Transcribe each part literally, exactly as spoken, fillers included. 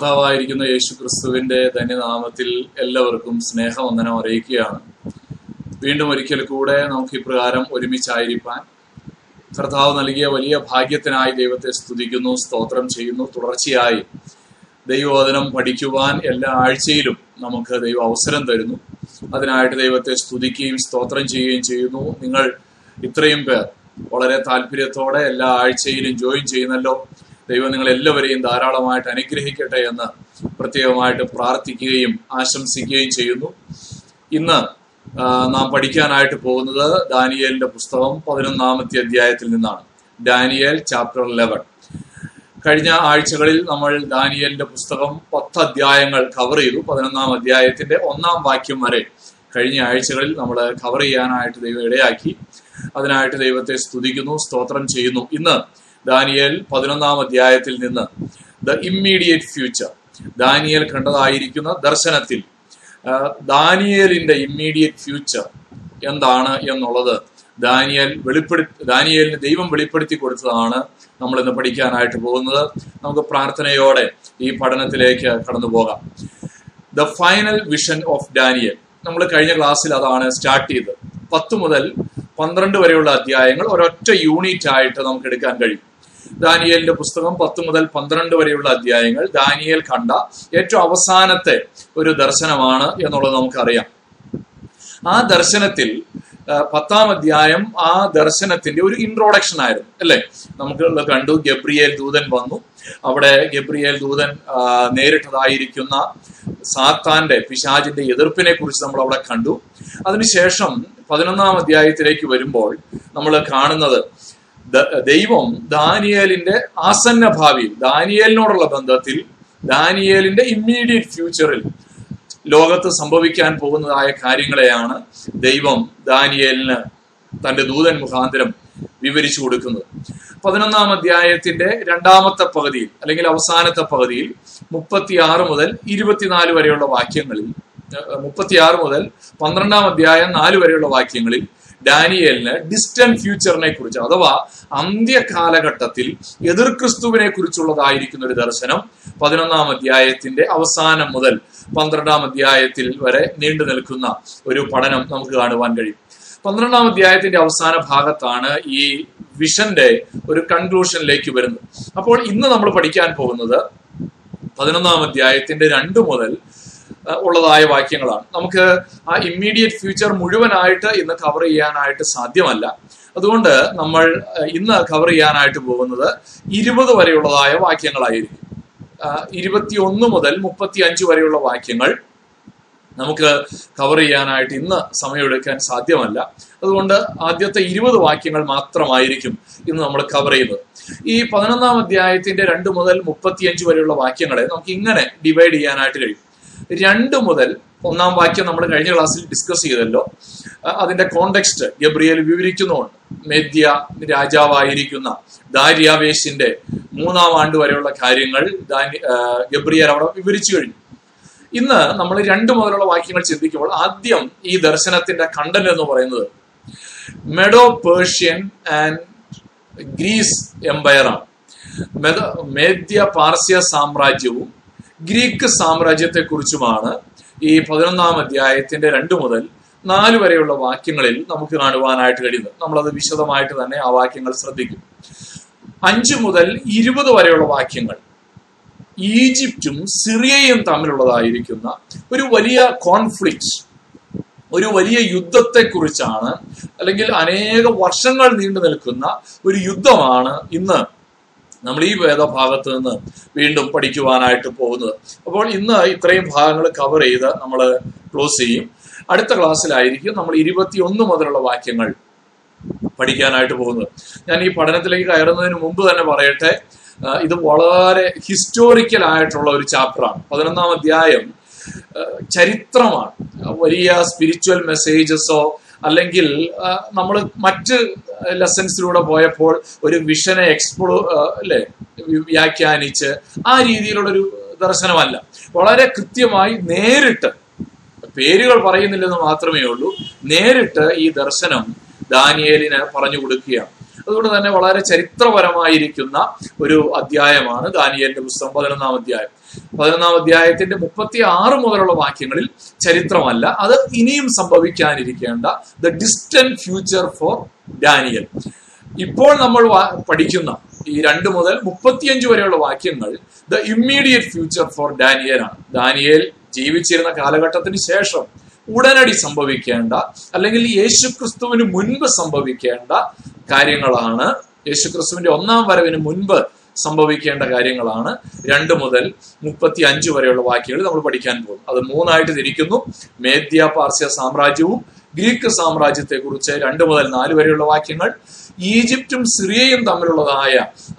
കർത്താവായിരിക്കുന്ന യേശു ക്രിസ്തുവിൻ്റെ തന്നെ നാമത്തിൽ എല്ലാവർക്കും സ്നേഹവന്ദനം അറിയിക്കുകയാണ്. വീണ്ടും ഒരിക്കൽ കൂടെ നമുക്ക് ഇപ്രകാരം ഒരുമിച്ചായിരിക്കാൻ കർത്താവ് നൽകിയ വലിയ ഭാഗ്യത്തിനായി ദൈവത്തെ സ്തുതിക്കുന്നു, സ്തോത്രം ചെയ്യുന്നു. തുടർച്ചയായി ദൈവവചനം പഠിക്കുവാൻ എല്ലാ ആഴ്ചയിലും നമുക്ക് ദൈവം അവസരം തരുന്നു. അതിനായിട്ട് ദൈവത്തെ സ്തുതിക്കുകയും സ്തോത്രം ചെയ്യുകയും ചെയ്യുന്നു. നിങ്ങൾ ഇത്രയും പേർ വളരെ താല്പര്യത്തോടെ എല്ലാ ആഴ്ചയിലും ജോയിൻ ചെയ്യുന്നല്ലോ. ദൈവം നിങ്ങൾ എല്ലാവരെയും ധാരാളമായിട്ട് അനുഗ്രഹിക്കട്ടെ എന്ന് പ്രത്യേകമായിട്ട് പ്രാർത്ഥിക്കുകയും ആശംസിക്കുകയും ചെയ്യുന്നു. ഇന്ന് നാം പഠിക്കാനായിട്ട് പോകുന്നത് ദാനിയേലിന്റെ പുസ്തകം പതിനൊന്നാമത്തെ അധ്യായത്തിൽ നിന്നാണ്. Daniel chapter eleven. കഴിഞ്ഞ ആഴ്ചകളിൽ നമ്മൾ ദാനിയേലിന്റെ പുസ്തകം പത്ത് അധ്യായങ്ങൾ കവർ ചെയ്തു. പതിനൊന്നാം അധ്യായത്തിന്റെ ഒന്നാം വാക്യം വരെ കഴിഞ്ഞ ആഴ്ചകളിൽ നമ്മൾ കവർ ചെയ്യാനായിട്ട് ദൈവം ഇടയാക്കി. അതിനായിട്ട് ദൈവത്തെ സ്തുതിക്കുന്നു, സ്തോത്രം ചെയ്യുന്നു. ഇന്ന് ദാനിയേൽ പതിനൊന്നാം അധ്യായത്തിൽ നിന്ന് ദ ഇമ്മീഡിയറ്റ് ഫ്യൂച്ചർ, ദാനിയേൽ കണ്ടതായിരിക്കുന്ന ദർശനത്തിൽ ദാനിയേലിന്റെ ഇമ്മീഡിയറ്റ് ഫ്യൂച്ചർ എന്താണ് എന്നുള്ളത് ദാനിയേൽ വെളിപ്പെടുത്തി ദാനിയേലിന് ദൈവം വെളിപ്പെടുത്തി കൊടുത്തതാണ് നമ്മൾ ഇന്ന് പഠിക്കാനായിട്ട് പോകുന്നത്. നമുക്ക് പ്രാർത്ഥനയോടെ ഈ പഠനത്തിലേക്ക് കടന്നു പോകാം. The final vision of Daniel. നമ്മൾ കഴിഞ്ഞ ക്ലാസ്സിൽ അതാണ് സ്റ്റാർട്ട് ചെയ്തത്. പത്ത് മുതൽ പന്ത്രണ്ട് വരെയുള്ള അധ്യായങ്ങൾ ഒരൊറ്റ യൂണിറ്റ് ആയിട്ട് നമുക്ക് എടുക്കാൻ കഴിയും. ദാനിയേലിന്റെ പുസ്തകം പത്ത് മുതൽ പന്ത്രണ്ട് വരെയുള്ള അധ്യായങ്ങൾ ദാനിയേൽ കണ്ട ഏറ്റവും അവസാനത്തെ ഒരു ദർശനമാണ് എന്നുള്ളത് നമുക്കറിയാം. ആ ദർശനത്തിൽ പത്താം അധ്യായം ആ ദർശനത്തിന്റെ ഒരു ഇൻട്രോഡക്ഷൻ ആയിരുന്നു, അല്ലേ? നമുക്ക് കണ്ടു, ഗബ്രിയേൽ ദൂതൻ വന്നു. അവിടെ ഗബ്രിയേൽ ദൂതൻ നേരിട്ടതായിരിക്കുന്ന സാത്താന്റെ പിശാചിന്റെ എതിർപ്പിനെ കുറിച്ച് നമ്മൾ അവിടെ കണ്ടു. അതിനുശേഷം പതിനൊന്നാം അധ്യായത്തിലേക്ക് വരുമ്പോൾ നമ്മൾ കാണുന്നത് ദൈവം ദാനിയേലിന്റെ ആസന്ന ഭാവിയിൽ, ദാനിയേലിനോടുള്ള ബന്ധത്തിൽ, ദാനിയേലിന്റെ ഇമ്മീഡിയറ്റ് ഫ്യൂച്ചറിൽ ലോകത്ത് സംഭവിക്കാൻ പോകുന്നതായ കാര്യങ്ങളെയാണ് ദൈവം ദാനിയേലിന് തന്റെ ദൂതൻ മുഖാന്തരം വിവരിച്ചു കൊടുക്കുന്നത്. പതിനൊന്നാം അധ്യായത്തിന്റെ രണ്ടാമത്തെ പകുതിയിൽ അല്ലെങ്കിൽ അവസാനത്തെ പകുതിയിൽ മുപ്പത്തിയാറ് മുതൽ ഇരുപത്തിനാല് വരെയുള്ള വാക്യങ്ങളിൽ, മുപ്പത്തിയാറ് മുതൽ പന്ത്രണ്ടാം അധ്യായം നാല് വരെയുള്ള വാക്യങ്ങളിൽ ദാനിയേലിന് ഡിസ്റ്റന്റ് ഫ്യൂച്ചറിനെ കുറിച്ച്, അഥവാ അന്ത്യകാലഘട്ടത്തിൽ എതിർ ക്രിസ്തുവിനെ കുറിച്ചുള്ളതായിരിക്കുന്ന ഒരു ദർശനം പതിനൊന്നാം അധ്യായത്തിന്റെ അവസാനം മുതൽ പന്ത്രണ്ടാം അധ്യായത്തിൽ വരെ നീണ്ടു നിൽക്കുന്ന ഒരു പഠനം നമുക്ക് കാണുവാൻ കഴിയും. പന്ത്രണ്ടാം അധ്യായത്തിന്റെ അവസാന ഭാഗത്താണ് ഈ വിഷന്റെ ഒരു കൺക്ലൂഷനിലേക്ക് വരുന്നത്. അപ്പോൾ ഇന്ന് നമ്മൾ പഠിക്കാൻ പോകുന്നത് പതിനൊന്നാം അധ്യായത്തിന്റെ രണ്ട് മുതൽ ഉള്ളതായ വാക്യങ്ങളാണ്. നമുക്ക് ആ ഇമ്മീഡിയറ്റ് ഫ്യൂച്ചർ മുഴുവനായിട്ട് ഇന്ന് കവർ ചെയ്യാനായിട്ട് സാധ്യമല്ല. അതുകൊണ്ട് നമ്മൾ ഇന്ന് കവർ ചെയ്യാനായിട്ട് പോകുന്നത് ഇരുപത് വരെയുള്ളതായ വാക്യങ്ങളായിരിക്കും. ഇരുപത്തി ഒന്ന് മുതൽ മുപ്പത്തി അഞ്ച് വരെയുള്ള വാക്യങ്ങൾ നമുക്ക് കവർ ചെയ്യാനായിട്ട് ഇന്ന് സമയമെടുക്കാൻ സാധ്യമല്ല. അതുകൊണ്ട് ആദ്യത്തെ ഇരുപത് വാക്യങ്ങൾ മാത്രമായിരിക്കും ഇന്ന് നമ്മൾ കവർ ചെയ്യുന്നത്. ഈ പതിനൊന്നാം അധ്യായത്തിന്റെ രണ്ട് മുതൽ മുപ്പത്തിയഞ്ച് വരെയുള്ള വാക്യങ്ങളെ നമുക്ക് ഇങ്ങനെ ഡിവൈഡ് ചെയ്യാനായിട്ട് കഴിയും. രണ്ട് മുതൽ ഒന്നാം വാക്യം നമ്മൾ കഴിഞ്ഞ ക്ലാസ്സിൽ ഡിസ്കസ് ചെയ്തല്ലോ. അതിന്റെ കോണ്ടെക്സ്റ്റ് ഗബ്രിയേൽ വിവരിക്കുന്നുണ്ട്. മേദ്യ രാജാവായിരിക്കുന്ന ദാര്യാവേശിന്റെ മൂന്നാം ആണ്ട് വരെയുള്ള കാര്യങ്ങൾ ഗബ്രിയേൽ അവിടെ വിവരിച്ചു കഴിഞ്ഞു. ഇന്ന് നമ്മൾ രണ്ട് മുതലുള്ള വാക്യങ്ങൾ ചിന്തിക്കുമ്പോൾ ആദ്യം ഈ ദർശനത്തിന്റെ കണ്ടന്റ് എന്ന് പറയുന്നത് മെഡോ പേർഷ്യൻ ആൻഡ് ഗ്രീസ് എംപയറാണ്. മേദ്യ പാർസ്യ സാമ്രാജ്യവും ഗ്രീക്ക് സാമ്രാജ്യത്തെ കുറിച്ചുമാണ് ഈ പതിനൊന്നാം അധ്യായത്തിന്റെ രണ്ട് മുതൽ നാല് വരെയുള്ള വാക്യങ്ങളിൽ നമുക്ക് കാണുവാനായിട്ട് കഴിയുന്നത്. നമ്മളത് വിശദമായിട്ട് തന്നെ ആ വാക്യങ്ങൾ ശ്രദ്ധിക്കും. അഞ്ച് മുതൽ ഇരുപത് വരെയുള്ള വാക്യങ്ങൾ ഈജിപ്തും സിറിയയും തമ്മിലുള്ളതായിരിക്കുന്ന ഒരു വലിയ കോൺഫ്ലിക്റ്റ്, ഒരു വലിയ യുദ്ധത്തെ കുറിച്ചാണ്. അല്ലെങ്കിൽ അനേക വർഷങ്ങൾ നീണ്ടു നിൽക്കുന്ന ഒരു യുദ്ധമാണ് ഇന്ന് നമ്മൾ ഈ വേദഭാഗത്ത് നിന്ന് വീണ്ടും പഠിക്കുവാനായിട്ട് പോകുന്നത്. അപ്പോൾ ഇന്ന് ഇത്രയും ഭാഗങ്ങൾ കവർ ചെയ്ത് നമ്മൾ ക്ലോസ് ചെയ്യും. അടുത്ത ക്ലാസ്സിലായിരിക്കും നമ്മൾ ഇരുപത്തി ഒന്ന് മുതലുള്ള വാക്യങ്ങൾ പഠിക്കാനായിട്ട് പോകുന്നത്. ഞാൻ ഈ പഠനത്തിലേക്ക് കയറുന്നതിന് മുമ്പ് തന്നെ പറയട്ടെ, ഇത് വളരെ ഹിസ്റ്റോറിക്കൽ ആയിട്ടുള്ള ഒരു ചാപ്റ്ററാണ്. പതിനൊന്നാം അധ്യായം ചരിത്രമാണ്. വലിയ സ്പിരിച്വൽ മെസ്സേജസോ അല്ലെങ്കിൽ നമ്മൾ മറ്റ് ലെസൻസിലൂടെ പോയപ്പോൾ ഒരു വിഷനെ എക്സ്പ്ലോ അല്ലെ വ്യാഖ്യാനിച്ച് ആ രീതിയിലുള്ളൊരു ദർശനമല്ല. വളരെ കൃത്യമായി നേരിട്ട്, പേരുകൾ പറയുന്നില്ലെന്ന് മാത്രമേ ഉള്ളൂ, നേരിട്ട് ഈ ദർശനം ദാനിയേലിന് പറഞ്ഞു കൊടുക്കുകയാണ്. അതുകൊണ്ട് തന്നെ വളരെ ചരിത്രപരമായിരിക്കുന്ന ഒരു അധ്യായമാണ് ദാനിയേലിന്റെ പുസ്തകം പതിനൊന്നാം അധ്യായം. പതിനൊന്നാം അധ്യായത്തിന്റെ മുപ്പത്തി ആറ് മുതലുള്ള വാക്യങ്ങളിൽ ചരിത്രമല്ല, അത് ഇനിയും സംഭവിക്കാനിരിക്കേണ്ട the distant future for Daniel. ഇപ്പോൾ നമ്മൾ പഠിക്കുന്ന ഈ രണ്ട് മുതൽ മുപ്പത്തിയഞ്ച് വരെയുള്ള വാക്യങ്ങൾ the immediate future for Daniel ആണ്. ഡാനിയേൽ ജീവിച്ചിരുന്ന കാലഘട്ടത്തിന് ശേഷം ഉടനടി സംഭവിക്കേണ്ട, അല്ലെങ്കിൽ യേശുക്രിസ്തുവിന് മുൻപ് സംഭവിക്കേണ്ട കാര്യങ്ങളാണ്, യേശുക്രിസ്തുവിന്റെ ഒന്നാം വരവിന് മുൻപ് സംഭവിക്കേണ്ട കാര്യങ്ങളാണ് രണ്ട് മുതൽ മുപ്പത്തി അഞ്ച് വരെയുള്ള വാക്യങ്ങൾ നമ്മൾ പഠിക്കാൻ പോകും. അത് മൂന്നായിട്ട് തിരിക്കുന്നു. മേദ്യ പാർസ്യ സാമ്രാജ്യവും ഗ്രീക്ക് സാമ്രാജ്യത്തെക്കുറിച്ച് രണ്ട് മുതൽ നാല് വരെയുള്ള വാക്യങ്ങൾ, ഈജിപ്തും സിറിയയും തമ്മിലുള്ളതായ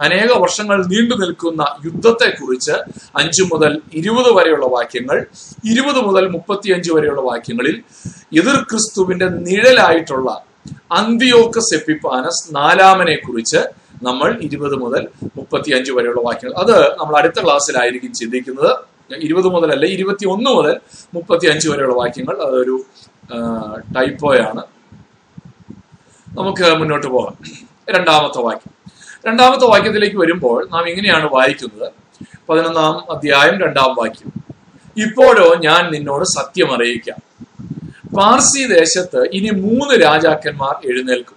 അനേക വർഷങ്ങൾ നീണ്ടു നിൽക്കുന്ന യുദ്ധത്തെക്കുറിച്ച് അഞ്ചു മുതൽ ഇരുപത് വരെയുള്ള വാക്യങ്ങൾ, ഇരുപത് മുതൽ മുപ്പത്തിയഞ്ച് വരെയുള്ള വാക്യങ്ങളിൽ എതിർ ക്രിസ്തുവിന്റെ നിഴലായിട്ടുള്ള അന്തിയോക്കസ് എപ്പിഫാനസ് നാലാമനെ കുറിച്ച് നമ്മൾ ഇരുപത് മുതൽ മുപ്പത്തിയഞ്ച് വരെയുള്ള വാക്യങ്ങൾ. അത് നമ്മൾ അടുത്ത ക്ലാസ്സിലായിരിക്കും ചിന്തിക്കുന്നത്. ഇരുപത് മുതലല്ല, ഇരുപത്തി ഒന്ന് മുതൽ മുപ്പത്തി അഞ്ച് വരെയുള്ള വാക്യങ്ങൾ. അതൊരു ടൈപ്പോയാണ്. നമുക്ക് മുന്നോട്ട് പോകാം. രണ്ടാമത്തെ വാക്യം രണ്ടാമത്തെ വാക്യത്തിലേക്ക് വരുമ്പോൾ നാം ഇങ്ങനെയാണ് വായിക്കുന്നത്. പതിനൊന്നാം അധ്യായം രണ്ടാം വാക്യം: ഇപ്പോഴോ ഞാൻ നിന്നോട് സത്യം അറിയിക്കാം, പാർസി ദേശത്ത് ഇനി മൂന്ന് രാജാക്കന്മാർ എഴുന്നേൽക്കും,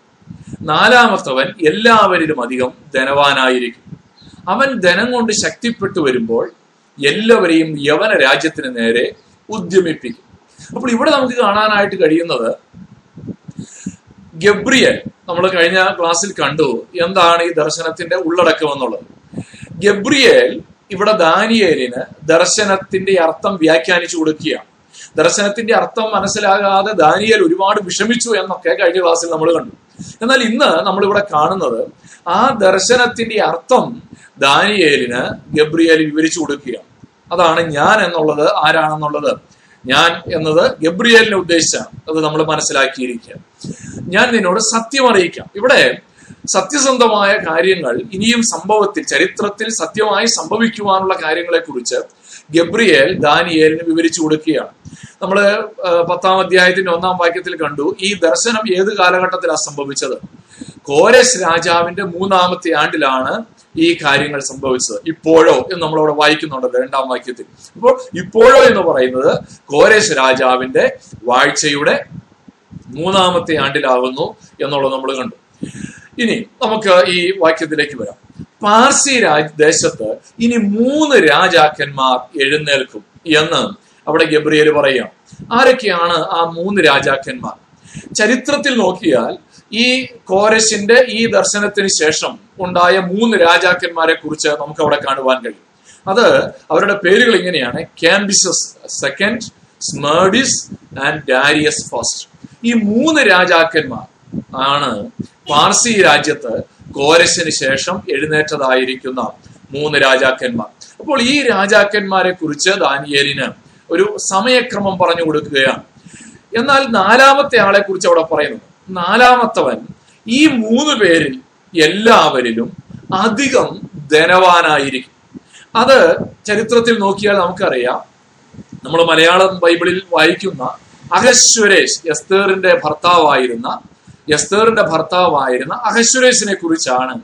നാലാമത്തവൻ എല്ലാവരിലും അധികം ധനവാനായിരിക്കും, അവൻ ധനം കൊണ്ട് ശക്തിപ്പെട്ടു വരുമ്പോൾ എല്ലാവരെയും യവന രാജ്യത്തിന് നേരെ ഉദ്യമിപ്പിക്കും. അപ്പോൾ ഇവിടെ നമുക്ക് കാണാനായിട്ട് കഴിയുന്നത്, ഗബ്രിയേൽ നമ്മൾ കഴിഞ്ഞ ക്ലാസ്സിൽ കണ്ടു എന്താണ് ഈ ദർശനത്തിന്റെ ഉള്ളടക്കം എന്നുള്ളത്. ഗബ്രിയേൽ ഇവിടെ ദാനിയേലിന് ദർശനത്തിന്റെ അർത്ഥം വ്യാഖ്യാനിച്ചു കൊടുക്കുകയാണ്. ദർശനത്തിന്റെ അർത്ഥം മനസ്സിലാകാതെ ദാനിയേൽ ഒരുപാട് വിഷമിച്ചു എന്നൊക്കെ കഴിഞ്ഞ ക്ലാസ്സിൽ നമ്മൾ കണ്ടു. എന്നാൽ ഇന്ന് നമ്മളിവിടെ കാണുന്നത് ആ ദർശനത്തിന്റെ അർത്ഥം ദാനിയേലിന് ഗബ്രിയേൽ വിവരിച്ചു കൊടുക്കുകയാണ്. അതാണ് ഞാൻ എന്നുള്ളത് ആരാണെന്നുള്ളത്. ഞാൻ എന്നത് ഗബ്രിയേലിനെ ഉദ്ദേശിച്ചാണ്. അത് നമ്മൾ മനസ്സിലാക്കിയിരിക്കുക. ഞാൻ നിന്നോട് സത്യം അറിയിക്കാം. ഇവിടെ സത്യസന്ധമായ കാര്യങ്ങൾ ഇനിയും സംഭവത്തിൽ, ചരിത്രത്തിൽ സത്യമായി സംഭവിക്കുവാനുള്ള കാര്യങ്ങളെക്കുറിച്ച് ഗബ്രിയേൽ ദാനിയേലിന് വിവരിച്ചു കൊടുക്കുകയാണ്. നമ്മൾ പത്താം അധ്യായത്തിന്റെ ഒന്നാം വാക്യത്തിൽ കണ്ടു ഈ ദർശനം ഏത് കാലഘട്ടത്തിലാണ് സംഭവിച്ചത്. കോരേശ് രാജാവിന്റെ മൂന്നാമത്തെ ആണ്ടിലാണ് ഈ കാര്യങ്ങൾ സംഭവിച്ചത്. ഇപ്പോഴോ എന്ന് നമ്മളവിടെ വായിക്കുന്നുണ്ട് രണ്ടാം വാക്യത്തിൽ. അപ്പോൾ ഇപ്പോഴോ എന്ന് പറയുന്നത് കോരേശ് രാജാവിന്റെ വാഴ്ചയുടെ മൂന്നാമത്തെ ആണ്ടിലാകുന്നു എന്നുള്ളത് നമ്മൾ കണ്ടു. ഇനി നമുക്ക് ഈ വാക്യത്തിലേക്ക് വരാം. പാർസി ദേശത്ത് ഇനി മൂന്ന് രാജാക്കന്മാർ എഴുന്നേൽക്കും എന്ന് അവിടെ ഗബ്രിയേൽ പറയാം. ആരൊക്കെയാണ് ആ മൂന്ന് രാജാക്കന്മാർ? ചരിത്രത്തിൽ നോക്കിയാൽ ഈ കോരേശിന്റെ ഈ ദർശനത്തിന് ശേഷം ഉണ്ടായ മൂന്ന് രാജാക്കന്മാരെ കുറിച്ച് നമുക്ക് അവിടെ കാണുവാൻ കഴിയും. അത് അവരുടെ പേരുകൾ ഇങ്ങനെയാണ്: Cambyses second, Smerdis and Darius first. ഈ മൂന്ന് രാജാക്കന്മാർ ആണ് പാർസി രാജ്യത്ത് കോരേശിന് ശേഷം എഴുന്നേറ്റതായിരിക്കുന്ന മൂന്ന് രാജാക്കന്മാർ. അപ്പോൾ ഈ രാജാക്കന്മാരെ കുറിച്ച് ദാനിയേലിന് ഒരു സമയക്രമം പറഞ്ഞു കൊടുക്കുകയാണ്. എന്നാൽ നാലാമത്തെ ആളെ കുറിച്ച് അവിടെ പറയുന്നു, നാലാമത്തവൻ ഈ മൂന്ന് പേരിൽ എല്ലാവരിലും അധികം ധനവാനായിരിക്കും. അത് ചരിത്രത്തിൽ നോക്കിയാൽ നമുക്കറിയാം, നമ്മൾ മലയാളം ബൈബിളിൽ വായിക്കുന്ന അഹശ്വരേഷ്, എസ്തേറിന്റെ ഭർത്താവായിരുന്ന എസ്തേറിന്റെ ഭർത്താവായിരുന്ന അഹശ്വരേഷിനെ കുറിച്ചാണ്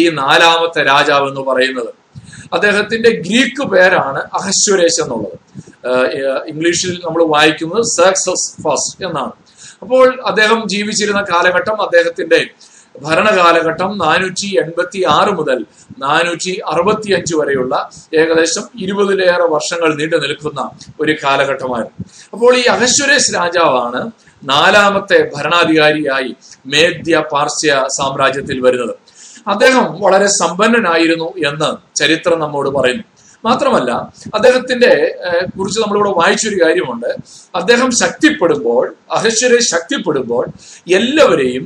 ഈ നാലാമത്തെ രാജാവ് എന്ന് പറയുന്നത്. അദ്ദേഹത്തിന്റെ ഗ്രീക്ക് പേരാണ് അഹശ്വരേഷ് എന്നുള്ളത്. ഇംഗ്ലീഷിൽ നമ്മൾ വായിക്കുന്നത് സക്സസ് ഫസ്റ്റ് എന്നാണ്. അപ്പോൾ അദ്ദേഹം ജീവിച്ചിരുന്ന കാലഘട്ടം, അദ്ദേഹത്തിന്റെ ഭരണകാലഘട്ടം നാനൂറ്റി എൺപത്തി ആറ് മുതൽ നാനൂറ്റി അറുപത്തി അഞ്ച് വരെയുള്ള ഏകദേശം ഇരുപതിലേറെ വർഷങ്ങൾ നീണ്ടു നിൽക്കുന്ന ഒരു കാലഘട്ടമായിരുന്നു. അപ്പോൾ ഈ അഹശ്വരേഷ് രാജാവാണ് നാലാമത്തെ ഭരണാധികാരിയായി മേദ്യ പാർസ്യ സാമ്രാജ്യത്തിൽ വരുന്നത്. അദ്ദേഹം വളരെ സമ്പന്നനായിരുന്നു എന്ന് ചരിത്രം നമ്മോട് പറയുന്നു. മാത്രമല്ല, അദ്ദേഹത്തിന്റെ കുറിച്ച് നമ്മളിവിടെ വായിച്ചൊരു കാര്യമുണ്ട്, അദ്ദേഹം ശക്തിപ്പെടുമ്പോൾ, അഹശ്വരേഷ് ശക്തിപ്പെടുമ്പോൾ എല്ലാവരെയും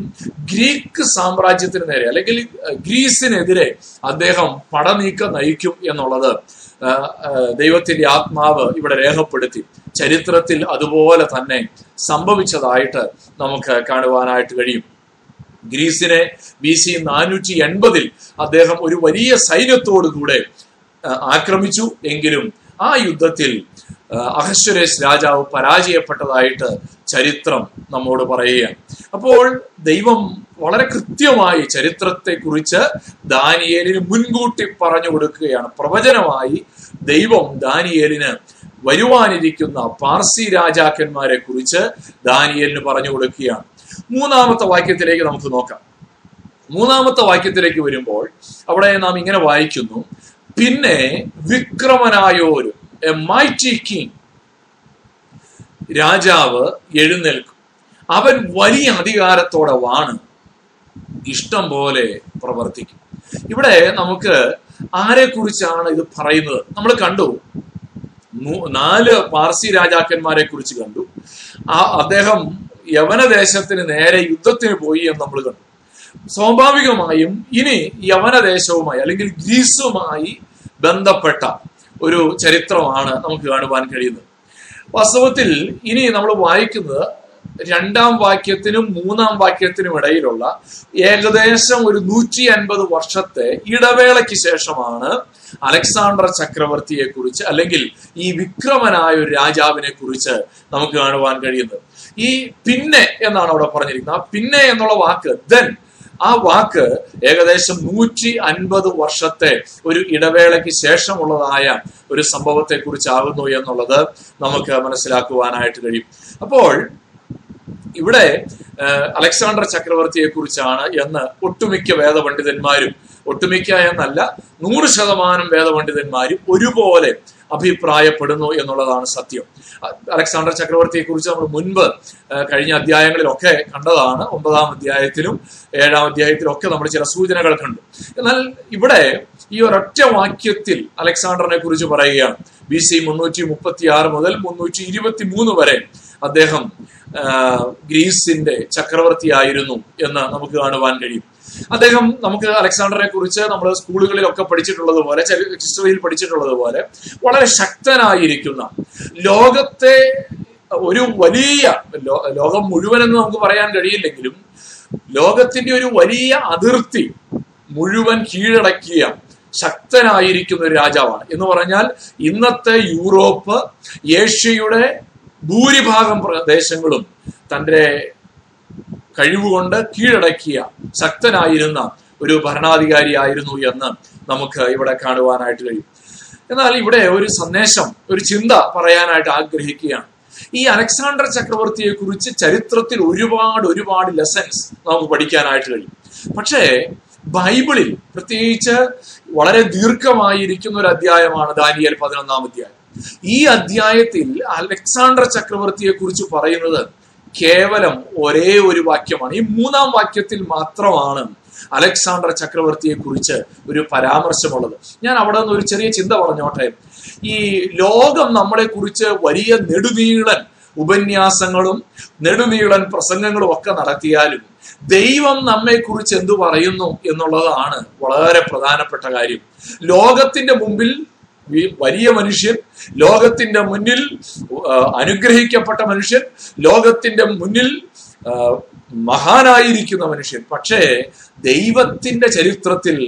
ഗ്രീക്ക് സാമ്രാജ്യത്തിന് നേരെ, അല്ലെങ്കിൽ ഗ്രീസിനെതിരെ അദ്ദേഹം പടനീക്കം നയിക്കും എന്നുള്ളത് ദൈവത്തിന്റെ ആത്മാവ് ഇവിടെ രേഖപ്പെടുത്തി. ചരിത്രത്തിൽ അതുപോലെ തന്നെ സംഭവിച്ചതായിട്ട് നമുക്ക് കാണുവാനായിട്ട് കഴിയും. ഗ്രീസിനെ ബി സി നാനൂറ്റി എൺപതിൽ അദ്ദേഹം ഒരു വലിയ സൈന്യത്തോടുകൂടെ ആക്രമിച്ചു. എങ്കിലും ആ യുദ്ധത്തിൽ അഹശ്വരേഷ് രാജാവ് പരാജയപ്പെട്ടതായിട്ട് ചരിത്രം നമ്മോട് പറയുകയാണ്. അപ്പോൾ ദൈവം വളരെ കൃത്യമായി ചരിത്രത്തെക്കുറിച്ച് ദാനിയേലിന് മുൻകൂട്ടി പറഞ്ഞു കൊടുക്കുകയാണ്. പ്രവചനമായി ദൈവം ദാനിയേലിന് വരുവാനിരിക്കുന്ന പാർസി രാജാക്കന്മാരെ കുറിച്ച് ദാനിയേലിന് പറഞ്ഞു കൊടുക്കുകയാണ്. മൂന്നാമത്തെ വാക്യത്തിലേക്ക് നമുക്ക് നോക്കാം. മൂന്നാമത്തെ വാക്യത്തിലേക്ക് വരുമ്പോൾ അവിടെ നാം ഇങ്ങനെ വായിക്കുന്നു: പിന്നെ വിക്രമനായോരു എ മൈറ്റി കിങ് രാജാവ് എഴുന്നേൽക്കും, അവൻ വലിയ അധികാരത്തോടെ വാണ് ഇഷ്ടം പോലെ പ്രവർത്തിക്കും. ഇവിടെ നമുക്ക് ആരെക്കുറിച്ചാണ് ഇത് പറയുന്നത്? നമ്മൾ കണ്ടു, നാല് പാർസി രാജാക്കന്മാരെ കുറിച്ച് കണ്ടു. ആ അദ്ദേഹം യവനദേശത്തിന് നേരെ യുദ്ധത്തിന് പോയി എന്ന് നമ്മൾ കണ്ടു. സ്വാഭാവികമായും ഇനി യവനദേശവുമായി അല്ലെങ്കിൽ ഗ്രീസുമായി ബന്ധപ്പെട്ട ഒരു ചരിത്രമാണ് നമുക്ക് കാണുവാൻ കഴിയുന്നത്. വാസ്തവത്തിൽ ഇനി നമ്മൾ വായിക്കുന്നത് രണ്ടാം വാക്യത്തിനും മൂന്നാം വാക്യത്തിനും ഇടയിലുള്ള ഏകദേശം ഒരു നൂറ്റി അൻപത് വർഷത്തെ ഇടവേളയ്ക്ക് ശേഷമാണ് അലക്സാണ്ടർ ചക്രവർത്തിയെ കുറിച്ച് അല്ലെങ്കിൽ ഈ വിക്രമനായ ഒരു രാജാവിനെ കുറിച്ച് നമുക്ക് കാണുവാൻ കഴിയുന്നത്. ഈ പിന്നെ എന്നാണ് അവിടെ പറഞ്ഞിരിക്കുന്നത്. ആ പിന്നെ എന്നുള്ള വാക്ക്, ദെൻ, ആ വാക്ക് ഏകദേശം നൂറ്റി അൻപത് വർഷത്തെ ഒരു ഇടവേളയ്ക്ക് ശേഷമുള്ളതായ ഒരു സംഭവത്തെ കുറിച്ചാകുന്നു എന്നുള്ളത് നമുക്ക് മനസ്സിലാക്കുവാനായിട്ട് കഴിയും. അപ്പോൾ ഇവിടെ അലക്സാണ്ടർ ചക്രവർത്തിയെ കുറിച്ചാണ് എന്ന് ഒട്ടുമിക്ക വേദപണ്ഡിതന്മാരും, ഒട്ടുമിക്ക എന്നല്ല നൂറ് ശതമാനം വേദപണ്ഡിതന്മാരും ഒരുപോലെ അഭിപ്രായപ്പെടുന്നു എന്നുള്ളതാണ് സത്യം. അലക്സാണ്ടർ ചക്രവർത്തിയെ കുറിച്ച് നമ്മൾ മുൻപ് കഴിഞ്ഞ അധ്യായങ്ങളിലൊക്കെ കണ്ടതാണ്. ഒമ്പതാം അധ്യായത്തിലും ഏഴാം അധ്യായത്തിലും ഒക്കെ നമ്മൾ ചില സൂചനകൾ കണ്ടു. എന്നാൽ ഇവിടെ ഈ ഒരൊറ്റ വാക്യത്തിൽ അലക്സാണ്ടറിനെ കുറിച്ച് പറയുകയാണ്. ബി സി മുന്നൂറ്റി മുപ്പത്തി ആറ് മുതൽ മുന്നൂറ്റി ഇരുപത്തി മൂന്ന് വരെ അദ്ദേഹം ഗ്രീസിന്റെ ചക്രവർത്തിയായിരുന്നു എന്ന് നമുക്ക് കാണുവാൻ കഴിയും. അദ്ദേഹം, നമുക്ക് അലക്സാണ്ടറിനെ കുറിച്ച് നമ്മൾ സ്കൂളുകളിലൊക്കെ പഠിച്ചിട്ടുള്ളത് പോലെ, ഹിസ്റ്ററിയിൽ പഠിച്ചിട്ടുള്ളത് പോലെ, വളരെ ശക്തനായിരിക്കുന്ന, ലോകത്തെ ഒരു വലിയ, ലോകം മുഴുവനെന്ന് നമുക്ക് പറയാൻ കഴിയില്ലെങ്കിലും ലോകത്തിന്റെ ഒരു വലിയ അതിർത്തി മുഴുവൻ കീഴടക്കിയ ശക്തനായിരിക്കുന്ന ഒരു രാജാവാണ്. എന്ന് പറഞ്ഞാൽ ഇന്നത്തെ യൂറോപ്പ്, ഏഷ്യയുടെ ഭൂരിഭാഗം പ്രദേശങ്ങളും തൻ്റെ കഴിവുകൊണ്ട് കീഴടക്കിയ ശക്തനായിരുന്ന ഒരു ഭരണാധികാരിയായിരുന്നു എന്ന് നമുക്ക് ഇവിടെ കാണുവാനായിട്ട് കഴിയും. എന്നാൽ ഇവിടെ ഒരു സന്ദേശം, ഒരു ചിന്ത പറയാനായിട്ട് ആഗ്രഹിക്കുകയാണ്. ഈ അലക്സാണ്ടർ ചക്രവർത്തിയെ കുറിച്ച് ചരിത്രത്തിൽ ഒരുപാട് ഒരുപാട് ലെസൺസ് നമുക്ക് പഠിക്കാനായിട്ട് കഴിയും. പക്ഷേ ബൈബിളിൽ പ്രത്യേകിച്ച് വളരെ ദീർഘമായിരിക്കുന്ന ഒരു അധ്യായമാണ് ദാനിയേൽ പതിനൊന്നാം അധ്യായം. ഈ അധ്യായത്തിൽ അലക്സാണ്ടർ ചക്രവർത്തിയെ കുറിച്ച് പറയുന്നത് കേവലം ഒരേ ഒരു വാക്യമാണ്. ഈ മൂന്നാം വാക്യത്തിൽ മാത്രമാണ് അലക്സാണ്ടർ ചക്രവർത്തിയെ കുറിച്ച് ഒരു പരാമർശമുള്ളത്. ഞാൻ അവിടെ നിന്ന് ഒരു ചെറിയ ചിന്ത പറഞ്ഞോട്ടെ. ഈ ലോകം നമ്മളെ കുറിച്ച് വലിയ നെടുനീളൻ ഉപന്യാസങ്ങളും നെടുനീളൻ പ്രസംഗങ്ങളും ഒക്കെ നടത്തിയാലും ദൈവം നമ്മെക്കുറിച്ച് എന്തു പറയുന്നു എന്നുള്ളതാണ് വളരെ പ്രധാനപ്പെട്ട കാര്യം. ലോകത്തിന്റെ മുമ്പിൽ വലിയ മനുഷ്യൻ, ലോകത്തിന്റെ മുന്നിൽ അനുഗ്രഹിക്കപ്പെട്ട മനുഷ്യൻ, ലോകത്തിന്റെ മുന്നിൽ മഹാനായിരിക്കുന്ന മനുഷ്യൻ, പക്ഷേ ദൈവത്തിന്റെ ചരിത്രത്തിൽ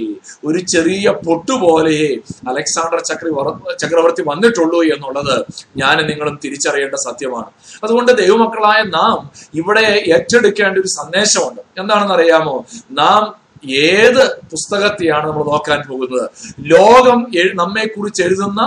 ഒരു ചെറിയ പൊട്ടുപോലെയേ അലക്സാണ്ടർ ചക്രവർത്തി ചക്രവർത്തി വന്നിട്ടുള്ളൂ എന്നുള്ളത് ഞാനും നിങ്ങളും തിരിച്ചറിയേണ്ട സത്യമാണ്. അതുകൊണ്ട് ദൈവമക്കളായ നാം ഇവിടെ ഏറ്റെടുക്കേണ്ട ഒരു സന്ദേശമുണ്ട്. എന്താണെന്നറിയാമോ? നാം ഏത് പുസ്തകത്തെയാണ് നമ്മൾ നോക്കാൻ പോകുന്നത്? ലോകം നമ്മെ കുറിച്ച് എഴുതുന്ന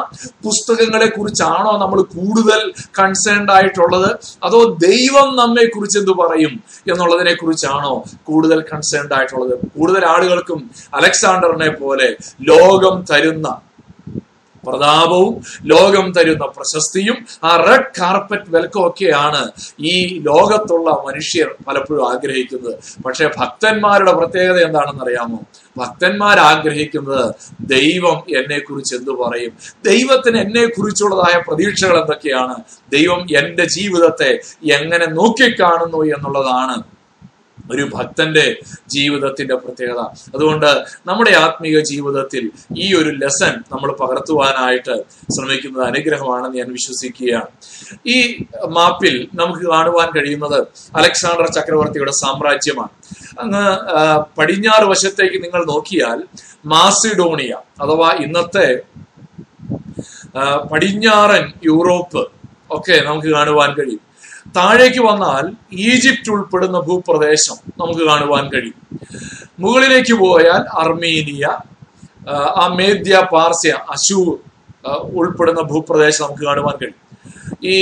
പുസ്തകങ്ങളെ കുറിച്ചാണോ നമ്മൾ കൂടുതൽ കൺസേൺഡ് ആയിട്ടുള്ളത്, അതോ ദൈവം നമ്മെ കുറിച്ച് എന്ത് പറയും എന്നുള്ളതിനെ കുറിച്ചാണോ കൂടുതൽ കൺസേൺഡ് ആയിട്ടുള്ളത്? കൂടുതൽ ആളുകൾക്കും അലക്സാണ്ടറിനെ പോലെ ലോകം തരുന്ന പ്രതാപവും ലോകം തരുന്ന പ്രശസ്തിയും ആ റെഡ് കാർപ്പറ്റ് വെൽക്കമൊക്കെയാണ് ഈ ലോകത്തുള്ള മനുഷ്യർ പലപ്പോഴും ആഗ്രഹിക്കുന്നത്. പക്ഷെ ഭക്തന്മാരുടെ പ്രത്യേകത എന്താണെന്നറിയാമോ? ഭക്തന്മാരാഗ്രഹിക്കുന്നത് ദൈവം എന്നെ കുറിച്ച് എന്ത് പറയും, ദൈവത്തിന് എന്നെ കുറിച്ചുള്ളതായ പ്രതീക്ഷകൾ എന്തൊക്കെയാണ്, ദൈവം എൻ്റെ ജീവിതത്തെ എങ്ങനെ നോക്കിക്കാണുന്നു എന്നുള്ളതാണ് ഒരു ഭക്തന്റെ ജീവിതത്തിന്റെ പ്രത്യേകത. അതുകൊണ്ട് നമ്മുടെ ആത്മീക ജീവിതത്തിൽ ഈ ഒരു ലെസൺ നമ്മൾ പകർത്തുവാനായിട്ട് ശ്രമിക്കുന്നത് അനുഗ്രഹമാണെന്ന് ഞാൻ വിശ്വസിക്കുകയാണ്. ഈ മാപ്പിൽ നമുക്ക് കാണുവാൻ കഴിയുന്നത് അലക്സാണ്ടർ ചക്രവർത്തിയുടെ സാമ്രാജ്യമാണ്. അങ്ങ് പടിഞ്ഞാറ് വശത്തേക്ക് നിങ്ങൾ നോക്കിയാൽ മാസിഡോണിയ അഥവാ ഇന്നത്തെ പടിഞ്ഞാറൻ യൂറോപ്പ് ഒക്കെ നമുക്ക് കാണുവാൻ കഴിയും. താഴേക്ക് വന്നാൽ ഈജിപ്റ്റ് ഉൾപ്പെടുന്ന ഭൂപ്രദേശം നമുക്ക് കാണുവാൻ കഴിയും. മുകളിലേക്ക് പോയാൽ അർമീനിയ, ആ മേദ്യ, പാർസ്യ, അശൂർ ഉൾപ്പെടുന്ന ഭൂപ്രദേശം നമുക്ക് കാണുവാൻ കഴിയും. ഈ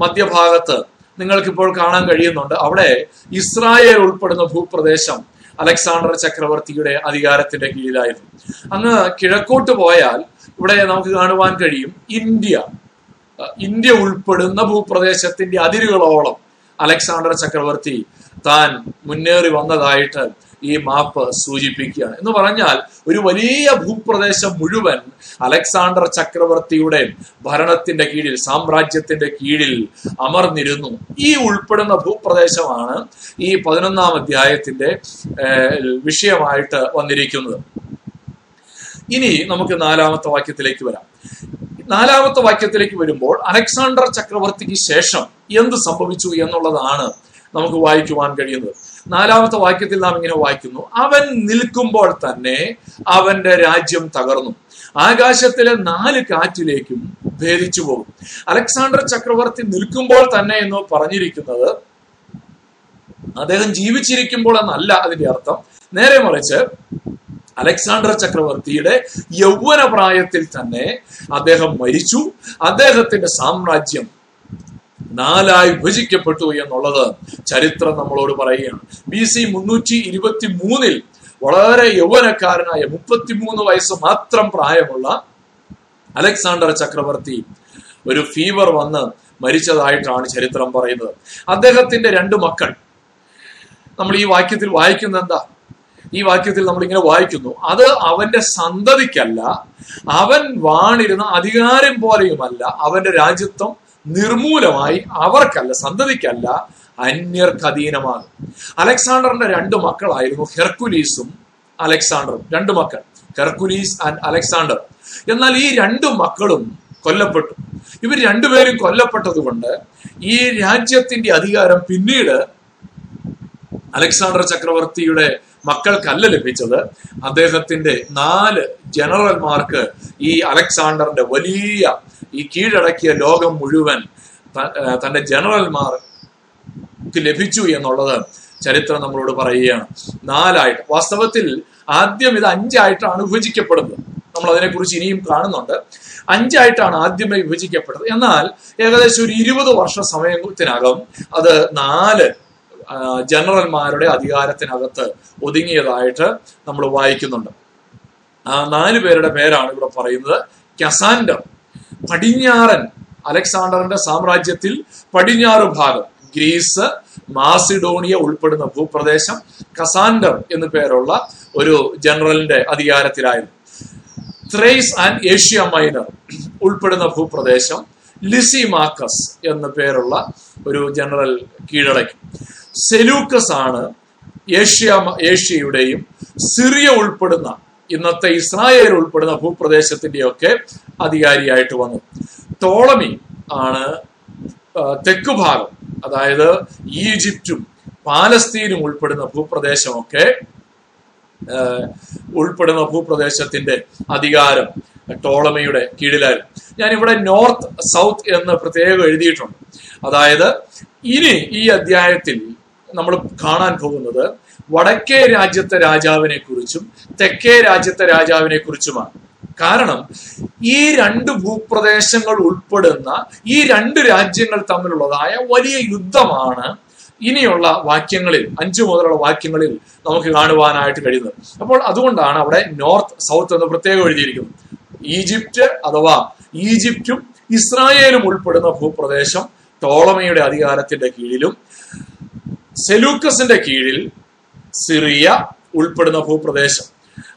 മധ്യഭാഗത്ത് നിങ്ങൾക്കിപ്പോൾ കാണാൻ കഴിയുന്നുണ്ട്, അവിടെ ഇസ്രായേൽ ഉൾപ്പെടുന്ന ഭൂപ്രദേശം അലക്സാണ്ടർ ചക്രവർത്തിയുടെ അധികാരത്തിന്റെ കീഴിലായിരുന്നു. അങ്ങ് കിഴക്കോട്ട് പോയാൽ ഇവിടെ നമുക്ക് കാണുവാൻ കഴിയും ഇന്ത്യ, ഇന്ത്യ ഉൾപ്പെടുന്ന ഭൂപ്രദേശത്തിന്റെ അതിരുകളോളം അലക്സാണ്ടർ ചക്രവർത്തി താൻ മുന്നേറി വന്നതായിട്ട് ഈ മാപ്പ് സൂചിപ്പിക്കുകയാണ്. എന്ന് പറഞ്ഞാൽ ഒരു വലിയ ഭൂപ്രദേശം മുഴുവൻ അലക്സാണ്ടർ ചക്രവർത്തിയുടെ ഭരണത്തിന്റെ കീഴിൽ, സാമ്രാജ്യത്തിന്റെ കീഴിൽ അമർന്നിരുന്നു. ഈ ഉൾപ്പെടുന്ന ഭൂപ്രദേശമാണ് ഈ പതിനൊന്നാം അധ്യായത്തിന്റെ വിഷയമായിട്ട് വന്നിരിക്കുന്നത്. ഇനി നമുക്ക് നാലാമത്തെ വാക്യത്തിലേക്ക് വരാം. നാലാമത്തെ വാക്യത്തിലേക്ക് വരുമ്പോൾ അലക്സാണ്ടർ ചക്രവർത്തിക്ക് ശേഷം എന്ത് സംഭവിച്ചു എന്നുള്ളതാണ് നമുക്ക് വായിക്കുവാൻ കഴിയുന്നത്. നാലാമത്തെ വാക്യത്തിൽ നാം ഇങ്ങനെ വായിക്കുന്നു: അവൻ നിൽക്കുമ്പോൾ തന്നെ അവന്റെ രാജ്യം തകർന്നു, ആകാശത്തിലെ നാല് കാറ്റിലേക്കും ഭേദിച്ചു പോകും. അലക്സാണ്ടർ ചക്രവർത്തി നിൽക്കുമ്പോൾ തന്നെ എന്ന് പറഞ്ഞിരിക്കുന്നത് അദ്ദേഹം ജീവിച്ചിരിക്കുമ്പോൾ എന്നല്ല അതിന്റെ അർത്ഥം. നേരെ മറിച്ച് അലക്സാണ്ടർ ചക്രവർത്തിയുടെ യൗവന പ്രായത്തിൽ തന്നെ അദ്ദേഹം മരിച്ചു. അദ്ദേഹത്തിന്റെ സാമ്രാജ്യം നാലായി വിഭജിക്കപ്പെട്ടു എന്നുള്ളത് ചരിത്രം നമ്മളോട് പറയുകയാണ്. ബി സി മുന്നൂറ്റി ഇരുപത്തി മൂന്നിൽ വളരെ യൗവനക്കാരനായ മുപ്പത്തിമൂന്ന് വയസ്സ് മാത്രം പ്രായമുള്ള അലക്സാണ്ടർ ചക്രവർത്തി ഒരു ഫീവർ വന്ന് മരിച്ചതായിട്ടാണ് ചരിത്രം പറയുന്നത്. അദ്ദേഹത്തിന്റെ രണ്ട് മക്കൾ, നമ്മൾ ഈ വാക്യത്തിൽ വായിക്കുന്ന എന്താ ഈ വാക്യത്തിൽ നമ്മളിങ്ങനെ വായിക്കുന്നു: അത് അവന്റെ സന്തതിക്കല്ല, അവൻ വാണിരുന്ന അധികാരം പോലെയുമല്ല, അവന്റെ രാജ്യത്വം നിർമൂലമായി അവർക്കല്ല, സന്തതിക്കല്ല, അന്യർക്ക് അധീനമാണ്. അലക്സാണ്ടറിന്റെ രണ്ട് മക്കളായിരുന്നു ഹെർക്കുലീസും അലക്സാണ്ടറും. രണ്ട് മക്കൾ, ഹെർക്കുലീസ് ആൻഡ് അലക്സാണ്ടർ. എന്നാൽ ഈ രണ്ടു മക്കളും കൊല്ലപ്പെട്ടു. ഇവർ രണ്ടുപേരും കൊല്ലപ്പെട്ടത് കൊണ്ട് ഈ രാജ്യത്തിന്റെ അധികാരം പിന്നീട് അലക്സാണ്ടർ ചക്രവർത്തിയുടെ മക്കൾക്കല്ല ലഭിച്ചത്, അദ്ദേഹത്തിന്റെ നാല് ജനറൽമാർക്ക്. ഈ അലക്സാണ്ടറിന്റെ വലിയ ഈ കീഴടക്കിയ ലോകം മുഴുവൻ തന്റെ ജനറൽമാർക്ക് ലഭിച്ചു എന്നുള്ളത് ചരിത്രം നമ്മളോട് പറയുകയാണ്. നാലായിട്ട്, വാസ്തവത്തിൽ ആദ്യം ഇത് അഞ്ചായിട്ടാണ് വിഭജിക്കപ്പെടുന്നത്. നമ്മൾ അതിനെക്കുറിച്ച് ഇനിയും കാണുന്നുണ്ട്. അഞ്ചായിട്ടാണ് ആദ്യമായി വിഭജിക്കപ്പെട്ടത്. എന്നാൽ ഏകദേശം ഒരു ഇരുപത് വർഷ സമയത്തിനകം അത് നാല് ജനറൽമാരുടെ അധികാരത്തിനകത്ത് ഒതുങ്ങിയതായിട്ട് നമ്മൾ വായിക്കുന്നുണ്ട്. ആ നാല് പേരുടെ പേരാണ് ഇവിടെ പറയുന്നത്. കസാൻഡർ, പടിഞ്ഞാറൻ അലക്സാണ്ടറിന്റെ സാമ്രാജ്യത്തിൽ പടിഞ്ഞാറ് ഭാഗം, ഗ്രീസ്, മാസിഡോണിയ ഉൾപ്പെടുന്ന ഭൂപ്രദേശം കസാൻഡർ എന്നു പേരുള്ള ഒരു ജനറലിന്റെ അധികാരത്തിലായിരുന്നു. ത്രേസ് ആൻഡ് ഏഷ്യ മൈനർ ഉൾപ്പെടുന്ന ഭൂപ്രദേശം ലിസിമാക്കസ് എന്നു പേരുള്ള ഒരു ജനറൽ കീഴടക്കി. സെലൂക്കസ് ആണ് ഏഷ്യ ഏഷ്യയുടെയും സിറിയ ഉൾപ്പെടുന്ന ഇന്നത്തെ ഇസ്രായേൽ ഉൾപ്പെടുന്ന ഭൂപ്രദേശത്തിന്റെയൊക്കെ അധികാരിയായിട്ട് വന്നു. ടോളമി ആണ് തെക്കു ഭാഗം, അതായത് ഈജിപ്റ്റും പാലസ്തീനും ഉൾപ്പെടുന്ന ഭൂപ്രദേശമൊക്കെ ഉൾപ്പെടുന്ന ഭൂപ്രദേശത്തിന്റെ അധികാരം ടോളമിയുടെ കീഴിലായിരുന്നു. ഞാനിവിടെ നോർത്ത് സൗത്ത് എന്ന് പ്രത്യേകം എഴുതിയിട്ടുണ്ട്. അതായത് ഇനി ഈ അധ്യായത്തിൽ നമ്മൾ കാണാൻ പോകുന്നത് വടക്കേ രാജ്യത്തെ രാജാവിനെ കുറിച്ചും തെക്കേ രാജ്യത്തെ രാജാവിനെ കുറിച്ചുമാണ്. കാരണം ഈ രണ്ട് ഭൂപ്രദേശങ്ങൾ ഉൾപ്പെടുന്ന ഈ രണ്ട് രാജ്യങ്ങൾ തമ്മിലുള്ളതായ വലിയ യുദ്ധമാണ് ഇനിയുള്ള വാക്യങ്ങളിൽ, അഞ്ചു മുതലുള്ള വാക്യങ്ങളിൽ നമുക്ക് കാണുവാനായിട്ട് കഴിയുന്നത്. അപ്പോൾ അതുകൊണ്ടാണ് അവിടെ നോർത്ത് സൗത്ത് എന്ന് പ്രത്യേകം എഴുതിയിരിക്കുന്നത്. ഈജിപ്റ്റ് അഥവാ ഈജിപ്റ്റും ഇസ്രായേലും ഉൾപ്പെടുന്ന ഭൂപ്രദേശം ടോളമിയുടെ അധികാരത്തിന്റെ കീഴിലും സെലൂക്കസിന്റെ കീഴിൽ സിറിയ ഉൾപ്പെടുന്ന ഭൂപ്രദേശം.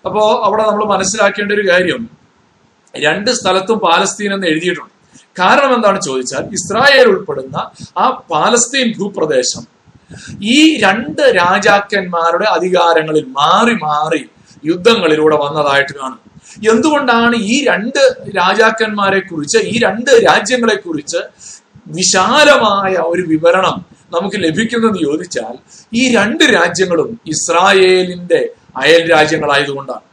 അപ്പോ അവിടെ നമ്മൾ മനസ്സിലാക്കേണ്ട ഒരു കാര്യം, രണ്ട് സ്ഥലത്തും പാലസ്തീൻ എന്ന് എഴുതിയിട്ടുണ്ട്. കാരണം എന്താണ് ചോദിച്ചാൽ, ഇസ്രായേൽ ഉൾപ്പെടുന്ന ആ പാലസ്തീൻ ഭൂപ്രദേശം ഈ രണ്ട് രാജാക്കന്മാരുടെ അധികാരങ്ങളിൽ മാറി മാറി യുദ്ധങ്ങളിലൂടെ വന്നതായിട്ട് കാണും. എന്തുകൊണ്ടാണ് ഈ രണ്ട് രാജാക്കന്മാരെ കുറിച്ച്, ഈ രണ്ട് രാജ്യങ്ങളെ കുറിച്ച് വിശാലമായ ഒരു വിവരണം നമുക്ക് ലഭിക്കുന്നെന്ന് ചോദിച്ചാൽ, ഈ രണ്ട് രാജ്യങ്ങളും ഇസ്രായേലിന്റെ അയൽ രാജ്യങ്ങളായതുകൊണ്ടാണ്.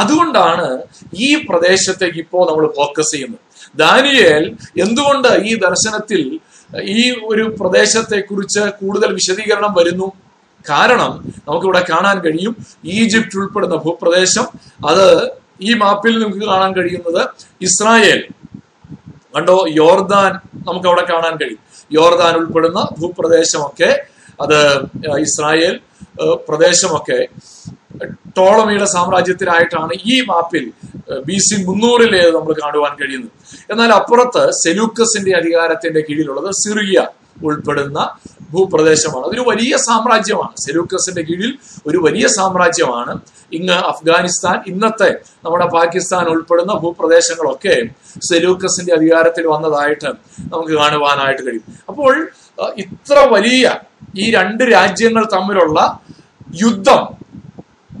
അതുകൊണ്ടാണ് ഈ പ്രദേശത്തേക്ക് ഇപ്പോൾ നമ്മൾ ഫോക്കസ് ചെയ്യുന്നത്. ദാനിയേൽ എന്തുകൊണ്ട് ഈ ദർശനത്തിൽ ഈ ഒരു പ്രദേശത്തെക്കുറിച്ച് കൂടുതൽ വിശദീകരണം വരുന്നു. കാരണം നമുക്കിവിടെ കാണാൻ കഴിയും, ഈജിപ്റ്റ് ഉൾപ്പെടുന്ന ഭൂപ്രദേശം, അത് ഈ മാപ്പിൽ നമുക്ക് കാണാൻ കഴിയുന്നത് ഇസ്രായേൽ, കണ്ടോ, യോർദാൻ നമുക്ക് അവിടെ കാണാൻ കഴിയും. യോർദാൻ ഉൾപ്പെടുന്ന ഭൂപ്രദേശമൊക്കെ, അത് ഇസ്രായേൽ പ്രദേശമൊക്കെ ടോളമിയുടെ സാമ്രാജ്യത്തിലായിട്ടാണ് ഈ മാപ്പിൽ ബി സി മുന്നൂറിലേ നമ്മൾ കാണുവാൻ കഴിയുന്നത്. എന്നാൽ അപ്പുറത്ത് സെലൂക്കസിന്റെ അധികാരത്തിന്റെ കീഴിലുള്ളത് സിറിയ ഉൾപ്പെടുന്ന ഭൂപ്രദേശമാണ്. അതൊരു വലിയ സാമ്രാജ്യമാണ്. സെലൂക്കസിന്റെ കീഴിൽ ഒരു വലിയ സാമ്രാജ്യമാണ് ഇന്ന് അഫ്ഗാനിസ്ഥാൻ, ഇന്നത്തെ നമ്മുടെ പാകിസ്ഥാൻ ഉൾപ്പെടുന്ന ഭൂപ്രദേശങ്ങളൊക്കെ സെലൂക്കസിന്റെ അധികാരത്തിൽ വന്നതായിട്ട് നമുക്ക് കാണുവാനായിട്ട് കഴിയും. അപ്പോൾ ഇത്ര വലിയ ഈ രണ്ട് രാജ്യങ്ങൾ തമ്മിലുള്ള യുദ്ധം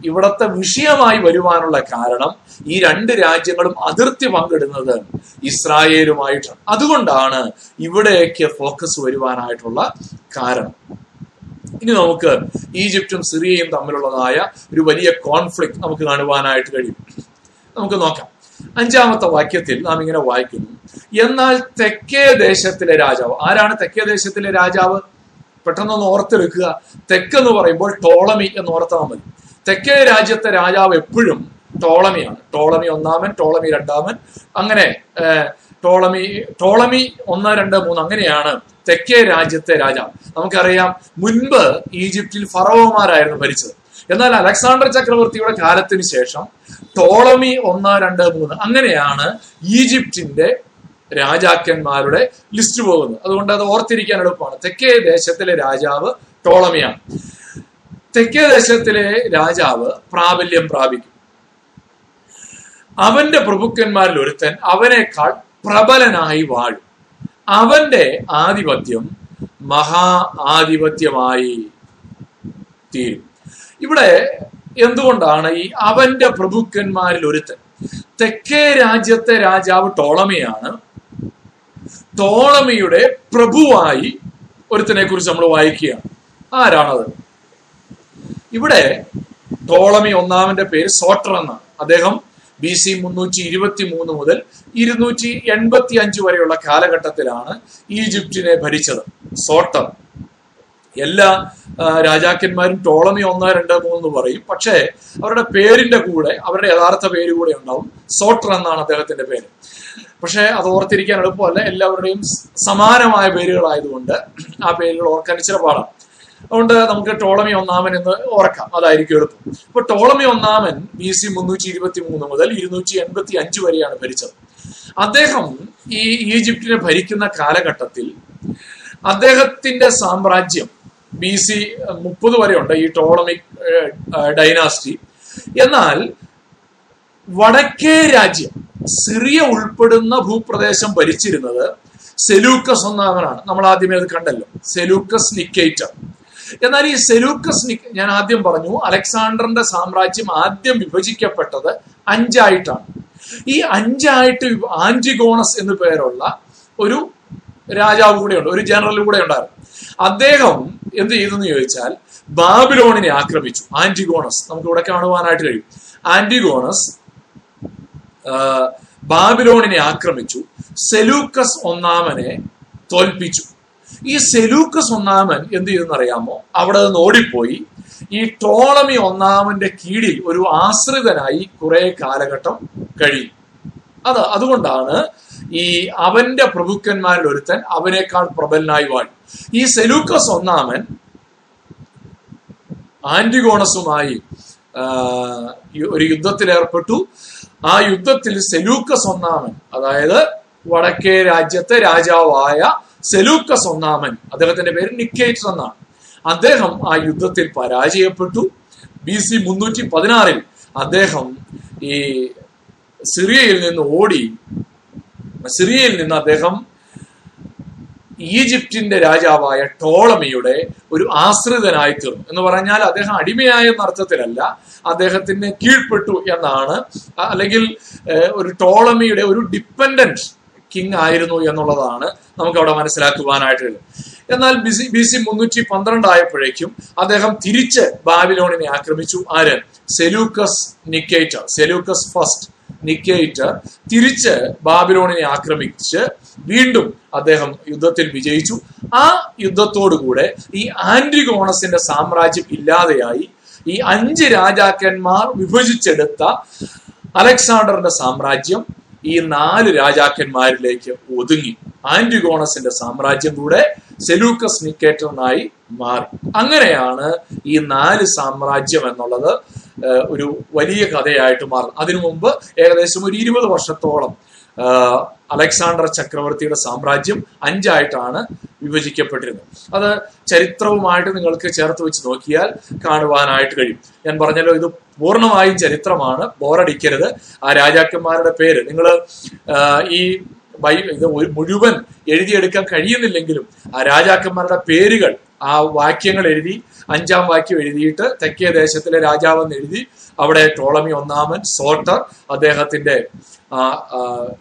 ഇവിടത്തെ വിഷയമായി വരുവാനുള്ള കാരണം ഈ രണ്ട് രാജ്യങ്ങളും അതിർത്തി പങ്കിടുന്നത് ഇസ്രായേലുമായിട്ടാണ്. അതുകൊണ്ടാണ് ഇവിടെയൊക്കെ ഫോക്കസ് വരുവാനായിട്ടുള്ള കാരണം. ഇനി നമുക്ക് ഈജിപ്തും സിറിയയും തമ്മിലുള്ളതായ ഒരു വലിയ കോൺഫ്ലിക്റ്റ് നമുക്ക് കാണുവാനായിട്ട് കഴിയും. നമുക്ക് നോക്കാം. അഞ്ചാമത്തെ വാക്യത്തിൽ നാം ഇങ്ങനെ വായിക്കുന്നു, എന്നാൽ തെക്കേ ദേശത്തിലെ രാജാവ്. ആരാണ് തെക്കേ ദേശത്തിലെ രാജാവ്? പെട്ടെന്നൊന്ന് ഓർത്തെടുക്കുക. തെക്കെന്ന് പറയുമ്പോൾ ടോളമി എന്ന് ഓർത്താൽ മതി. തെക്കേ രാജ്യത്തെ രാജാവ് എപ്പോഴും ടോളമിയാണ്. ടോളമി ഒന്നാമൻ, ടോളമി രണ്ടാമൻ, അങ്ങനെ ടോളമി ടോളമി ഒന്ന് രണ്ട് മൂന്ന്, അങ്ങനെയാണ് തെക്കേ രാജ്യത്തെ രാജാവ്. നമുക്കറിയാം, മുൻപ് ഈജിപ്തിൽ ഫറവോമാരായിരുന്നു ഭരിച്ചത്. എന്നാൽ അലക്സാണ്ടർ ചക്രവർത്തിയുടെ കാലത്തിന് ശേഷം ടോളമി ഒന്ന് രണ്ട് മൂന്ന്, അങ്ങനെയാണ് ഈജിപ്തിന്റെ രാജാക്കന്മാരുടെ ലിസ്റ്റ് പോകുന്നത്. അതുകൊണ്ട് അത് ഓർത്തിരിക്കാൻ എളുപ്പമാണ്. തെക്കേ ദേശത്തിലെ രാജാവ് ടോളമിയാണ്. തെക്കേ ദേശത്തിലെ രാജാവ് പ്രാബല്യം പ്രാപിക്കും. അവന്റെ പ്രഭുക്കന്മാരിൽ ഒരുത്തൻ അവനേക്കാൾ പ്രബലനായി വാഴും. അവന്റെ ആധിപത്യം മഹാ ആധിപത്യമായി തീരും. ഇവിടെ എന്തുകൊണ്ടാണ് ഈ അവന്റെ പ്രഭുക്കന്മാരിൽ ഒരുത്തൻ? തെക്കേ രാജ്യത്തെ രാജാവ് ടോളമിയാണ്. ടോളമിയുടെ പ്രഭുവായി ഒരുത്തനെ കുറിച്ച് നമ്മൾ വായിക്കുകയാണ്. ആരാണത്? ഇവിടെ ടോളമി ഒന്നാമന്റെ പേര് സോട്ടർ എന്നാണ്. അദ്ദേഹം ബി സി മുന്നൂറ്റി ഇരുപത്തി മൂന്ന് മുതൽ ഇരുന്നൂറ്റി എൺപത്തി അഞ്ച് വരെയുള്ള കാലഘട്ടത്തിലാണ് ഈജിപ്തിനെ ഭരിച്ചത് സോട്ടർ. എല്ലാ രാജാക്കന്മാരും ടോളമി ഒന്ന് രണ്ട് മൂന്ന് പറയും, പക്ഷേ അവരുടെ പേരിന്റെ കൂടെ അവരുടെ യഥാർത്ഥ പേര് കൂടെ ഉണ്ടാവും. സോട്ടർ എന്നാണ് അദ്ദേഹത്തിന്റെ പേര്. പക്ഷേ അത് ഓർത്തിരിക്കാൻ എളുപ്പമല്ല, എല്ലാവരുടെയും സമാനമായ പേരുകളായതുകൊണ്ട് ആ പേരുകൾ ഓർക്കാൻ ഇച്ചിരി പാടാണ്. അതുകൊണ്ട് നമുക്ക് ടോളമി ഒന്നാമൻ എന്ന് ഓർക്കാം, അതായിരിക്കും എളുപ്പം. ഇപ്പൊ ടോളമി ഒന്നാമൻ ബി സി മുന്നൂറ്റി ഇരുപത്തി മൂന്ന് മുതൽ ഇരുന്നൂറ്റി എൺപത്തി അഞ്ച് വരെയാണ് ഭരിച്ചത്. അദ്ദേഹം ഈ ഈജിപ്തിനെ ഭരിക്കുന്ന കാലഘട്ടത്തിൽ അദ്ദേഹത്തിന്റെ സാമ്രാജ്യം ബി സി മുപ്പത് വരെയുണ്ട് ഈ ടോളമിക് ഡൈനാസ്റ്റി. എന്നാൽ വടക്കേ രാജ്യം സിറിയ ഉൾപ്പെടുന്ന ഭൂപ്രദേശം ഭരിച്ചിരുന്നത് സെലൂക്കസ് ഒന്നാമനാണ്. നമ്മൾ ആദ്യമേ അത് കണ്ടല്ലോ, സെലൂക്കസ് നിക്കേറ്റർ. എന്നാൽ ഈ സെലൂക്കസ് നിക്ക ഞാൻ ആദ്യം പറഞ്ഞു, അലക്സാണ്ടറിന്റെ സാമ്രാജ്യം ആദ്യം വിഭജിക്കപ്പെട്ടത് അഞ്ചായിട്ടാണ്. ഈ അഞ്ചായിട്ട് ആൻറ്റിഗോണസ് എന്ന് പേരുള്ള ഒരു രാജാവ് കൂടെ ഉണ്ട്, ഒരു ജനറൽ കൂടെ ഉണ്ടായിരുന്നു. അദ്ദേഹം എന്ത് ചെയ്തെന്ന് ചോദിച്ചാൽ ബാബിലോണിനെ ആക്രമിച്ചു. ആന്റിഗോണസ് നമുക്ക് ഇവിടെ കാണുവാനായിട്ട് കഴിയും. ആന്റിഗോണസ് ബാബിലോണിനെ ആക്രമിച്ചു, സെലൂക്കസ് ഒന്നാമനെ തോൽപ്പിച്ചു. ഈ സെലൂക്കസ് ഒന്നാമൻ എന്ത് ചെയ്തെന്നറിയാമോ? അവിടെ നിന്ന് ഓടിപ്പോയി ഈ ടോളമി ഒന്നാമന്റെ കീഴിൽ ഒരു ആശ്രിതനായി കുറെ കാലഘട്ടം കഴിയും. അത് അതുകൊണ്ടാണ് ഈ അവന്റെ പ്രഭുക്കന്മാരിൽ ഒരുത്തൻ അവനേക്കാൾ പ്രബലനായി വാഴും. ഈ സെലൂക്കസ് ഒന്നാമൻ ആന്റിഗോണസുമായി ഒരു യുദ്ധത്തിലേർപ്പെട്ടു. ആ യുദ്ധത്തിൽ സെലൂക്കസ് ഒന്നാമൻ, അതായത് വടക്കേ രാജ്യത്തെ രാജാവായ സെലൂക്കസ് ഒന്നാമൻ, അദ്ദേഹത്തിന്റെ പേര് നിക്കേറ്റർ എന്നാണ്, അദ്ദേഹം ആ യുദ്ധത്തിൽ പരാജയപ്പെട്ടു. ബി സി മുന്നൂറ്റി പതിനാറിൽ അദ്ദേഹം ഈ സിറിയയിൽ നിന്ന് ഓടി സിറിയയിൽ നിന്ന് അദ്ദേഹം ഈജിപ്തിന്റെ രാജാവായ ടോളമിയുടെ ഒരു ആശ്രിതനായി തീർന്നു. എന്ന് പറഞ്ഞാൽ അദ്ദേഹം അടിമയായ എന്ന അർത്ഥത്തിലല്ല, അദ്ദേഹത്തിന് കീഴ്പ്പെട്ടു എന്നാണ്, അല്ലെങ്കിൽ ഒരു ടോളമിയുടെ ഒരു ഡിപ്പെൻഡന്റ് കിങ് ആയിരുന്നു എന്നുള്ളതാണ് നമുക്ക് അവിടെ മനസ്സിലാക്കുവാനായിട്ട്. എന്നാൽ ബിസി ബി സി മുന്നൂറ്റി പന്ത്രണ്ട് ആയപ്പോഴേക്കും അദ്ദേഹം തിരിച്ച് ബാബിലോണിനെ ആക്രമിച്ചു. ആര്? Seleucus Nicator, Seleucus first. Nicator തിരിച്ച് ബാബിലോണിനെ ആക്രമിച്ച് വീണ്ടും അദ്ദേഹം യുദ്ധത്തിൽ വിജയിച്ചു. ആ യുദ്ധത്തോടുകൂടെ ഈ ആന്റിഗോണസിന്റെ സാമ്രാജ്യം ഇല്ലാതെയായി. ഈ അഞ്ച് രാജാക്കന്മാർ വിഭജിച്ചെടുത്ത അലക്സാണ്ടറിന്റെ സാമ്രാജ്യം ഈ നാല് രാജാക്കന്മാരിലേക്ക് ഒതുങ്ങി. ആന്റിഗോണസിന്റെ സാമ്രാജ്യം കൂടെ സെലൂക്കസ് നിക്കേറ്ററിനായി മാറി. അങ്ങനെയാണ് ഈ നാല് സാമ്രാജ്യം എന്നുള്ളത് ഒരു വലിയ കഥയായിട്ട് മാറുന്നത്. അതിനു മുമ്പ് ഏകദേശം ഒരു ഇരുപത് വർഷത്തോളം അലക്സാണ്ടർ ചക്രവർത്തിയുടെ സാമ്രാജ്യം അഞ്ചായിട്ടാണ് വിഭജിക്കപ്പെട്ടിരുന്നത്. അത് ചരിത്രവുമായിട്ട് നിങ്ങൾക്ക് ചേർത്ത് വെച്ച് നോക്കിയാൽ കാണുവാനായിട്ട് കഴിയും. ഞാൻ പറഞ്ഞല്ലോ, ഇത് പൂർണ്ണമായും ചരിത്രമാണ്, ബോറടിക്കരുത്. ആ രാജാക്കന്മാരുടെ പേര് നിങ്ങൾ ഈ ഇത് മുഴുവൻ എഴുതിയെടുക്കാൻ കഴിയുന്നില്ലെങ്കിലും ആ രാജാക്കന്മാരുടെ പേരുകൾ, ആ വാക്യങ്ങൾ എഴുതി, അഞ്ചാം വാക്യം എഴുതിയിട്ട് തെക്കേ ദേശത്തിലെ രാജാവെന്ന് എഴുതി. അവിടെ ടോളമി ഒന്നാമൻ, സോട്ടർ, അദ്ദേഹത്തിന്റെ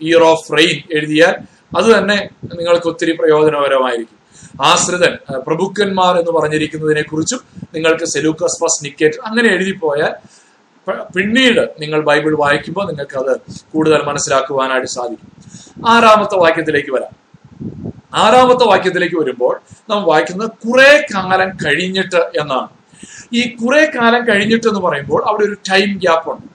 ഇയർ ഓഫ് റെയിൻ എഴുതിയാൽ അത് തന്നെ നിങ്ങൾക്ക് ഒത്തിരി പ്രയോജനകരമായിരിക്കും. ആശ്രിതൻ, പ്രഭുക്കന്മാർ എന്ന് പറഞ്ഞിരിക്കുന്നതിനെ കുറിച്ചും നിങ്ങൾക്ക് സെലൂക്കസ് ഫസ്റ്റ് നിക്കേറ്റർ അങ്ങനെ എഴുതിപ്പോയാൽ പിന്നീട് നിങ്ങൾ ബൈബിൾ വായിക്കുമ്പോൾ നിങ്ങൾക്ക് അത് കൂടുതൽ മനസ്സിലാക്കുവാനായിട്ട് സാധിക്കും. ആറാമത്തെ വാക്യത്തിലേക്ക് വരാം. ആറാമത്തെ വാക്യത്തിലേക്ക് വരുമ്പോൾ നാം വായിക്കുന്നത് കുറെ കാലം കഴിഞ്ഞിട്ട് എന്നാണ്. ഈ കുറെ കാലം കഴിഞ്ഞിട്ട് എന്ന് പറയുമ്പോൾ അവിടെ ഒരു ടൈം ഗ്യാപ്പ് ഉണ്ട്.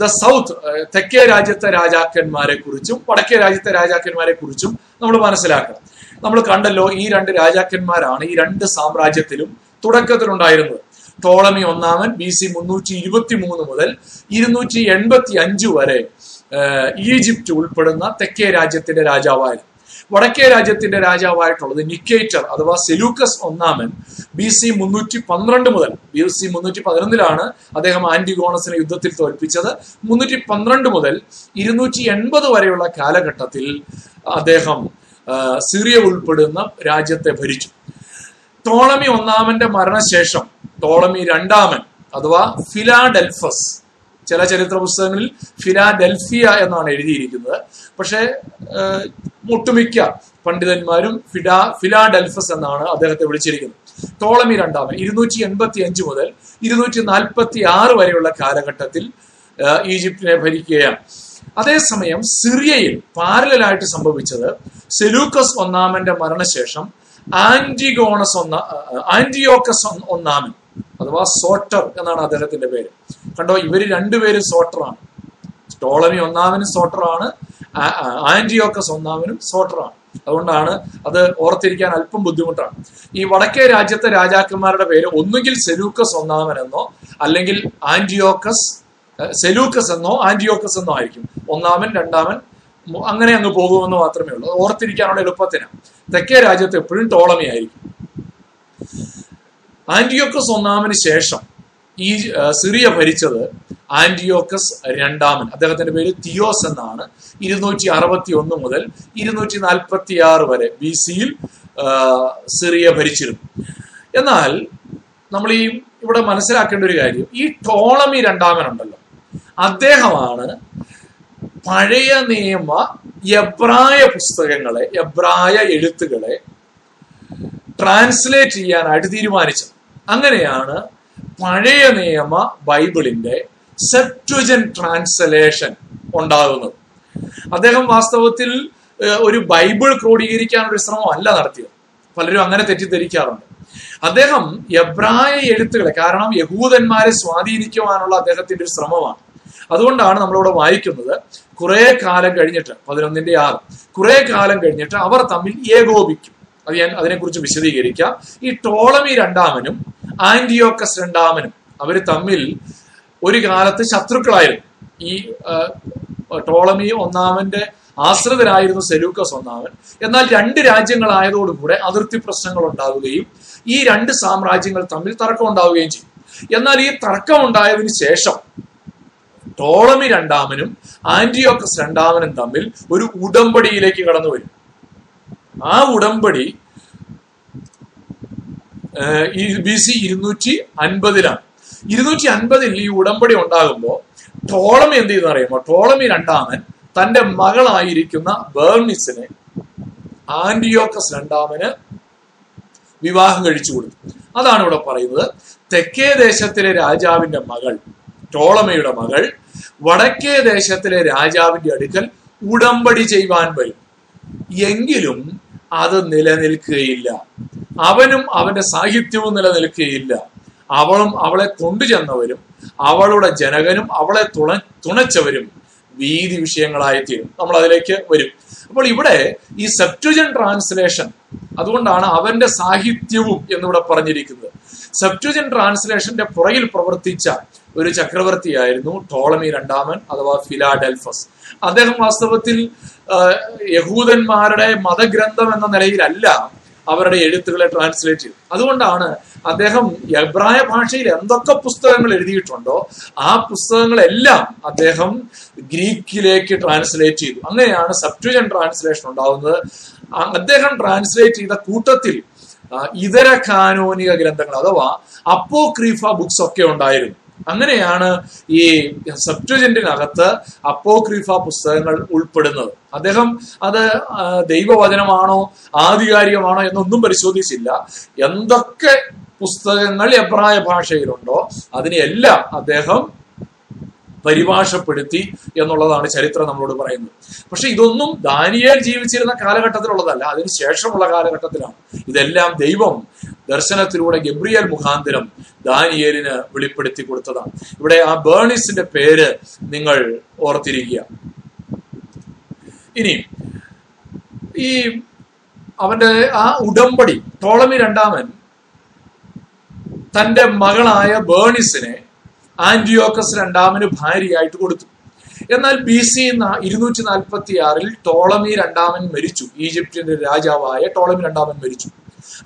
ദ സൗത്ത്, തെക്കേ രാജ്യത്തെ രാജാക്കന്മാരെ കുറിച്ചും വടക്കേ രാജ്യത്തെ രാജാക്കന്മാരെ കുറിച്ചും നമ്മൾ മനസ്സിലാക്കണം. നമ്മൾ കണ്ടല്ലോ, ഈ രണ്ട് രാജാക്കന്മാരാണ് ഈ രണ്ട് സാമ്രാജ്യത്തിലും തുടക്കത്തിലുണ്ടായിരുന്നത്. ടോളമി ഒന്നാമൻ ബി സി മുന്നൂറ്റി ഇരുപത്തി മൂന്ന് മുതൽ ഇരുന്നൂറ്റി എൺപത്തി അഞ്ച് വരെ ഈജിപ്റ്റ് ഉൾപ്പെടുന്ന തെക്കേ രാജ്യത്തിന്റെ രാജാവായിരുന്നു. വടക്കേ രാജ്യത്തിന്റെ രാജാവായിട്ടുള്ളത് നിക്കേറ്റർ അഥവാ സെലൂക്കസ് ഒന്നാമൻ ബി സി മുന്നൂറ്റി പന്ത്രണ്ട് മുതൽ ബി സി മുന്നൂറ്റി പതിനൊന്നിലാണ് അദ്ദേഹം ആന്റിഗോണസിനെ യുദ്ധത്തിൽ തോൽപ്പിച്ചത്. മുന്നൂറ്റി പന്ത്രണ്ട് മുതൽ ഇരുന്നൂറ്റി എൺപത് വരെയുള്ള കാലഘട്ടത്തിൽ അദ്ദേഹം സിറിയ ഉൾപ്പെടുന്ന രാജ്യത്തെ ഭരിച്ചു. ടോളമി ഒന്നാമന്റെ മരണശേഷം ടോളമി രണ്ടാമൻ അഥവാ ഫിലാഡൽഫസ്, ചില ചരിത്ര പുസ്തകങ്ങളിൽ ഫിലാഡൽഫിയ എന്നാണ് എഴുതിയിരിക്കുന്നത്, പക്ഷേ ഒട്ടുമിക്ക പണ്ഡിതന്മാരും ഫിഡാ ഫിലാഡൽഫസ് എന്നാണ് അദ്ദേഹത്തെ വിളിച്ചിരിക്കുന്നത്. ടോളമി രണ്ടാമൻ ഇരുന്നൂറ്റി എൺപത്തി അഞ്ച് മുതൽ ഇരുന്നൂറ്റി നാൽപ്പത്തി ആറ് വരെയുള്ള കാലഘട്ടത്തിൽ ഈജിപ്തിനെ ഭരിക്കുകയാണ്. അതേസമയം സിറിയയിൽ പാരലായിട്ട് സംഭവിച്ചത് സെലൂക്കസ് ഒന്നാമന്റെ മരണശേഷം ആന്റിഗോണസ് ഒന്ന ആന്റിയോക്കസ് ഒന്നാമൻ അഥവാ സോട്ടർ എന്നാണ് അദ്ദേഹത്തിന്റെ പേര്. കണ്ടോ, ഇവര് രണ്ടുപേരും സോട്ടറാണ്. Ptolemy ഒന്നാമനും സോട്ടറാണ്, Antiochus ഒന്നാമനും സോട്ടറാണ്. അതുകൊണ്ടാണ് അത് ഓർത്തിരിക്കാൻ അല്പം ബുദ്ധിമുട്ടാണ്. ഈ വടക്കേ രാജ്യത്തെ രാജാക്കന്മാരുടെ പേര് ഒന്നുകിൽ സെലൂക്കസ് ഒന്നാമനെന്നോ അല്ലെങ്കിൽ ആന്റിയോക്കസ് സെലൂക്കസ് എന്നോ ആന്റിയോക്കസ് എന്നോ ആയിരിക്കും. ഒന്നാമൻ, രണ്ടാമൻ, അങ്ങനെ അങ്ങ് പോകുമെന്ന് മാത്രമേ ഉള്ളൂ. ഓർത്തിരിക്കാനുള്ള എളുപ്പത്തിനാണ്. തെക്കേ രാജ്യത്ത് എപ്പോഴും ടോളമി ആയിരിക്കും. ആന്റിയോക്കസ് ഒന്നാമന് ശേഷം ഈ സിറിയ ഭരിച്ചത് ആന്റിയോക്കസ് രണ്ടാമൻ, അദ്ദേഹത്തിന്റെ പേര് തിയോസ് എന്നാണ്, ഇരുന്നൂറ്റി അറുപത്തി ഒന്ന് മുതൽ ഇരുന്നൂറ്റി നാൽപ്പത്തി ആറ് വരെ ബി സിയിൽ സിറിയ ഭരിച്ചിരുന്നു. എന്നാൽ നമ്മൾ ഈ ഇവിടെ മനസ്സിലാക്കേണ്ട ഒരു കാര്യം, ഈ ടോളമി രണ്ടാമനുണ്ടല്ലോ, അദ്ദേഹമാണ് പഴയ നിയമ എബ്രായ പുസ്തകങ്ങളെ, എബ്രായ എഴുത്തുകളെ ട്രാൻസ്ലേറ്റ് ചെയ്യാനായിട്ട് തീരുമാനിച്ചത്. അങ്ങനെയാണ് പഴയ നിയമ ബൈബിളിന്റെ സെപ്റ്റുജന്റ് ട്രാൻസ്ലേഷൻ ഉണ്ടാകുന്നത്. അദ്ദേഹം വാസ്തവത്തിൽ ഒരു ബൈബിൾ ക്രോഡീകരിക്കാനൊരു ശ്രമം അല്ല നടത്തിയത്. പലരും അങ്ങനെ തെറ്റിദ്ധരിക്കാറുണ്ട്. അദ്ദേഹം എബ്രായ എഴുത്തുകളെ, കാരണം യഹൂദന്മാരെ സ്വാധീനിക്കുവാനുള്ള അദ്ദേഹത്തിന്റെ ഒരു ശ്രമമാണ്. അതുകൊണ്ടാണ് നമ്മളിവിടെ വായിക്കുന്നത് കുറെ കാലം കഴിഞ്ഞിട്ട്, പതിനൊന്നിന്റെ ആറ്, കുറെ കാലം കഴിഞ്ഞിട്ട് അവർ തമ്മിൽ ഏകോപിക്കും. അത് ഞാൻ അതിനെക്കുറിച്ച് വിശദീകരിക്കാം. ഈ ടോളമി രണ്ടാമനും ആന്റിയോക്കസ് രണ്ടാമനും അവർ തമ്മിൽ ഒരു കാലത്ത് ശത്രുക്കളായിരുന്നു. ഈ ടോളമി ഒന്നാമന്റെ ആശ്രിതനായിരുന്നു സെലൂക്കസ് ഒന്നാമൻ. എന്നാൽ രണ്ട് രാജ്യങ്ങളായതോടുകൂടെ അതിർത്തി പ്രശ്നങ്ങൾ ഉണ്ടാവുകയും ഈ രണ്ട് സാമ്രാജ്യങ്ങൾ തമ്മിൽ തർക്കം ഉണ്ടാവുകയും ചെയ്യും. എന്നാൽ ഈ തർക്കം ഉണ്ടായതിനു ശേഷം ടോളമി രണ്ടാമനും ആന്റിയോക്കസ് രണ്ടാമനും തമ്മിൽ ഒരു ഉടമ്പടിയിലേക്ക് കടന്നു വരും. ആ ഉടമ്പടി ബി സി ഇരുന്നൂറ്റി അൻപതിലാണ്. ഇരുന്നൂറ്റി അൻപതിൽ ഈ ഉടമ്പടി ഉണ്ടാകുമ്പോൾ ടോളമി എന്ത് ചെയ്യുന്ന അറിയുമോ? ടോളമി രണ്ടാമൻ തന്റെ മകളായിരിക്കുന്ന ബേർണിസിനെ ആന്റിയോക്കസ് രണ്ടാമന് വിവാഹം കഴിച്ചു കൊടുത്തു. അതാണ് ഇവിടെ പറയുന്നത്, തെക്കേ ദേശത്തിലെ രാജാവിന്റെ മകൾ ടോളമയുടെ മകൾ വടക്കേ ദേശത്തിലെ രാജാവിന്റെ അടുക്കൽ ഉടമ്പടി ചെയ്യുവാൻ വരും. എങ്കിലും അത് നിലനിൽക്കുകയില്ല. അവനും അവന്റെ സാഹിത്യവും നിലനിൽക്കുകയില്ല. അവളും അവളെ കൊണ്ടുചെന്നവരും അവളുടെ ജനകനും അവളെ തുണ തുണച്ചവരും വീതി വിഷയങ്ങളായിത്തീരും. നമ്മൾ അതിലേക്ക് വരും. അപ്പോൾ ഇവിടെ ഈ സെപ്റ്റുജൻ ട്രാൻസ്ലേഷൻ, അതുകൊണ്ടാണ് അവന്റെ സാഹിത്യവും എന്നിവിടെ പറഞ്ഞിരിക്കുന്നത്. സെപ്റ്റുജൻ ട്രാൻസ്ലേഷന്റെ പുറകിൽ പ്രവർത്തിച്ച ഒരു ചക്രവർത്തിയായിരുന്നു ടോളമി രണ്ടാമൻ അഥവാ ഫിലാഡൽഫസ്. അദ്ദേഹം വാസ്തവത്തിൽ യഹൂദന്മാരുടെ മതഗ്രന്ഥം എന്ന നിലയിലല്ല അവരുടെ എഴുത്തുകളെ ട്രാൻസ്ലേറ്റ് ചെയ്തു. അതുകൊണ്ടാണ് അദ്ദേഹം എബ്രായ ഭാഷയിൽ എന്തൊക്കെ പുസ്തകങ്ങൾ എഴുതിയിട്ടുണ്ടോ ആ പുസ്തകങ്ങളെല്ലാം അദ്ദേഹം ഗ്രീക്കിലേക്ക് ട്രാൻസ്ലേറ്റ് ചെയ്തു. അങ്ങനെയാണ് സെപ്റ്റുജൻ ട്രാൻസ്ലേഷൻ ഉണ്ടാവുന്നത്. അദ്ദേഹം ട്രാൻസ്ലേറ്റ് ചെയ്ത കൂട്ടത്തിൽ ഇതര കാനോനിക ഗ്രന്ഥങ്ങൾ അഥവാ അപ്പോക്രീഫ ബുക്സ് ഒക്കെ ഉണ്ടായിരുന്നു. അങ്ങനെയാണ് ഈ സെപ്റ്റുജന്റിനകത്ത് അപ്പോക്രീഫ പുസ്തകങ്ങൾ ഉൾപ്പെടുന്നത്. അദ്ദേഹം അത് ദൈവവചനമാണോ ആധികാരികമാണോ എന്നൊന്നും പരിശോധിച്ചില്ല. എന്തൊക്കെ പുസ്തകങ്ങൾ എബ്രായ ഭാഷയിലുണ്ടോ അതിനെല്ലാം അദ്ദേഹം പരിഭാഷപ്പെടുത്തി എന്നുള്ളതാണ് ചരിത്രം നമ്മളോട് പറയുന്നത്. പക്ഷെ ഇതൊന്നും ദാനിയേൽ ജീവിച്ചിരുന്ന കാലഘട്ടത്തിലുള്ളതല്ല, അതിന് ശേഷമുള്ള കാലഘട്ടത്തിലാണ്. ഇതെല്ലാം ദൈവം ദർശനത്തിലൂടെ ഗബ്രിയേൽ മുഖാന്തരം ദാനിയേലിന് വെളിപ്പെടുത്തി കൊടുത്തതാണ്. ഇവിടെ ആ ബേർണിസിന്റെ പേര് നിങ്ങൾ ഓർത്തിരിക്കുക. ഇനി ഈ അവന്റെ ആ ഉടമ്പടി, ടോളമി രണ്ടാമൻ തന്റെ മകളായ ബേർണിസിനെ ആന്റിയോക്കസ് രണ്ടാമന് ഭാര്യയായിട്ട് കൊടുത്തു. എന്നാൽ ബി സി ഇരുന്നൂറ്റി നാൽപ്പത്തി ആറിൽ ടോളമി രണ്ടാമൻ മരിച്ചു. ഈജിപ്തിന്റെ രാജാവായ ടോളമി രണ്ടാമൻ മരിച്ചു.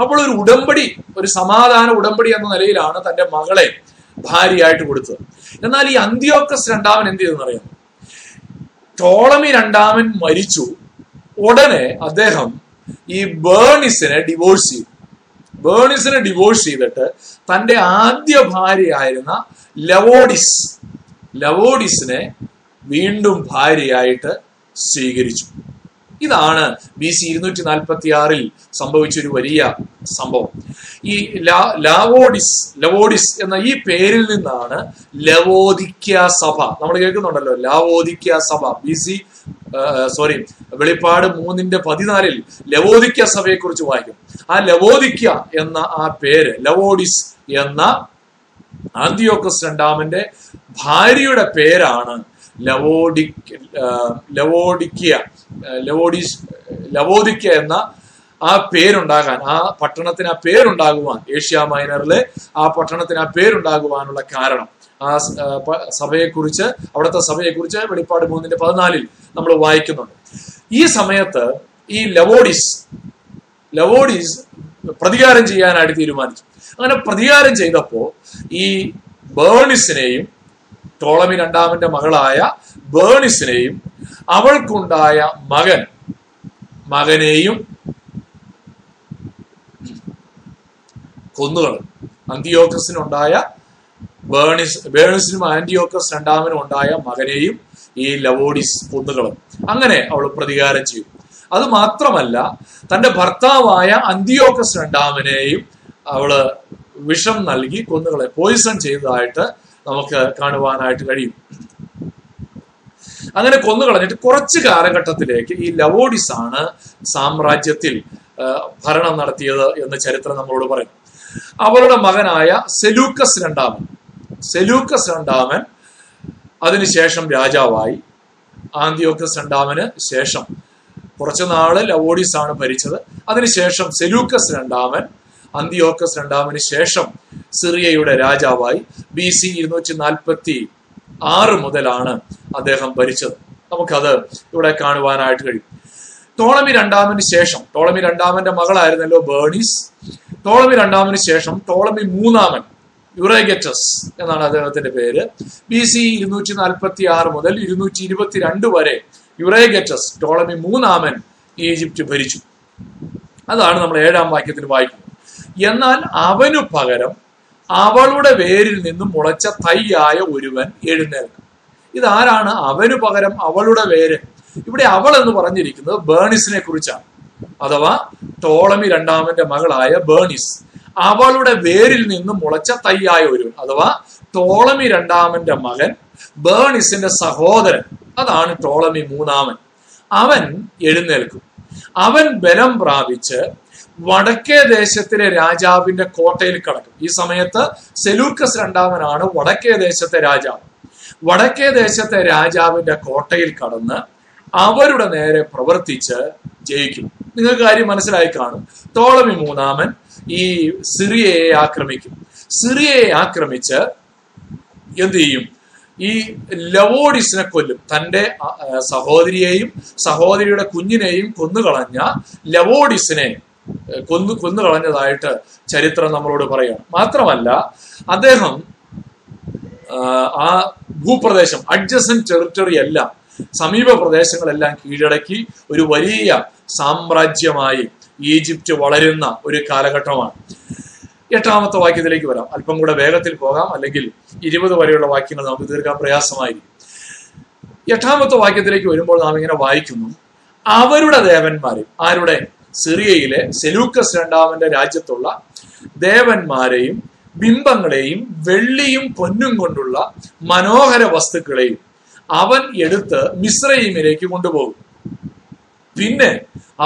അപ്പോൾ ഒരു ഉടമ്പടി, ഒരു സമാധാന ഉടമ്പടി എന്ന നിലയിലാണ് തന്റെ മകളെ ഭാര്യയായിട്ട് കൊടുത്തത്. എന്നാൽ ഈ അന്ത്യോക്കസ് രണ്ടാമൻ എന്ത് ചെയ്തെന്നറിയാം? ടോളമി രണ്ടാമൻ മരിച്ചു ഉടനെ അദ്ദേഹം ഈ ബേർണിസിനെ ഡിവോഴ്സ് ചെയ്തു. ബേർണിസിനെ ഡിവോഴ്സ് ചെയ്തിട്ട് തന്റെ ആദ്യ ഭാര്യയായിരുന്ന ലവോഡിസ് ലവോഡിസിനെ വീണ്ടും ഭാര്യയായിട്ട് സ്വീകരിച്ചു. ഇതാണ് ബി സി ഇരുന്നൂറ്റി നാൽപ്പത്തി ആറിൽ സംഭവിച്ചൊരു വലിയ സംഭവം. ഈ ലവോഡിസ് ലവോഡിസ് എന്ന ഈ പേരിൽ നിന്നാണ് ലവോദിക്യ സഭ, നമ്മൾ കേൾക്കുന്നുണ്ടല്ലോ ലവോദിക്യ സഭ. ബി സി സോറി വെളിപ്പാട് മൂന്നിന്റെ പതിനാലിൽ ലവോദിക്യ സഭയെ കുറിച്ച് വായിക്കും. ആ ലവോദിക്യ എന്ന ആ പേര് ലവോഡിസ് എന്ന ആന്തിയോക്കസ് രണ്ടാമന്റെ ഭാര്യയുടെ പേരാണ് ലവോഡിക് ലവോഡിക്യ ലവോഡിസ് ലവോദിക്യ എന്ന ആ പേരുണ്ടാകാൻ, ആ പട്ടണത്തിന് ആ പേരുണ്ടാകുവാൻ, ഏഷ്യ മൈനറിലെ ആ പട്ടണത്തിന് ആ പേരുണ്ടാകുവാനുള്ള കാരണം, ആ സഭയെക്കുറിച്ച്, അവിടുത്തെ സഭയെക്കുറിച്ച് വെളിപ്പാട് മൂന്നിന്റെ പതിനാലിൽ നമ്മൾ വായിക്കുന്നുണ്ട്. ഈ സമയത്ത് ഈ ലവോഡിസ് ലവോഡിസ് പ്രതികാരം ചെയ്യാനായിട്ട് തീരുമാനിച്ചു. അങ്ങനെ പ്രതികാരം ചെയ്തപ്പോ ഈ ബേർണിസിനെയും ടോളമി രണ്ടാമന്റെ മകളായ ബേർണിസിനെയും അവൾക്കുണ്ടായ മകൻ മകനെയും കൊന്നുകളഞ്ഞു. അന്തിയോക്കസിനുണ്ടായ ബേർണിസ് ബേർണിസിനും ആന്റിയോക്കസ് രണ്ടാമനും ഉണ്ടായ മകനെയും ഈ ലവോഡിസ് കൊന്നുകളഞ്ഞു. അങ്ങനെ അവൾ പ്രതികാരം ചെയ്തു. അത് മാത്രമല്ല, തന്റെ ഭർത്താവായ അന്തിയോക്കസ് രണ്ടാമനെയും അവള് വിഷം നൽകി കൊന്നുകളെ, പോയിസൺ ചെയ്തതായിട്ട് നമുക്ക് കാണുവാനായിട്ട് കഴിയും. അങ്ങനെ കൊന്നുകളഞ്ഞിട്ട് കുറച്ച് കാലഘട്ടത്തിലേക്ക് ഈ ലവോഡിസ് ആണ് സാമ്രാജ്യത്തിൽ ഭരണം നടത്തിയത് എന്ന് ചരിത്രം നമ്മളോട് പറയും. അവളുടെ മകനായ സെലൂക്കസ് രണ്ടാമൻ സെലൂക്കസ് രണ്ടാമൻ അതിനുശേഷം രാജാവായി. ആന്തിയോക്കസ് രണ്ടാമന് ശേഷം കുറച്ചു നാള് ലവോഡിസ് ആണ് ഭരിച്ചത്. അതിനുശേഷം സെലൂക്കസ് രണ്ടാമൻ അന്തിയോക്കസ് രണ്ടാമന് ശേഷം സിറിയയുടെ രാജാവായി. ബി സി ഇരുന്നൂറ്റി നാൽപ്പത്തി ആറ് മുതലാണ് അദ്ദേഹം ഭരിച്ചത്. നമുക്കത് ഇവിടെ കാണുവാനായിട്ട് കഴിയും. ടോളമി രണ്ടാമന് ശേഷം, ടോളമി രണ്ടാമന്റെ മകളായിരുന്നല്ലോ ബേർണിസ്, ടോളമി രണ്ടാമന് ശേഷം ടോളമി മൂന്നാമൻ, യുറേഗറ്റസ് എന്നാണ് അദ്ദേഹത്തിന്റെ പേര്, ബി സി ഇരുന്നൂറ്റി നാൽപ്പത്തി ആറ് മുതൽ ഇരുന്നൂറ്റി ഇരുപത്തിരണ്ട് വരെ യുറേഗറ്റസ് ടോളമി മൂന്നാമൻ ഈജിപ്റ്റ് ഭരിച്ചു. അതാണ് നമ്മൾ ഏഴാം വാക്യത്തിൽ വായിക്കുന്നത്. എന്നാൽ അവനു പകരം അവളുടെ വേരിൽ നിന്നും മുളച്ച തൈയായ ഒരുവൻ എഴുന്നേൽക്കും. ഇതാരാണ് അവനു പകരം അവളുടെ വേര്? ഇവിടെ അവൾ എന്ന് പറഞ്ഞിരിക്കുന്നത് ബേർണിസിനെ കുറിച്ചാണ്, അഥവാ ടോളമി രണ്ടാമന്റെ മകളായ ബേർണിസ്. അവളുടെ വേരിൽ നിന്നും മുളച്ച തൈയായ ഒരുവൻ അഥവാ ടോളമി രണ്ടാമന്റെ മകൻ ബേണിസിന്റെ സഹോദരൻ, അതാണ് ടോളമി മൂന്നാമൻ. അവൻ എഴുന്നേൽക്കും. അവൻ ബലം പ്രാപിച്ച് വടക്കേ ദേശത്തിലെ രാജാവിന്റെ കോട്ടയിൽ കടക്കും. ഈ സമയത്ത് സെലൂക്കസ് രണ്ടാമനാണ് വടക്കേ ദേശത്തെ രാജാവ്. വടക്കേ ദേശത്തെ രാജാവിന്റെ കോട്ടയിൽ കടന്ന് അവരുടെ നേരെ പ്രവർത്തിച്ച് ജയിക്കും. നിങ്ങൾക്ക് കാര്യം മനസ്സിലായി കാണും. ടോളമി മൂന്നാമൻ ഈ സിറിയയെ ആക്രമിക്കും. സിറിയയെ ആക്രമിച്ച് എന്ത് ചെയ്യും? ഈ ലവോഡിസിനെ കൊല്ലും. തൻ്റെ സഹോദരിയെയും സഹോദരിയുടെ കുഞ്ഞിനെയും കൊന്നുകളഞ്ഞ ലവോഡിസിനെ കൊന്നു കൊന്നുകളഞ്ഞതായിട്ട് ചരിത്രം നമ്മളോട് പറയാണ്. മാത്രമല്ല അദ്ദേഹം ആ ഭൂപ്രദേശം, അഡ്ജസന്റ് ടെറിട്ടറി എല്ലാം, സമീപ പ്രദേശങ്ങളെല്ലാം കീഴടക്കി ഒരു വലിയ സാമ്രാജ്യമായി ഈജിപ്റ്റ് വളരുന്ന ഒരു കാലഘട്ടമാണ്. എട്ടാമത്തെ വാക്യത്തിലേക്ക് വരാം. അല്പം കൂടെ വേഗത്തിൽ പോകാം, അല്ലെങ്കിൽ ഇരുപത് വരെയുള്ള വാക്യങ്ങൾ നമുക്ക് തീർക്കാൻ പ്രയാസമായിരിക്കും. എട്ടാമത്തെ വാക്യത്തിലേക്ക് വരുമ്പോൾ നാം ഇങ്ങനെ വായിക്കുന്നു, അവരുടെ ദേവന്മാരെയും, ആരുടെ? സിറിയയിലെ സെലൂക്കസ് രണ്ടാമന്റെ രാജ്യത്തുള്ള ദേവന്മാരെയും ബിംബങ്ങളെയും വെള്ളിയും പൊന്നും കൊണ്ടുള്ള മനോഹര വസ്തുക്കളെയും അവൻ എടുത്ത് മിസ്രയീമിലേക്ക് കൊണ്ടുപോകും. പിന്നെ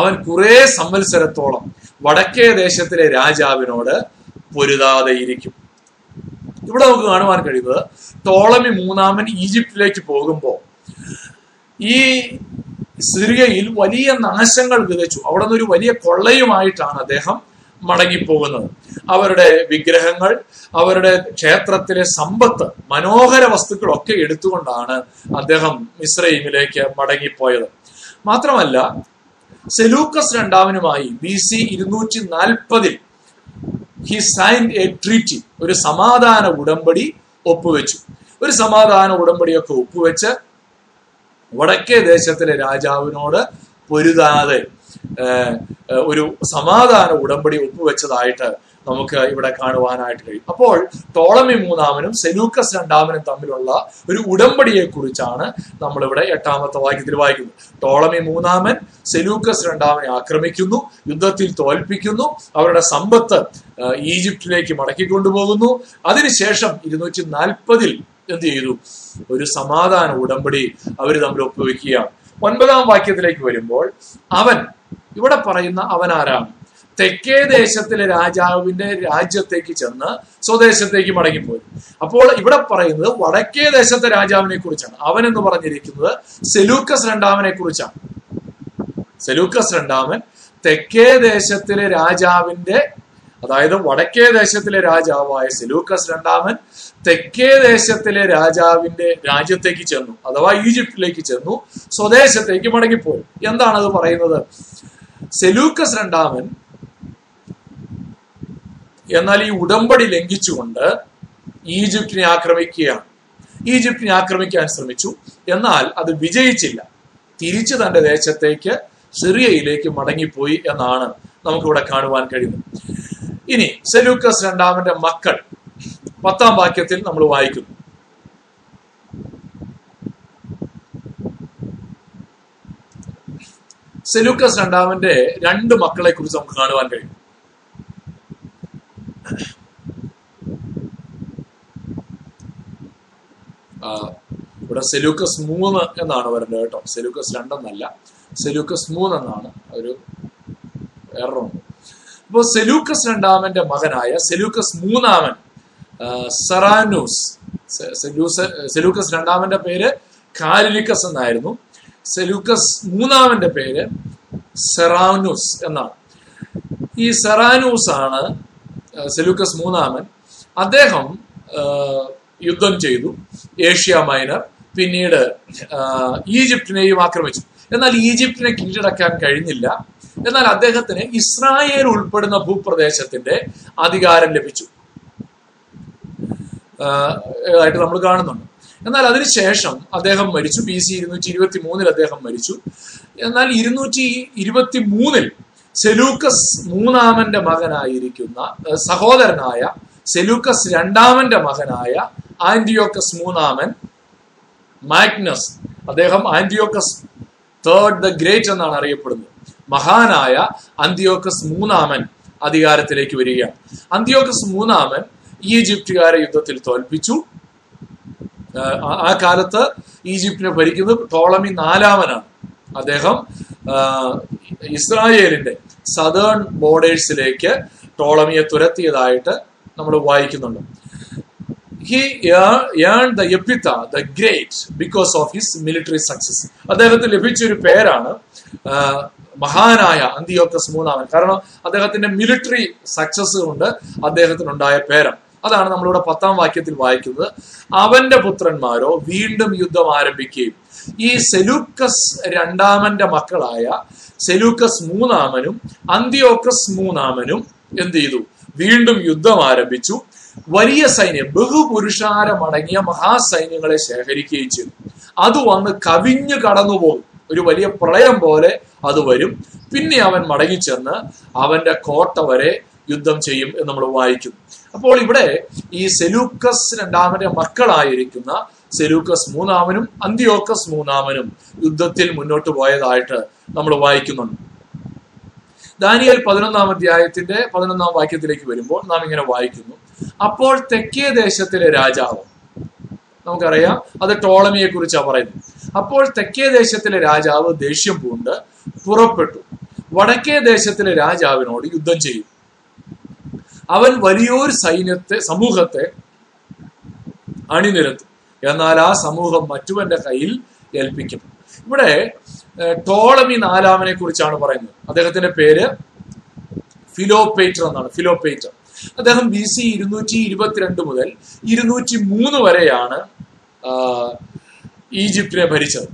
അവൻ കുറെ സംവത്സരത്തോളം വടക്കേ ദേശത്തിലെ രാജാവിനോട് പൊരുതാതെയിരിക്കും. ഇവിടെ നമുക്ക് കാണുവാൻ കഴിയുന്നത് ടോളമി മൂന്നാമൻ ഈജിപ്തിലേക്ക് പോകുമ്പോൾ ഈ സിറിയയിൽ വലിയ നാശങ്ങൾ വിതച്ചു. അവിടെ നിന്നൊരു വലിയ കൊള്ളയുമായിട്ടാണ് അദ്ദേഹം മടങ്ങിപ്പോകുന്നത്. അവരുടെ വിഗ്രഹങ്ങൾ, അവരുടെ ക്ഷേത്രത്തിലെ സമ്പത്ത്, മനോഹര വസ്തുക്കളൊക്കെ എടുത്തുകൊണ്ടാണ് അദ്ദേഹം മിസ്രയീമിലേക്ക് മടങ്ങിപ്പോയത്. മാത്രമല്ല സെലൂക്കസ് രണ്ടാമനുമായി ബി സി ഇരുന്നൂറ്റി നാൽപ്പതിൽ ഹി സൈൻഡ് എ ട്രീറ്റി, ഒരു സമാധാന ഉടമ്പടി ഒപ്പുവെച്ചു. ഒരു സമാധാന ഉടമ്പടിയൊക്കെ ഒപ്പുവെച്ച് വടക്കേ ദേശത്തിലെ രാജാവിനോട് പൊരുതാതെ ഒരു സമാധാന ഉടമ്പടി ഒപ്പുവെച്ചതായിട്ട് നമുക്ക് ഇവിടെ കാണുവാനായിട്ട് കഴിയും. അപ്പോൾ ടോളമി മൂന്നാമനും സെലൂക്കസ് രണ്ടാമനും തമ്മിലുള്ള ഒരു ഉടമ്പടിയെ കുറിച്ചാണ് നമ്മളിവിടെ എട്ടാമത്തെ വാക്യത്തിൽ വായിക്കുന്നത്. ടോളമി മൂന്നാമൻ സെലൂക്കസ് രണ്ടാമനെ ആക്രമിക്കുന്നു, യുദ്ധത്തിൽ തോൽപ്പിക്കുന്നു, അവരുടെ സമ്പത്ത് ഈജിപ്തിലേക്ക് മടക്കിക്കൊണ്ടുപോകുന്നു. അതിനുശേഷം ഇരുന്നൂറ്റി നാൽപ്പതിൽ എന്ത് ചെയ്തു? ഒരു സമാധാന ഉടമ്പടി അവർ തമ്മിൽ ഒപ്പുവെക്കുകയാണ്. ഒൻപതാം വാക്യത്തിലേക്ക് വരുമ്പോൾ അവൻ, ഇവിടെ പറയുന്ന അവൻ ആരാണ്? തെക്കേ ദേശത്തിലെ രാജാവിന്റെ രാജ്യത്തേക്ക് ചെന്ന് സ്വദേശത്തേക്ക് മടങ്ങിപ്പോയി. അപ്പോൾ ഇവിടെ പറയുന്നത് വടക്കേ ദേശത്തെ രാജാവിനെ കുറിച്ചാണ്. അവൻ എന്ന് പറഞ്ഞിരിക്കുന്നത് സെലൂക്കസ് രണ്ടാമനെ കുറിച്ചാണ്. സെലൂക്കസ് രണ്ടാമൻ തെക്കേ ദേശത്തിലെ രാജാവിന്റെ, അതായത് വടക്കേ ദേശത്തിലെ രാജാവായ സെലൂക്കസ് രണ്ടാമൻ തെക്കേ ദേശത്തിലെ രാജാവിന്റെ രാജ്യത്തേക്ക് ചെന്നു, അഥവാ ഈജിപ്തിലേക്ക് ചെന്നു, സ്വദേശത്തേക്ക് മടങ്ങിപ്പോയി. എന്താണത് പറയുന്നത്? സെലൂക്കസ് രണ്ടാമൻ എന്നാൽ ഈ ഉടമ്പടി ലംഘിച്ചുകൊണ്ട് ഈജിപ്തിനെ ആക്രമിക്കുകയാണ്. ഈജിപ്തിനെ ആക്രമിക്കാൻ ശ്രമിച്ചു, എന്നാൽ അത് വിജയിച്ചില്ല. തിരിച്ചു തന്റെ ദേശത്തേക്ക് സിറിയയിലേക്ക് മടങ്ങിപ്പോയി എന്നാണ് നമുക്കിവിടെ കാണുവാൻ കഴിയുന്നത്. ഇനി സെലൂക്കസ് രണ്ടാമന്റെ മക്കൾ, പത്താം വാക്യത്തിൽ നമ്മൾ വായിക്കുന്നു, സെലൂക്കസ് രണ്ടാമന്റെ രണ്ട് മക്കളെ കുറിച്ച് നമുക്ക് കാണുവാൻ കഴിയും. ഇവിടെ സെലൂക്കസ് മൂന്ന് എന്നാണ് വരേണ്ടത് കേട്ടോ. സെലൂക്കസ് രണ്ടെന്നല്ല, സെലൂക്കസ് മൂന്ന് എന്നാണ് ഒരു എററുണ്ട്. അപ്പോൾ സെലൂക്കസ് രണ്ടാമന്റെ മകനായ സെലൂക്കസ് മൂന്നാമൻ സറാനൂസ്, സെലൂക്കസ് രണ്ടാമന്റെ പേര് കാലിലിക്കസ് എന്നായിരുന്നു, സെലൂക്കസ് മൂന്നാമന്റെ പേര് സെറാനൂസ് എന്നാണ്. ഈ സെറാനൂസ് ആണ് സെലൂക്കസ് മൂന്നാമൻ. അദ്ദേഹം യുദ്ധം ചെയ്തു ഏഷ്യ മൈനർ, പിന്നീട് ഈജിപ്തിനെയും ആക്രമിച്ചു. എന്നാൽ ഈജിപ്തിനെ കീഴടക്കാൻ കഴിഞ്ഞില്ല. എന്നാൽ അദ്ദേഹത്തിന് ഇസ്രായേൽ ഉൾപ്പെടുന്ന ഭൂപ്രദേശത്തിന്റെ അധികാരം ലഭിച്ചു ആയിട്ട് നമ്മൾ കാണുന്നുണ്ട്. എന്നാൽ അതിനുശേഷം അദ്ദേഹം മരിച്ചു. ബി സി ഇരുന്നൂറ്റി ഇരുപത്തി മൂന്നിൽ അദ്ദേഹം മരിച്ചു. എന്നാൽ ഇരുന്നൂറ്റി ഇരുപത്തി മൂന്നിൽ സെലൂക്കസ് മൂന്നാമന്റെ മകനായിരിക്കുന്ന സഹോദരനായ സെലൂക്കസ് രണ്ടാമന്റെ മകനായ ആന്റിയോക്കസ് മൂന്നാമൻ മാഗ്നസ്, അദ്ദേഹം ആന്റിയോക്കസ് തേർഡ് ദ ഗ്രേറ്റ് എന്നാണ് അറിയപ്പെടുന്നത്, മഹാനായ അന്ത്യോക്കസ് മൂന്നാമൻ അധികാരത്തിലേക്ക് വരികയാണ്. അന്ത്യോക്കസ് മൂന്നാമൻ ഈജിപ്തുകാരെ യുദ്ധത്തിൽ തോൽപ്പിച്ചു. ആ കാലത്ത് ഈജിപ്തിനെ ഭരിക്കുന്നത് ടോളമി നാലാമനാണ്. അദ്ദേഹം ഇസ്രായേലിന്റെ സദേൺ ബോർഡേഴ്സിലേക്ക് ടോളമിയെ തുരത്തിയതായിട്ട് നമ്മൾ വായിക്കുന്നുണ്ട്. He earned the epithet the Great because of his military success. അദ്ദേഹത്തിന് ലഭിച്ചൊരു പേരാണ് മഹാനായ അന്തിയോക്കസ് മൂന്നാമൻ. കാരണം അദ്ദേഹത്തിന്റെ മിലിറ്ററി സക്സസ് കൊണ്ട് അദ്ദേഹത്തിനുണ്ടായ പേരാണ്. അതാണ് നമ്മളിവിടെ പത്താം വാക്യത്തിൽ വായിക്കുന്നത്. അവന്റെ പുത്രന്മാരോ വീണ്ടും യുദ്ധം ആരംഭിക്കുകയും. ഈ സെലൂക്കസ് രണ്ടാമന്റെ മക്കളായ സെലൂക്കസ് മൂന്നാമനും അന്തിയോക്കസ് മൂന്നാമനും എന്ത് ചെയ്തു? വീണ്ടും യുദ്ധം ആരംഭിച്ചു. വലിയ സൈന്യം, ബഹുപുരുഷാരമടങ്ങിയ മഹാസൈന്യങ്ങളെ ശേഖരിക്കുകയും ചെയ്തു. അത് വന്ന് കവിഞ്ഞു കടന്നുപോകും. ഒരു വലിയ പ്രളയം പോലെ അത് വരും. പിന്നെ അവൻ മടങ്ങിച്ചെന്ന് അവന്റെ കോട്ട വരെ യുദ്ധം ചെയ്യും എന്ന് നമ്മൾ വായിക്കും. അപ്പോൾ ഇവിടെ ഈ സെലൂക്കസ് രണ്ടാമന്റെ മക്കളായിരിക്കുന്ന സെലൂക്കസ് മൂന്നാമനും അന്തിയോക്കസ് മൂന്നാമനും യുദ്ധത്തിൽ മുന്നോട്ട് പോയതായിട്ട് നമ്മൾ വായിക്കുന്നുണ്ട്. ദാനിയേൽ പതിനൊന്നാം അധ്യായത്തിന്റെ പതിനൊന്നാം വാക്യത്തിലേക്ക് വരുമ്പോൾ നാം ഇങ്ങനെ വായിക്കുന്നു: അപ്പോൾ തെക്കേ ദേശത്തിലെ രാജാവ്, നമുക്കറിയാം അത് ടോളമിയെ കുറിച്ചാണ് പറയുന്നത്, അപ്പോൾ തെക്കേ ദേശത്തിലെ രാജാവ് ദേഷ്യം പൂണ്ട് പുറപ്പെട്ടു വടക്കേ ദേശത്തിലെ രാജാവിനോട് യുദ്ധം ചെയ്യും. അവൻ വലിയൊരു സൈന്യത്തെ സമൂഹത്തെ അണിനിരത്തും, എന്നാൽ ആ സമൂഹം മറ്റവന്റെ കയ്യിൽ ഏൽപ്പിക്കും. ഇവിടെ ടോളമി നാലാമനെ കുറിച്ചാണ് പറയുന്നത്. അദ്ദേഹത്തിന്റെ പേര് ഫിലോപേറ്റർ എന്നാണ്. ഫിലോപേറ്റർ അദ്ദേഹം ബി സി ഇരുന്നൂറ്റി ഇരുപത്തിരണ്ട് മുതൽ ഇരുന്നൂറ്റി മൂന്ന് വരെയാണ് ഈജിപ്തിനെ ഭരിച്ചത്.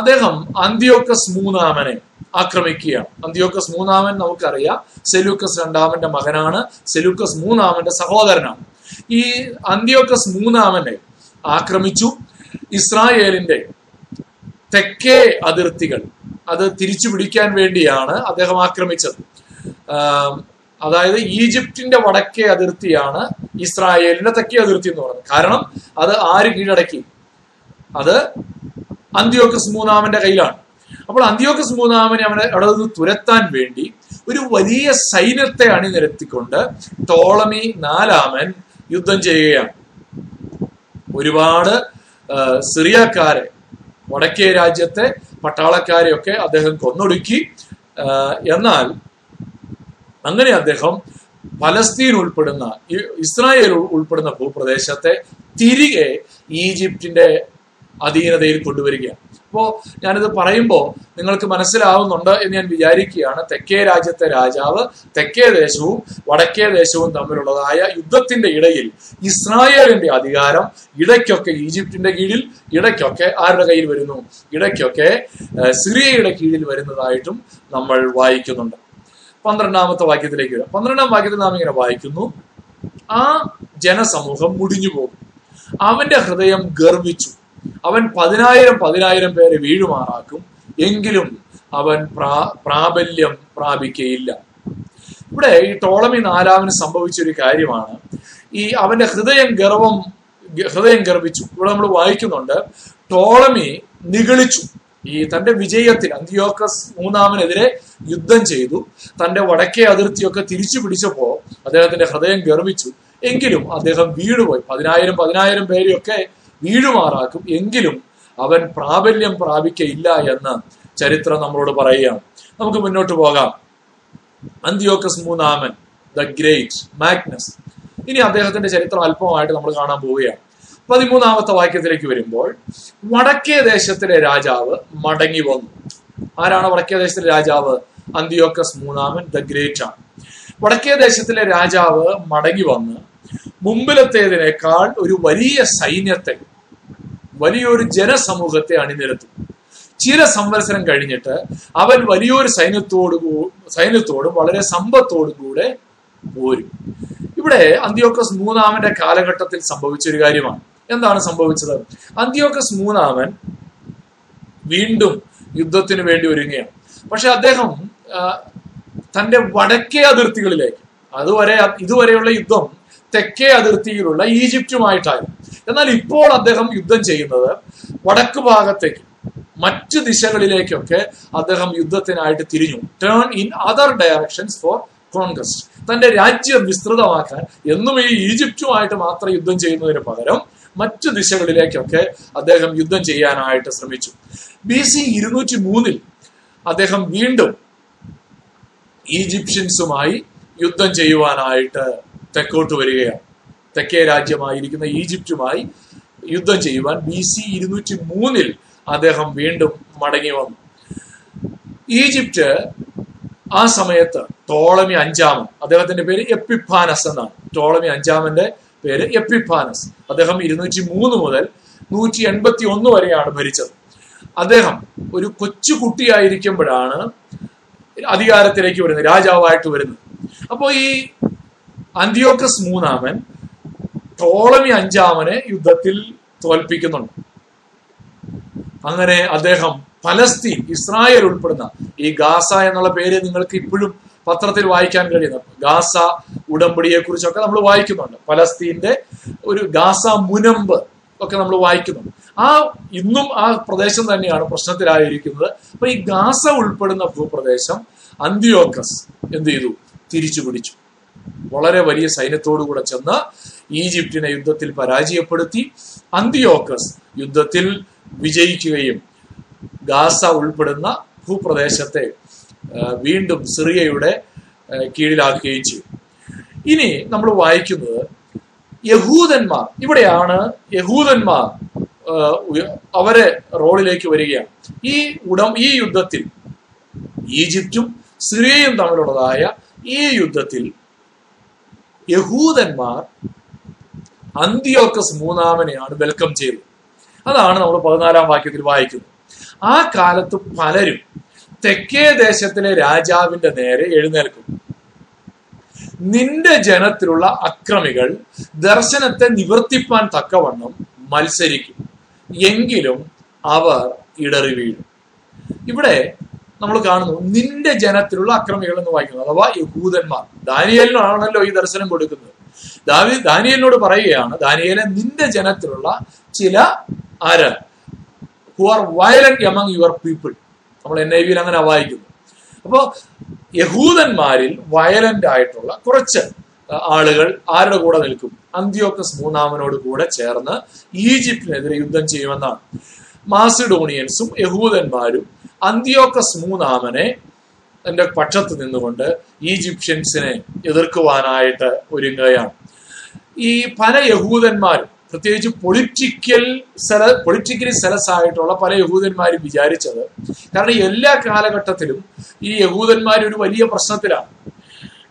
അദ്ദേഹം അന്തിയോക്കസ് മൂന്നാമനെ ആക്രമിക്കുകയാണ്. അന്തിയോക്കസ് മൂന്നാമൻ നമുക്കറിയാം സെലൂക്കസ് രണ്ടാമന്റെ മകനാണ്, സെലൂക്കസ് മൂന്നാമന്റെ സഹോദരനാണ്. ഈ അന്തിയോക്കസ് മൂന്നാമനെ ആക്രമിച്ചു. ഇസ്രായേലിന്റെ തെക്കേ അതിർത്തികൾ അത് തിരിച്ചു പിടിക്കാൻ വേണ്ടിയാണ് അദ്ദേഹം ആക്രമിച്ചത്. അതായത് ഈജിപ്തിന്റെ വടക്കേ അതിർത്തിയാണ് ഇസ്രായേലിന്റെ തെക്കേ അതിർത്തി എന്ന് പറയുന്നത്. കാരണം അത് ആര് കീഴടക്കി? അത് അന്തിയോക്കസ് മൂന്നാമന്റെ കയ്യിലാണ്. അപ്പോൾ അന്തിയോക്കസ് മൂന്നാമനെ അവനെ അവിടെ നിന്ന് തുരത്താൻ വേണ്ടി ഒരു വലിയ സൈന്യത്തെ അണിനിരത്തിക്കൊണ്ട് ടോളമി നാലാമൻ യുദ്ധം ചെയ്യുകയാണ്. ഒരുപാട് സിറിയക്കാരെ, വടക്കേ രാജ്യത്തെ പട്ടാളക്കാരെയൊക്കെ അദ്ദേഹം കൊന്നൊടുക്കി. എന്നാൽ അങ്ങനെ അദ്ദേഹം പലസ്തീൻ ഉൾപ്പെടുന്ന ഇസ്രായേൽ ഉൾപ്പെടുന്ന ഭൂപ്രദേശത്തെ തിരികെ ഈജിപ്തിന്റെ അധീനതയിൽ കൊണ്ടുവരികയാണ്. അപ്പോൾ ഞാനിത് പറയുമ്പോൾ നിങ്ങൾക്ക് മനസ്സിലാവുന്നുണ്ട് എന്ന് ഞാൻ വിചാരിക്കുകയാണ്. തെക്കേ രാജ്യത്തെ രാജാവ് തെക്കേ ദേശവും വടക്കേ ദേശവും തമ്മിലുള്ളതായ യുദ്ധത്തിന്റെ ഇടയിൽ ഇസ്രായേലിന്റെ അധികാരം ഇടയ്ക്കൊക്കെ ഈജിപ്തിന്റെ കീഴിൽ, ഇടയ്ക്കൊക്കെ ആരുടെ കയ്യിൽ വരുന്നു? ഇടയ്ക്കൊക്കെ സിറിയയുടെ കീഴിൽ വരുന്നതായിട്ടും നമ്മൾ വായിക്കുന്നുണ്ട്. പന്ത്രണ്ടാമത്തെ വാക്യത്തിലേക്ക് വരാം. പന്ത്രണ്ടാം വാക്യത്തിൽ നാം ഇങ്ങനെ വായിക്കുന്നു: ആ ജനസമൂഹം മുടിഞ്ഞു പോകും, അവന്റെ ഹൃദയം ഗർവിച്ചു, അവൻ പതിനായിരം പതിനായിരം പേരെ വീഴുമാറാക്കും, എങ്കിലും അവൻ പ്രാ പ്രാബല്യം പ്രാപിക്കുകയില്ല. ഇവിടെ ഈ ടോളമി നാലാമന് സംഭവിച്ചൊരു കാര്യമാണ് ഈ അവന്റെ ഹൃദയം ഗർവം ഹൃദയം ഗർവിച്ചു. ഇവിടെ നമ്മൾ വായിക്കുന്നുണ്ട് ടോളമി നിഗളിച്ചു. ഈ തന്റെ വിജയത്തിൽ അന്തിയോക്കസ് മൂന്നാമനെതിരെ യുദ്ധം ചെയ്തു, തന്റെ വടക്കേ അതിർത്തിയൊക്കെ തിരിച്ചു പിടിച്ചപ്പോൾ അദ്ദേഹത്തിന്റെ ഹൃദയം ഗർവിച്ചു. എങ്കിലും അദ്ദേഹം വീണുപോയി. പതിനായിരം പതിനായിരം പേരെയൊക്കെ വീഴുമാറാക്കും, എങ്കിലും അവൻ പ്രാബല്യം പ്രാപിക്കയില്ല എന്ന് ചരിത്രം നമ്മളോട് പറയുകയാണ്. നമുക്ക് മുന്നോട്ട് പോകാം. അന്തിയോക്കസ് മൂന്നാമൻ ദ ഗ്രേറ്റ് മാഗ്നസ്, ഇനി അദ്ദേഹത്തിന്റെ ചരിത്രം അല്പമായിട്ട് നമ്മൾ കാണാൻ പോവുകയാണ്. പതിമൂന്നാമത്തെ വാക്യത്തിലേക്ക് വരുമ്പോൾ വടക്കേ ദേശത്തിലെ രാജാവ് മടങ്ങി വന്നു. ആരാണ് വടക്കേ ദേശത്തിലെ രാജാവ്? അന്തിയോക്കസ് മൂന്നാമൻ ദ ഗ്രേറ്റ് ആണ്. വടക്കേ ദേശത്തിലെ രാജാവ് മടങ്ങി വന്ന് മുമ്പിലത്തേതിനേക്കാൾ ഒരു വലിയ സൈന്യത്തെ, വലിയൊരു ജനസമൂഹത്തെ അണിനിരത്തും. ചില സംവത്സരം കഴിഞ്ഞിട്ട് അവൻ വലിയൊരു സൈന്യത്തോടു സൈന്യത്തോടും വളരെ സമ്പത്തോടും കൂടെ പോരും. ഇവിടെ അന്തിയോക്കസ് മൂന്നാമന്റെ കാലഘട്ടത്തിൽ സംഭവിച്ചൊരു കാര്യമാണ്. എന്താണ് സംഭവിച്ചത്? അന്തിയോക്കസ് മൂന്നാമൻ വീണ്ടും യുദ്ധത്തിന് വേണ്ടി ഒരുങ്ങുകയാണ്. പക്ഷെ അദ്ദേഹം തന്റെ വടക്കേ അതിർത്തികളിലേക്ക്, അതുവരെ ഇതുവരെയുള്ള യുദ്ധം തെക്കേ അതിർത്തിയിലുള്ള ഈജിപ്തുമായിട്ടായിരുന്നു. എന്നാൽ ഇപ്പോൾ അദ്ദേഹം യുദ്ധം ചെയ്യുന്നത് വടക്ക് ഭാഗത്തേക്ക്, മറ്റ് ദിശകളിലേക്കൊക്കെ അദ്ദേഹം യുദ്ധത്തിനായിട്ട് തിരിഞ്ഞു. Turn in other directions for conquest. തന്റെ രാജ്യം വിസ്തൃതമാക്കാൻ എന്നും ഈ ഈജിപ്തുമായിട്ട് മാത്രം യുദ്ധം ചെയ്യുന്നതിന് പകരം മറ്റു ദിശകളിലേക്കൊക്കെ അദ്ദേഹം യുദ്ധം ചെയ്യാനായിട്ട് ശ്രമിച്ചു. ബി സി ഇരുന്നൂറ്റി മൂന്നിൽ അദ്ദേഹം വീണ്ടും ഈജിപ്ഷ്യൻസുമായി യുദ്ധം ചെയ്യുവാനായിട്ട് തെക്കോട്ട് വരികയാണ്. തെക്കേ രാജ്യമായിരിക്കുന്ന ഈജിപ്തുമായി യുദ്ധം ചെയ്യുവാൻ ബി സി ഇരുന്നൂറ്റി മൂന്നിൽ അദ്ദേഹം വീണ്ടും മടങ്ങി വന്നു. ഈജിപ്റ്റ് ആ സമയത്ത് ടോളമി അഞ്ചാമൻ, അദ്ദേഹത്തിന്റെ പേര് എപ്പിഫാനസ് എന്നാണ്. ടോളമി അഞ്ചാമന്റെ പേര് എപ്പിഫാനസ്. അദ്ദേഹം ഇരുന്നൂറ്റി മൂന്ന് മുതൽ നൂറ്റി എൺപത്തി ഒന്ന് വരെയാണ് ഭരിച്ചത്. അദ്ദേഹം ഒരു കൊച്ചു കുട്ടിയായിരിക്കുമ്പോഴാണ് അധികാരത്തിലേക്ക് വരുന്നത്, രാജാവായിട്ട് വരുന്നത്. അപ്പോൾ ഈ അന്ത്യോക്കസ് മൂന്നാമൻ ടോളമി അഞ്ചാമനെ യുദ്ധത്തിൽ തോൽപ്പിക്കുന്നുണ്ട്. അങ്ങനെ അദ്ദേഹം ഫലസ്തീൻ, ഇസ്രായേൽ ഉൾപ്പെടുന്ന ഈ ഗാസ എന്നുള്ള പേര് നിങ്ങൾക്ക് ഇപ്പോഴും പത്രത്തിൽ വായിക്കാൻ കഴിയുന്ന ഗാസ ഉടമ്പടിയെ കുറിച്ചൊക്കെ നമ്മൾ വായിക്കുന്നുണ്ട്. ഫലസ്തീന്റെ ഒരു ഗാസ മുനമ്പ് ഒക്കെ നമ്മൾ വായിക്കുന്നുണ്ട്. ആ ഇന്നും ആ പ്രദേശം തന്നെയാണ് പ്രശ്നത്തിലായിരിക്കുന്നത്. അപ്പൊ ഈ ഗാസ ഉൾപ്പെടുന്ന ഭൂപ്രദേശം അന്ത്യോക്കസ് എന്ത് ചെയ്തു? തിരിച്ചു പിടിച്ചു. വളരെ വലിയ സൈന്യത്തോടു കൂടെ ചെന്ന് ഈജിപ്തിനെ യുദ്ധത്തിൽ പരാജയപ്പെടുത്തി അന്ത്യോക്കസ് യുദ്ധത്തിൽ വിജയിക്കുകയും ഗാസ ഉൾപ്പെടുന്ന ഭൂപ്രദേശത്തെ വീണ്ടും സിറിയയുടെ കീഴിലാക്കുകയും ചെയ്യും. ഇനി നമ്മൾ വായിക്കുന്നത് യഹൂദന്മാർ, ഇവിടെയാണ് യഹൂദന്മാർ അവരെ റോളിലേക്ക് വരികയാണ്. ഈ ഉടം ഈ യുദ്ധത്തിൽ ഈജിപ്തും സിറിയയും തമ്മിലുള്ളതായ ഈ യുദ്ധത്തിൽ യഹൂദന്മാർ അന്ത്യോക്കസ് മൂന്നാമനെയാണ് വെൽക്കം ചെയ്തത്. അതാണ് നമ്മൾ പതിനാലാം വാക്യത്തിൽ വായിക്കുന്നത്. ആ കാലത്ത് പലരും തെക്കേ ദേശത്തിലെ രാജാവിന്റെ നേരെ എഴുന്നേൽക്കും. നിന്റെ ജനത്തിലുള്ള അക്രമികൾ ദർശനത്തെ നിവർത്തിപ്പാൻ തക്കവണ്ണം മത്സരിക്കും, എങ്കിലും അവർ ഇടറി വീഴും. ഇവിടെ നമ്മൾ കാണുന്നു നിന്റെ ജനത്തിലുള്ള അക്രമികൾ എന്ന് വായിക്കുന്നു, അഥവാ യഹൂദന്മാർ. ദാനിയേലിനാണല്ലോ ഈ ദർശനം കൊടുക്കുന്നത്. ദാവീദ് ദാനിയേലിനോട് പറയുകയാണ്, ദാനിയേലെ, നിന്റെ ജനത്തിലുള്ള ചില ആര who are violent among your people. നമ്മൾ എൻ ഐ വിയിൽ അങ്ങനെ വായിക്കുന്നു. അപ്പോൾ യഹൂദന്മാരിൽ വയലന്റ് ആയിട്ടുള്ള കുറച്ച് ആളുകൾ ആരുടെ കൂടെ നിൽക്കും? അന്ത്യോക്കസ് മൂന്നാമനോട് കൂടെ ചേർന്ന് ഈജിപ്തിനെതിരെ യുദ്ധം ചെയ്യുമെന്നാണ്. മാസിഡോണിയൻസും യഹൂദന്മാരും അന്ത്യോക്കസ് മൂന്നാമനെ തന്റെ പക്ഷത്ത് നിന്നുകൊണ്ട് ഈജിപ്ഷ്യൻസിനെ എതിർക്കുവാനായിട്ട് ഒരുങ്ങുകയാണ്. ഈ പല യഹൂദന്മാരും, പ്രത്യേകിച്ച് പൊളിറ്റിക്കൽ സെല പൊളിറ്റിക്കലി സെലസ് ആയിട്ടുള്ള പല യഹൂദന്മാരും വിചാരിച്ചത്, കാരണം എല്ലാ കാലഘട്ടത്തിലും ഈ യഹൂദന്മാർ ഒരു വലിയ പ്രശ്നത്തിലാണ്.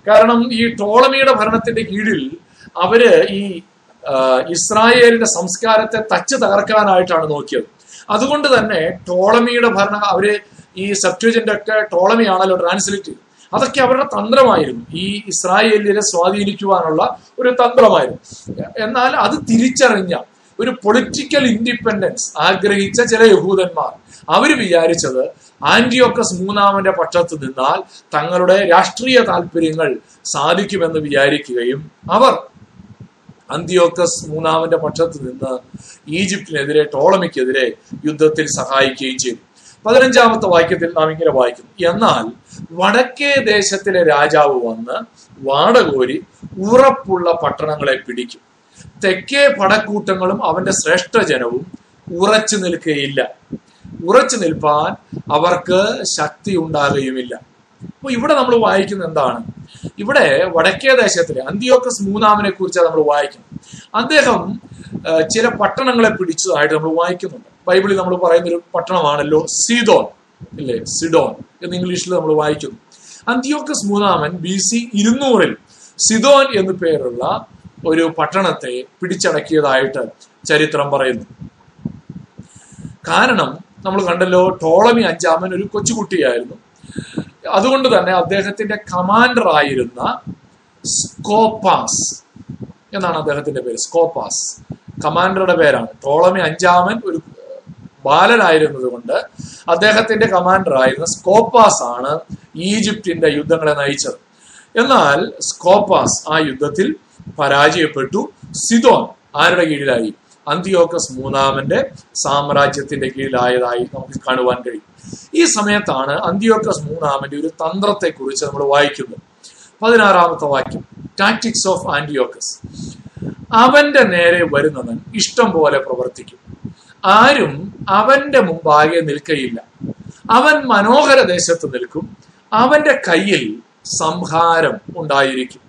കാരണം ഈ ടോളമിയുടെ ഭരണത്തിന്റെ കീഴിൽ അവര് ഈ ഇസ്രായേലിന്റെ സംസ്കാരത്തെ തച്ച് തകർക്കാനായിട്ടാണ് നോക്കിയത്. അതുകൊണ്ട് തന്നെ ടോളമിയുടെ ഭരണം, അവര് ഈ സബ്സ്റ്റിറ്റ്യൂജന്റ് ഒക്കെ ടോളമിയാണല്ലോ ട്രാൻസ്ലേറ്റ്, അതൊക്കെ അവരുടെ തന്ത്രമായിരുന്നു. ഈ ഇസ്രായേലിനെ സ്വാധീനിക്കുവാനുള്ള ഒരു തന്ത്രമായിരുന്നു. എന്നാൽ അത് തിരിച്ചറിഞ്ഞ ഒരു പൊളിറ്റിക്കൽ ഇൻഡിപെൻഡൻസ് ആഗ്രഹിച്ച ചില യഹൂദന്മാർ അവർ വിചാരിച്ചത് ആന്റിയോക്കസ് മൂന്നാമന്റെ പക്ഷത്ത് നിന്നാൽ തങ്ങളുടെ രാഷ്ട്രീയ താല്പര്യങ്ങൾ സാധിക്കുമെന്ന് വിചാരിക്കുകയും അവർ അന്ത്യോക്കസ് മൂന്നാമന്റെ പക്ഷത്ത് നിന്ന് ഈജിപ്തിനെതിരെ, ടോളമിക്കെതിരെ യുദ്ധത്തിൽ സഹായിക്കുകയും ചെയ്തു. പതിനഞ്ചാമത്തെ വാക്യത്തിൽ നാം ഇങ്ങനെ വായിക്കുന്നു, എന്നാൽ വടക്കേ ദേശത്തിലെ രാജാവ് വന്ന് വാടകോരി ഉറപ്പുള്ള പട്ടണങ്ങളെ പിടിക്കും, തെക്കേ പടക്കൂട്ടങ്ങളും അവന്റെ ശ്രേഷ്ഠജനവും ഉറച്ചു നിൽക്കുകയില്ല, ഉറച്ചു നിൽപ്പാൻ അവർക്ക് ശക്തി ഉണ്ടാകുകയുമില്ല. അപ്പൊ ഇവിടെ നമ്മൾ വായിക്കുന്നത് എന്താണ്? ഇവിടെ വടക്കേ ദേശത്തിലെ അന്ത്യോക്കസ് മൂന്നാമനെ കുറിച്ചാണ് നമ്മൾ വായിക്കുന്നത്. അദ്ദേഹം ചില പട്ടണങ്ങളെ പിടിച്ചതായിട്ട് നമ്മൾ വായിക്കുന്നുണ്ട്. ബൈബിളിൽ നമ്മൾ പറയുന്ന ഒരു പട്ടണമാണല്ലോ സീദോൻ, അല്ലേ? സിഡോൻ എന്ന് ഇംഗ്ലീഷിൽ നമ്മൾ വായിക്കുന്നു. അന്ത്യോക്കസ് മൂന്നാമൻ ബി സി ഇരുന്നൂറിൽ സിഡോൻ എന്നു പേരുള്ള ഒരു പട്ടണത്തെ പിടിച്ചടക്കിയതായിട്ട് ചരിത്രം പറയുന്നു. കാരണം നമ്മൾ കണ്ടല്ലോ, ടോളമി അഞ്ചാമൻ ഒരു കൊച്ചുകുട്ടിയായിരുന്നു. അതുകൊണ്ട് തന്നെ അദ്ദേഹത്തിന്റെ കമാൻഡർ ആയിരുന്ന സ്കോപ്പാസ് എന്നാണ് അദ്ദേഹത്തിന്റെ പേര്. സ്കോപ്പാസ് കമാൻഡറുടെ പേരാണ്. ടോളമി അഞ്ചാമൻ ഒരു ബാലനായിരുന്നത് കൊണ്ട് അദ്ദേഹത്തിന്റെ കമാൻഡർ ആയിരുന്ന സ്കോപ്പാസ് ആണ് ഈജിപ്തിന്റെ യുദ്ധങ്ങളെ നയിച്ചത്. എന്നാൽ സ്കോപ്പാസ് ആ യുദ്ധത്തിൽ പരാജയപ്പെട്ടു. സിഡോൻ ആരുടെ കീഴിലായി? അന്ത്യോക്കസ് മൂന്നാമന്റെ സാമ്രാജ്യത്തിന്റെ കീഴിലായതായി നമുക്ക് കാണുവാൻ കഴിയും. ഈ സമയത്താണ് അന്ത്യോക്കസ് മൂന്നാമന്റെ ഒരു തന്ത്രത്തെ കുറിച്ച് നമ്മൾ വായിക്കുന്നത്. പതിനാറാമത്തെ വാക്യം, ടാക്ടിക്സ് ഓഫ് ആന്റിയോക്കസ്. അവന്റെ നേരെ വരുന്നവൻ ഇഷ്ടം പോലെ പ്രവർത്തിക്കും. ആരും അവന്റെ മുമ്പാകെ നിൽക്കയില്ല. അവൻ മനോഹര ദേശത്ത് നിൽക്കും. അവന്റെ കയ്യിൽ സംഹാരം ഉണ്ടായിരിക്കും.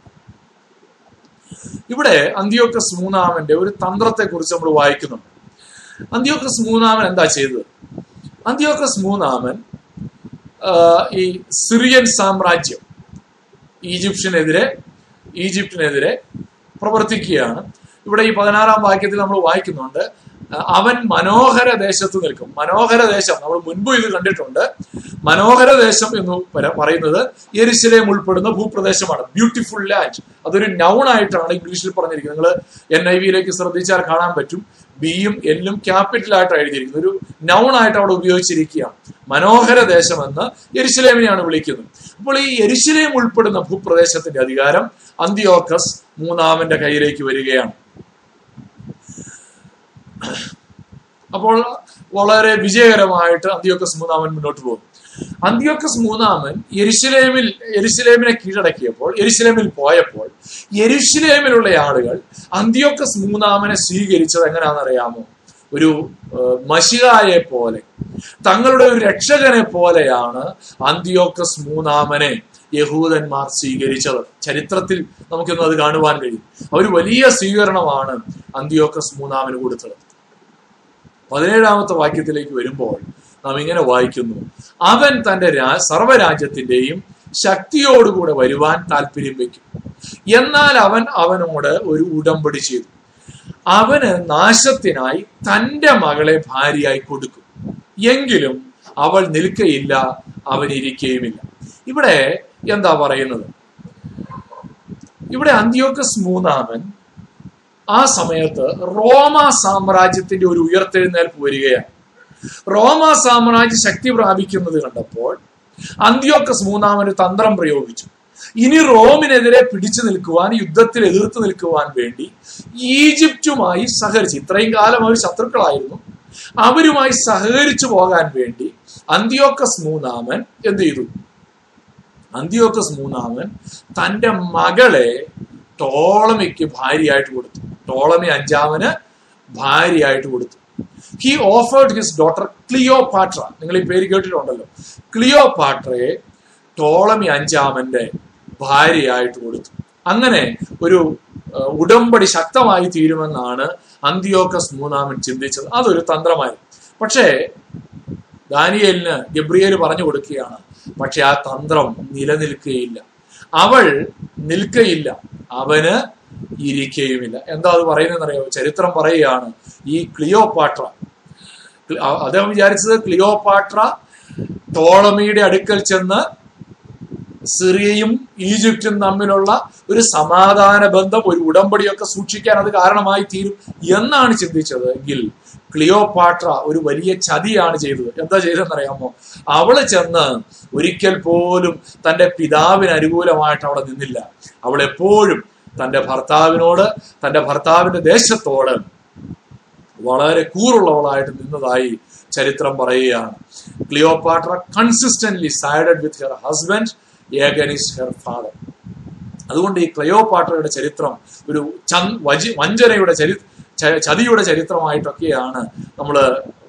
ഇവിടെ അന്ത്യോക്കസ് മൂന്നാമന്റെ ഒരു തന്ത്രത്തെ കുറിച്ച് നമ്മൾ വായിക്കുന്നുണ്ട്. അന്ത്യോക്കസ് മൂന്നാമൻ എന്താ ചെയ്തത്? അന്ത്യോക്കസ് മൂന്നാമൻ ഈ സിറിയൻ സാമ്രാജ്യം ഈജിപ്തിനെതിരെ ഈജിപ്തിനെതിരെ പ്രവർത്തിക്കുകയാണ്. ഇവിടെ ഈ പതിനാറാം വാക്യത്തിൽ നമ്മൾ വായിക്കുന്നുണ്ട്, അവൻ മനോഹര ദേശത്ത് നിൽക്കും. മനോഹര ദേശം നമ്മൾ മുൻപ് ഇത് കണ്ടിട്ടുണ്ട്. മനോഹര ദേശം എന്ന് പറയുന്നത് യെരുശലേം ഉൾപ്പെടുന്ന ഭൂപ്രദേശമാണ്. ബ്യൂട്ടിഫുൾ ലാൻഡ്, അതൊരു നൗൺ ആയിട്ടാണ് ഇംഗ്ലീഷിൽ പറഞ്ഞിരിക്കുന്നത്. നിങ്ങൾ എൻ ഐ വിയിലേക്ക് ശ്രദ്ധിച്ചാൽ കാണാൻ പറ്റും, ബിയും എല്ലും ക്യാപിറ്റൽ ആയിട്ടാണ് എഴുതിയിരിക്കുന്നത്. ഒരു നൗൺ ആയിട്ട് അവിടെ ഉപയോഗിച്ചിരിക്കുകയാണ്. മനോഹര ദേശം എന്ന് യെരുശലേമിനെയാണ് വിളിക്കുന്നത്. അപ്പോൾ ഈ യെരുശലേം ഉൾപ്പെടുന്ന ഭൂപ്രദേശത്തിന്റെ അധികാരം അന്ത്യോക്കസ് മൂന്നാമന്റെ കയ്യിലേക്ക് വരികയാണ്. അപ്പോൾ വളരെ വിജയകരമായിട്ട് അന്ത്യോക്കസ് മൂന്നാമൻ മുന്നോട്ട് പോകും. അന്ത്യോക്കസ് മൂന്നാമൻ യെരുശലേമിൽ യെരുശലേമിനെ കീഴടക്കിയപ്പോൾ യെരുശലേമിൽ പോയപ്പോൾ യെരുശലേമിലുള്ള ആളുകൾ അന്ത്യോക്കസ് മൂന്നാമനെ സ്വീകരിച്ചത് എങ്ങനെയാണെന്നറിയാമോ? ഒരു മശിഹായെ പോലെ, തങ്ങളുടെ ഒരു രക്ഷകനെ പോലെയാണ് അന്ത്യോക്കസ് മൂന്നാമനെ യഹൂദന്മാർ സ്വീകരിച്ചത്. ചരിത്രത്തിൽ നമുക്കിന്ന് അത് കാണുവാൻ കഴിയും. അവർ വലിയ സ്വീകരണമാണ് അന്ത്യോക്കസ് മൂന്നാമന് കൊടുത്തത്. പതിനേഴാമത്തെ വാക്യത്തിലേക്ക് വരുമ്പോൾ നാം ഇങ്ങനെ വായിക്കുന്നു, അവൻ തന്റെ സർവ്വരാജ്യത്തിന്റെയും ശക്തിയോടുകൂടെ വരുവാൻ താല്പര്യം വയ്ക്കും. എന്നാൽ അവൻ അവനോട് ഒരു ഉടമ്പടി ചെയ്തു, അവന് നാശത്തിനായി തന്റെ മകളെ ഭാര്യയായി കൊടുക്കും, എങ്കിലും അവൾ നിൽക്കയില്ല, അവൻ ഇരിക്കുകയുമില്ല. ഇവിടെ എന്താ പറയുന്നത്? ഇവിടെ അന്ത്യോക്കസ് മൂന്നാമൻ ആ സമയത്ത് റോമ സാമ്രാജ്യത്തിന്റെ ഒരു ഉയർത്തെഴുന്നേൽപ്പ് വരികയാണ്. റോമ സാമ്രാജ്യം ശക്തി പ്രാപിക്കുന്നത് കണ്ടപ്പോൾ അന്ത്യോക്കസ് മൂന്നാമന് തന്ത്രം പ്രയോഗിച്ചു. ഇനി റോമിനെതിരെ പിടിച്ചു നിൽക്കുവാൻ, യുദ്ധത്തിൽ എതിർത്ത് നിൽക്കുവാൻ വേണ്ടി ഈജിപ്തുമായി സഹകരിച്ച്, ഇത്രയും കാലം അവർ ശത്രുക്കളായിരുന്നു, അവരുമായി സഹകരിച്ചു പോകാൻ വേണ്ടി അന്ത്യോക്കസ് മൂന്നാമൻ എന്ത് ചെയ്തു? അന്ത്യോക്കസ് മൂന്നാമൻ തന്റെ മകളെ ടോളമിക്ക് ഭാര്യയായിട്ട് കൊടുത്തു. ടോളമി അഞ്ചാമന് ഭാര്യയായിട്ട് കൊടുത്തു. He offered his daughter Cleopatra. നിങ്ങൾ ഈ പേര് കേട്ടിട്ടുണ്ടല്ലോ. ക്ലിയോപാട്രയെ ടോളമി അഞ്ചാമന്റെ ഭാര്യയായിട്ട് കൊടുത്തു. അങ്ങനെ ഒരു ഉടമ്പടി ശക്തമായി തീരുമെന്നാണ് അന്ത്യോക്കസ് മൂന്നാമൻ ചിന്തിച്ചത്. അതൊരു തന്ത്രമായി. പക്ഷേ ദാനിയേലിന് ഗബ്രിയേൽ പറഞ്ഞു കൊടുക്കുകയാണ്, പക്ഷെ ആ തന്ത്രം നിലനിൽക്കുകയില്ല. അവൾ നിൽക്കയില്ല, അവന് ഇരിക്കുകയുമില്ല. എന്താ അത് പറയുന്നതെന്നറിയോ? ചരിത്രം പറയുകയാണ്, ഈ ക്ലിയോപാട്ര, അദ്ദേഹം വിചാരിച്ചത് ക്ലിയോപാട്ര ടോളമിയുടെ അടുക്കൽ ചെന്ന് സിറിയയും ഈജിപ്തും തമ്മിലുള്ള ഒരു സമാധാന ബന്ധം, ഒരു ഉടമ്പടിയൊക്കെ സൂക്ഷിക്കാൻ അത് കാരണമായി തീരും എന്നാണ് ചിന്തിച്ചത്. എങ്കിൽ ക്ലിയോപാട്ര ഒരു വലിയ ചതിയാണ് ചെയ്തത്. എന്താ ചെയ്തതെന്നറിയാമോ? അവള് ചെന്ന് ഒരിക്കൽ പോലും തന്റെ പിതാവിന് അനുകൂലമായിട്ട് അവിടെ നിന്നില്ല. അവൾ എപ്പോഴും തന്റെ ഭർത്താവിനോട്, തന്റെ ഭർത്താവിന്റെ ദേശത്തോട് വളരെ കൂറുള്ളവളായിട്ട് നിന്നതായി ചരിത്രം പറയുകയാണ്. Cleopatra consistently sided with her husband against her father. അതുകൊണ്ട് ഈ ക്ലിയോപാട്രയുടെ ചരിത്രം ഒരു വഞ്ചനയുടെ ചതിയുടെ ചരിത്രമായിട്ടൊക്കെയാണ് നമ്മൾ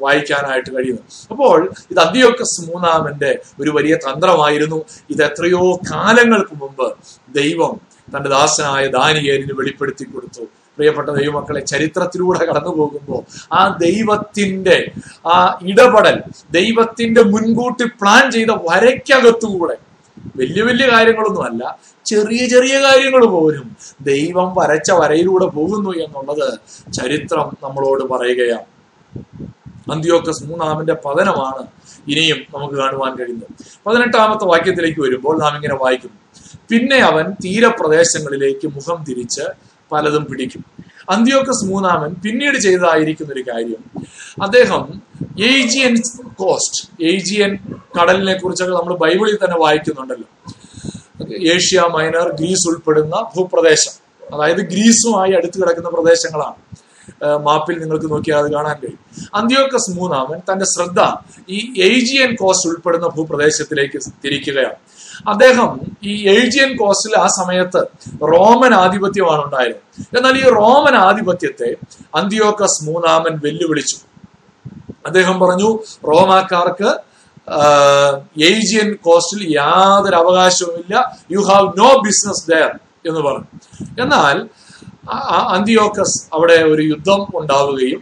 വായിക്കാനായിട്ട് കഴിയുന്നത്. അപ്പോൾ ഇത് അന്ത്യോക്കസ് മൂന്നാമന്റെ ഒരു വലിയ തന്ത്രമായിരുന്നു. ഇത് എത്രയോ കാലങ്ങൾക്ക് മുമ്പ് ദൈവം തന്റെ ദാസനായ ദാനിയേലിന് വെളിപ്പെടുത്തി കൊടുത്തു. പ്രിയപ്പെട്ട ദൈവമക്കളെ, ചരിത്രത്തിലൂടെ കടന്നു പോകുമ്പോൾ ആ ദൈവത്തിന്റെ ആ ഇടപെടൽ, ദൈവത്തിന്റെ മുൻകൂട്ടി പ്ലാൻ ചെയ്ത വരയ്ക്കകത്തുകൂടെ, വലിയ വലിയ കാര്യങ്ങളൊന്നും അല്ല, ചെറിയ ചെറിയ കാര്യങ്ങൾ പോലും ദൈവം വരച്ച വരയിലൂടെ പോകുന്നു എന്നുള്ളത് ചരിത്രം നമ്മളോട് പറയുകയാണ്. അന്ത്യോക്കസ് മൂന്നാമന്റെ പതനമാണ് ഇനിയും നമുക്ക് കാണുവാൻ കഴിയുന്നത്. പതിനെട്ടാമത്തെ വാക്യത്തിലേക്ക് വരുമ്പോൾ നാം ഇങ്ങനെ വായിക്കുന്നു, പിന്നെ അവൻ തീരപ്രദേശങ്ങളിലേക്ക് മുഖം തിരിച്ച് പലതും പിടിക്കും. അന്ത്യോക്കസ് മൂന്നാമൻ പിന്നീട് ചെയ്തതായിരിക്കുന്ന ഒരു കാര്യം, അദ്ദേഹം ഏജിയൻ കോസ്റ്റ്, ഏജിയൻ കടലിനെ കുറിച്ചൊക്കെ നമ്മൾ ബൈബിളിൽ തന്നെ വായിക്കുന്നുണ്ടല്ലോ. ഏഷ്യ മൈനർ, ഗ്രീസ് ഉൾപ്പെടുന്ന ഭൂപ്രദേശം, അതായത് ഗ്രീസുമായി അടുത്ത് കിടക്കുന്ന പ്രദേശങ്ങളാണ്. മാപ്പിൽ നിങ്ങൾക്ക് നോക്കിയാൽ അത് കാണാൻ കഴിയും. അന്ത്യോക്കസ് മൂന്നാമൻ തന്റെ ശ്രദ്ധ ഈ ഏജിയൻ കോസ്റ്റ് ഉൾപ്പെടുന്ന ഭൂപ്രദേശത്തിലേക്ക് തിരിക്കുകയാണ്. അദ്ദേഹം ഈ ഏജിയൻ കോസ്റ്റിൽ ആ സമയത്ത് റോമൻ ആധിപത്യമാണ് ഉണ്ടായിരുന്നത്. എന്നാൽ ഈ റോമൻ ആധിപത്യത്തെ അന്തിയോക്കസ് മൂന്നാമൻ വെല്ലുവിളിച്ചു. അദ്ദേഹം പറഞ്ഞു, റോമാക്കാർക്ക് ഏജിയൻ കോസ്റ്റിൽ യാതൊരു അവകാശവുമില്ല, you have no business there എന്ന് പറഞ്ഞു. എന്നാൽ അന്തിയോക്കസ് അവിടെ ഒരു യുദ്ധം ഉണ്ടാവുകയും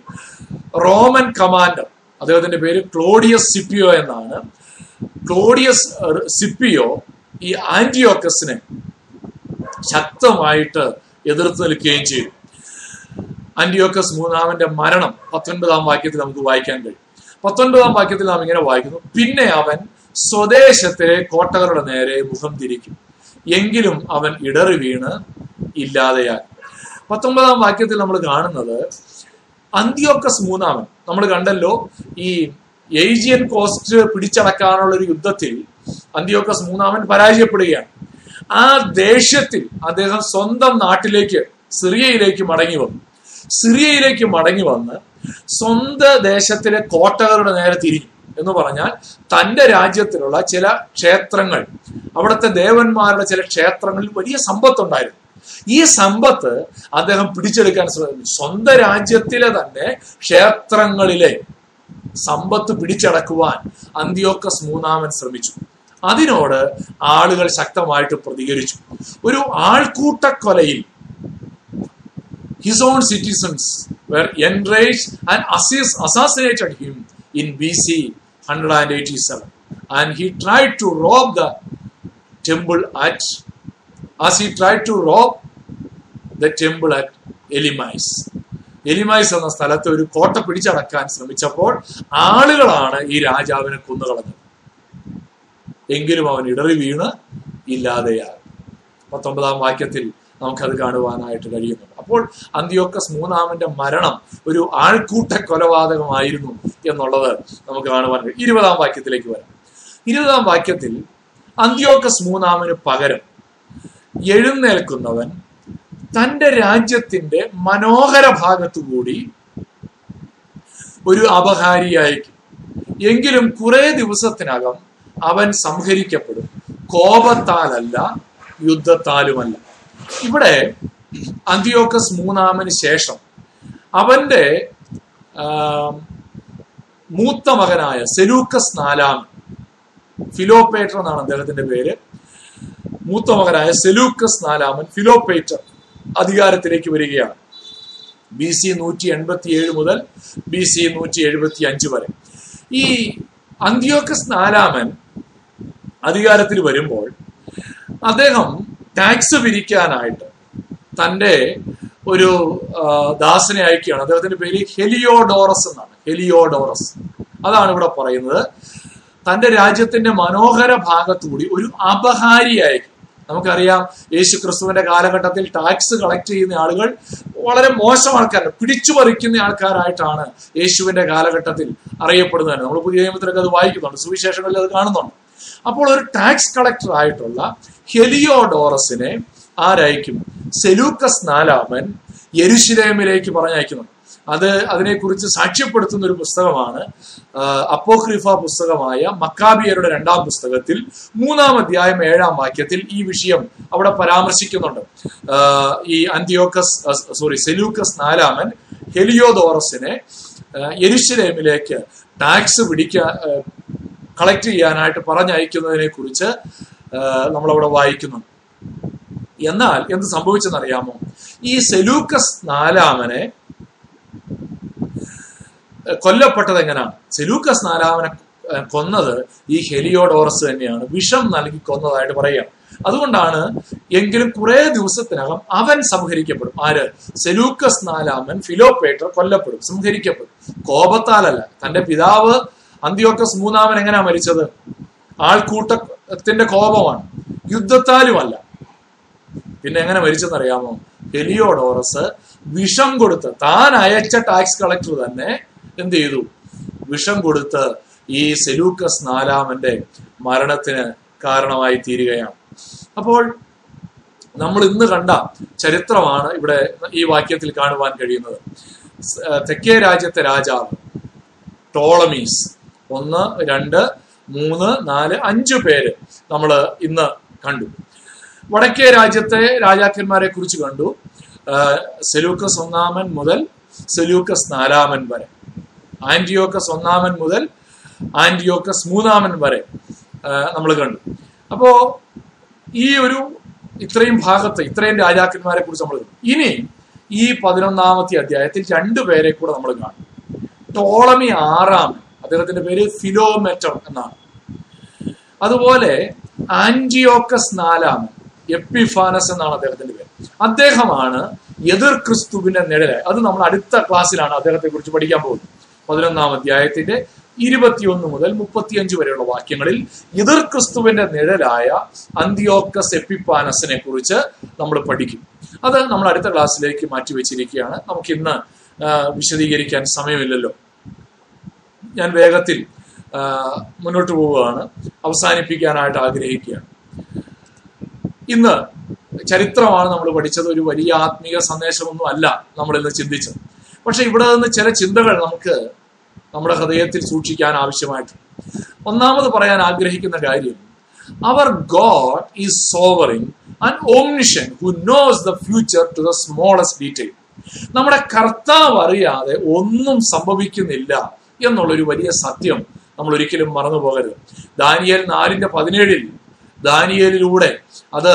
റോമൻ കമാൻഡർ, അദ്ദേഹത്തിന്റെ പേര് ക്ലോഡിയസ് സിപ്പിയോ എന്നാണ്, ക്ലോഡിയസ് സിപ്പിയോ ഈ ആന്റിയോക്കസിനെ ശക്തമായിട്ട് എതിർത്ത് നിൽക്കുകയും ചെയ്തു. ആന്റിയോക്കസ് മൂന്നാമന്റെ മരണം പത്തൊൻപതാം വാക്യത്തിൽ നമുക്ക് വായിക്കാൻ കഴിയും. പത്തൊൻപതാം വാക്യത്തിൽ നാം ഇങ്ങനെ വായിക്കുന്നു: പിന്നെ അവൻ സ്വദേശത്തെ കോട്ടകളുടെ നേരെ മുഖം തിരിക്കും, എങ്കിലും അവൻ ഇടറി വീണ് ഇല്ലാതെയായി. പത്തൊമ്പതാം വാക്യത്തിൽ നമ്മൾ കാണുന്നത് അന്തിയോക്കസ് മൂന്നാമൻ, നമ്മൾ കണ്ടല്ലോ ഈ ഏജിയൻ കോസ്റ്റ് പിടിച്ചടക്കാനുള്ള ഒരു യുദ്ധത്തിൽ അന്തിയോക്കസ് മൂന്നാമൻ പരാജയപ്പെടുകയാണ്. ആ ദേഷ്യത്തിൽ അദ്ദേഹം സ്വന്തം നാട്ടിലേക്ക് സിറിയയിലേക്ക് മടങ്ങി വന്നു. സിറിയയിലേക്ക് മടങ്ങി വന്ന് സ്വന്തം ദേശത്തിലെ കോട്ടകളുടെ നേരെ തിരിഞ്ഞു. എന്ന് പറഞ്ഞാൽ തൻ്റെ രാജ്യത്തിലുള്ള ചില ക്ഷേത്രങ്ങൾ, അവിടുത്തെ ദേവന്മാരുടെ ചില ക്ഷേത്രങ്ങളിൽ വലിയ സമ്പത്തുണ്ടായിരുന്നു. ഈ സമ്പത്ത് അദ്ദേഹം പിടിച്ചെടുക്കാൻ ശ്രമിച്ചു. സ്വന്തം രാജ്യത്തിലെ തന്നെ ക്ഷേത്രങ്ങളിലെ സമ്പത്ത് പിടിച്ചടക്കുവാൻ അന്തിയോക്കസ് മൂന്നാമൻ ശ്രമിച്ചു. അതിനോട് ആളുകൾ ശക്തമായിട്ട് പ്രതികരിച്ചു. ഒരു ആൾക്കൂട്ടക്കൊലയിൽ his own citizens were enraged and assassinated him in BC one eighty-seven and he tried to rob the temple at as he tried to rob the temple at Elymais. Elymais എന്ന സ്ഥലത്ത് ഒരു കോട്ട പിടിച്ചടക്കാൻ ശ്രമിച്ചപ്പോൾ ആളുകളാണ് ഈ രാജാവിനെ കൊന്നുകളഞ്ഞത്. എങ്കിലും അവൻ ഇടറി വീണ് ഇല്ലാതെയായി. പത്തൊമ്പതാം വാക്യത്തിൽ നമുക്കത് കാണുവാനായിട്ട് കഴിയുന്നുണ്ട്. അപ്പോൾ അന്തിയോക്കസ് മൂന്നാമന്റെ മരണം ഒരു ആൾക്കൂട്ട കൊലപാതകമായിരുന്നു എന്നുള്ളത് നമുക്ക് കാണുവാൻ കഴിയും. ഇരുപതാം വാക്യത്തിലേക്ക് വരാം. ഇരുപതാം വാക്യത്തിൽ അന്തിയോക്കസ് മൂന്നാമന് പകരം എഴുന്നേൽക്കുന്നവൻ തൻ്റെ രാജ്യത്തിന്റെ മനോഹര ഭാഗത്തുകൂടി ഒരു അപഹാരിയായിരിക്കും, എങ്കിലും കുറെ ദിവസത്തിനകം അവൻ സംഹരിക്കപ്പെടും, കോപത്താലല്ല യുദ്ധത്താലുമല്ല. ഇവിടെ അന്തിയോക്കസ് മൂന്നാമന് ശേഷം അവന്റെ മൂത്ത മകനായ സെലൂക്കസ് നാലാമൻ, ഫിലോപ്പേറ്റർ എന്നാണ് അദ്ദേഹത്തിന്റെ പേര്, മൂത്ത മകനായ സെലൂക്കസ് നാലാമൻ ഫിലോപ്പേറ്റർ അധികാരത്തിലേക്ക് വരികയാണ്. ബി സി നൂറ്റി എൺപത്തി ഏഴ് മുതൽ ബി സി നൂറ്റി എഴുപത്തി അഞ്ച് വരെ ഈ അന്തിയോക്കസ് നാലാമൻ അധികാരത്തിൽ വരുമ്പോൾ അദ്ദേഹം ടാക്സ് പിരിക്കാനായിട്ട് തൻ്റെ ഒരു ദാസനെ അയക്കുകയാണ്. അദ്ദേഹത്തിന്റെ പേര് ഹെലിയോഡോറസ് എന്നാണ്, ഹെലിയോഡോറസ്. അതാണ് ഇവിടെ പറയുന്നത്, തൻ്റെ രാജ്യത്തിന്റെ മനോഹര ഭാഗത്തുകൂടി ഒരു അപഹാരിയായിരിക്കും. നമുക്കറിയാം, യേശു ക്രിസ്തുവിന്റെ കാലഘട്ടത്തിൽ ടാക്സ് കളക്ട് ചെയ്യുന്ന ആളുകൾ വളരെ മോശം ആൾക്കാരാണ്, പിടിച്ചു പറിക്കുന്ന ആൾക്കാരായിട്ടാണ് യേശുവിന്റെ കാലഘട്ടത്തിൽ അറിയപ്പെടുന്നത്. നമ്മൾ പുതിയ നിയമത്തിലൊക്കെ അത് വായിക്കുന്നുണ്ട്, സുവിശേഷങ്ങളിൽ അത് കാണുന്നുണ്ട്. അപ്പോൾ ഒരു ടാക്സ് കളക്ടർ ആയിട്ടുള്ള ഹെലിയോഡോറസിനെ ആരയക്കും? സെലൂക്കസ് നാലാമൻ യെരുശലേമിലേക്ക് പറഞ്ഞയക്കുന്നു. അത് അതിനെക്കുറിച്ച് സാക്ഷ്യപ്പെടുത്തുന്ന ഒരു പുസ്തകമാണ് അപ്പോക്രിഫ പുസ്തകമായ മക്കാബിയരുടെ രണ്ടാം പുസ്തകത്തിൽ മൂന്നാം അധ്യായം ഏഴാം വാക്യത്തിൽ ഈ വിഷയം അവിടെ പരാമർശിക്കുന്നുണ്ട്. ഈ അന്തിയോക്കസ് സോറി സെലൂക്കസ് നാലാമൻ ഹെലിയോഡോറസിനെ യെരുശലേമിലേക്ക് ടാക്സ് പിടിക്കാൻ കളക്ട് ചെയ്യാനായിട്ട് പറഞ്ഞയക്കുന്നതിനെ കുറിച്ച് നമ്മളവിടെ വായിക്കുന്നുണ്ട്. എന്നാൽ എന്ത് സംഭവിച്ചെന്നറിയാമോ? ഈ സെലൂക്കസ് നാലാമനെ കൊല്ലപ്പെട്ടത് എങ്ങനെയാണ്? സെലൂക്കസ് നാലാമനെ കൊന്നത് ഈ ഹെലിയോഡോറസ് തന്നെയാണ്, വിഷം നൽകി കൊന്നതായിട്ട് പറയാം. അതുകൊണ്ടാണ് എങ്കിലും കുറെ ദിവസത്തിനകം അവൻ സംഹരിക്കപ്പെടും. ആര്? സെലൂക്കസ് നാലാമൻ ഫിലോപ്പേറ്റർ കൊല്ലപ്പെടും, സംഹരിക്കപ്പെടും, കോപത്താലല്ല. തന്റെ പിതാവ് അന്തിയോക്കസ് മൂന്നാമൻ എങ്ങനെയാ മരിച്ചത്? ആൾക്കൂട്ടത്തിന്റെ കോപമാണ്, യുദ്ധത്താലുമല്ല. പിന്നെ എങ്ങനെ മരിച്ചെന്നറിയാമോ? ഹെലിയോഡോറസ് വിഷം കൊടുത്ത്, താൻ അയച്ച ടാക്സ് കളക്ടർ തന്നെ എന്ത് ചെയ്തു? വിഷം കൊടുത്ത് ഈ സെലൂക്കസ് നാലാമന്റെ മരണത്തിന് കാരണമായി തീരുകയാണ്. അപ്പോൾ നമ്മൾ ഇന്ന് കണ്ട ചരിത്രമാണ് ഇവിടെ ഈ വാക്യത്തിൽ കാണുവാൻ കഴിയുന്നത്. തെക്കേ രാജ്യത്തെ രാജാവ് ടോളമീസ്, ഒന്ന് രണ്ട് മൂന്ന് നാല് അഞ്ചു പേര് നമ്മൾ ഇന്ന് കണ്ടു. വടക്കേ രാജ്യത്തെ രാജാക്കന്മാരെ കുറിച്ച് കണ്ടു. സെലൂക്കസ് ഒന്നാമൻ മുതൽ സെലൂക്കസ് നാലാമൻ വരെ, ആന്റിയോക്കസ് ഒന്നാമൻ മുതൽ ആന്റിയോക്കസ് മൂന്നാമൻ വരെ നമ്മൾ കണ്ടു. അപ്പോ ഈ ഒരു ഇത്രയും ഭാഗത്ത് ഇത്രയും രാജാക്കന്മാരെ കുറിച്ച് നമ്മൾ കണ്ടു. ഇനി ഈ പതിനൊന്നാമത്തെ അധ്യായത്തിൽ രണ്ടു പേരെ കൂടെ നമ്മൾ കാണും. ടോളമി ആറാമൻ, അദ്ദേഹത്തിന്റെ പേര് ഫിലോമെറ്റർ എന്നാണ്. അതുപോലെ ആന്റിയോക്കസ് നാലാമൻ, എപ്പിഫാനസ് എന്നാണ് അദ്ദേഹത്തിന്റെ പേര്. അദ്ദേഹമാണ് എതിർ ക്രിസ്തുവിന്റെ നിഴലായി. അത് നമ്മൾ അടുത്ത ക്ലാസ്സിലാണ് അദ്ദേഹത്തെ കുറിച്ച് പഠിക്കാൻ പോകുന്നത്. പതിനൊന്നാം അധ്യായത്തിന്റെ ഇരുപത്തിയൊന്ന് മുതൽ മുപ്പത്തിയഞ്ച് വരെയുള്ള വാക്യങ്ങളിൽ എതിർ ക്രിസ്തുവിന്റെ നിഴലായ അന്തിയോക്കസ് എപ്പിഫാനസിനെ കുറിച്ച് നമ്മൾ പഠിക്കും. അത് നമ്മൾ അടുത്ത ക്ലാസ്സിലേക്ക് മാറ്റിവെച്ചിരിക്കുകയാണ്. നമുക്ക് ഇന്ന് വിശദീകരിക്കാൻ സമയമില്ലല്ലോ. ഞാൻ വേഗത്തിൽ മുന്നോട്ട് പോവുകയാണ്, അവസാനിപ്പിക്കാനായിട്ട് ആഗ്രഹിക്കുകയാണ്. ഇന്ന് ചരിത്രമാണ് നമ്മൾ പഠിച്ചത്, ഒരു വലിയ ആത്മീയ സന്ദേശമൊന്നും അല്ല നമ്മൾ ഇന്ന് ചിന്തിച്ചത്. പക്ഷെ ഇവിടെ നിന്ന് ചില ചിന്തകൾ നമുക്ക് നമ്മുടെ ഹൃദയത്തിൽ സൂക്ഷിക്കാൻ ആവശ്യമായിട്ടുണ്ട്. ഒന്നാമത് പറയാൻ ആഗ്രഹിക്കുന്ന കാര്യം, അവർ God is sovereign and omniscient who knows the future to the smallest detail. നമ്മുടെ കർത്താവ് അറിയാതെ ഒന്നും സംഭവിക്കുന്നില്ല എന്നുള്ളൊരു വലിയ സത്യം നമ്മൾ ഒരിക്കലും മറന്നു പോകരുത്. ദാനിയേൽ നാലിന്റെ പതിനേഴിൽ ദാനിയേലിലൂടെ അത്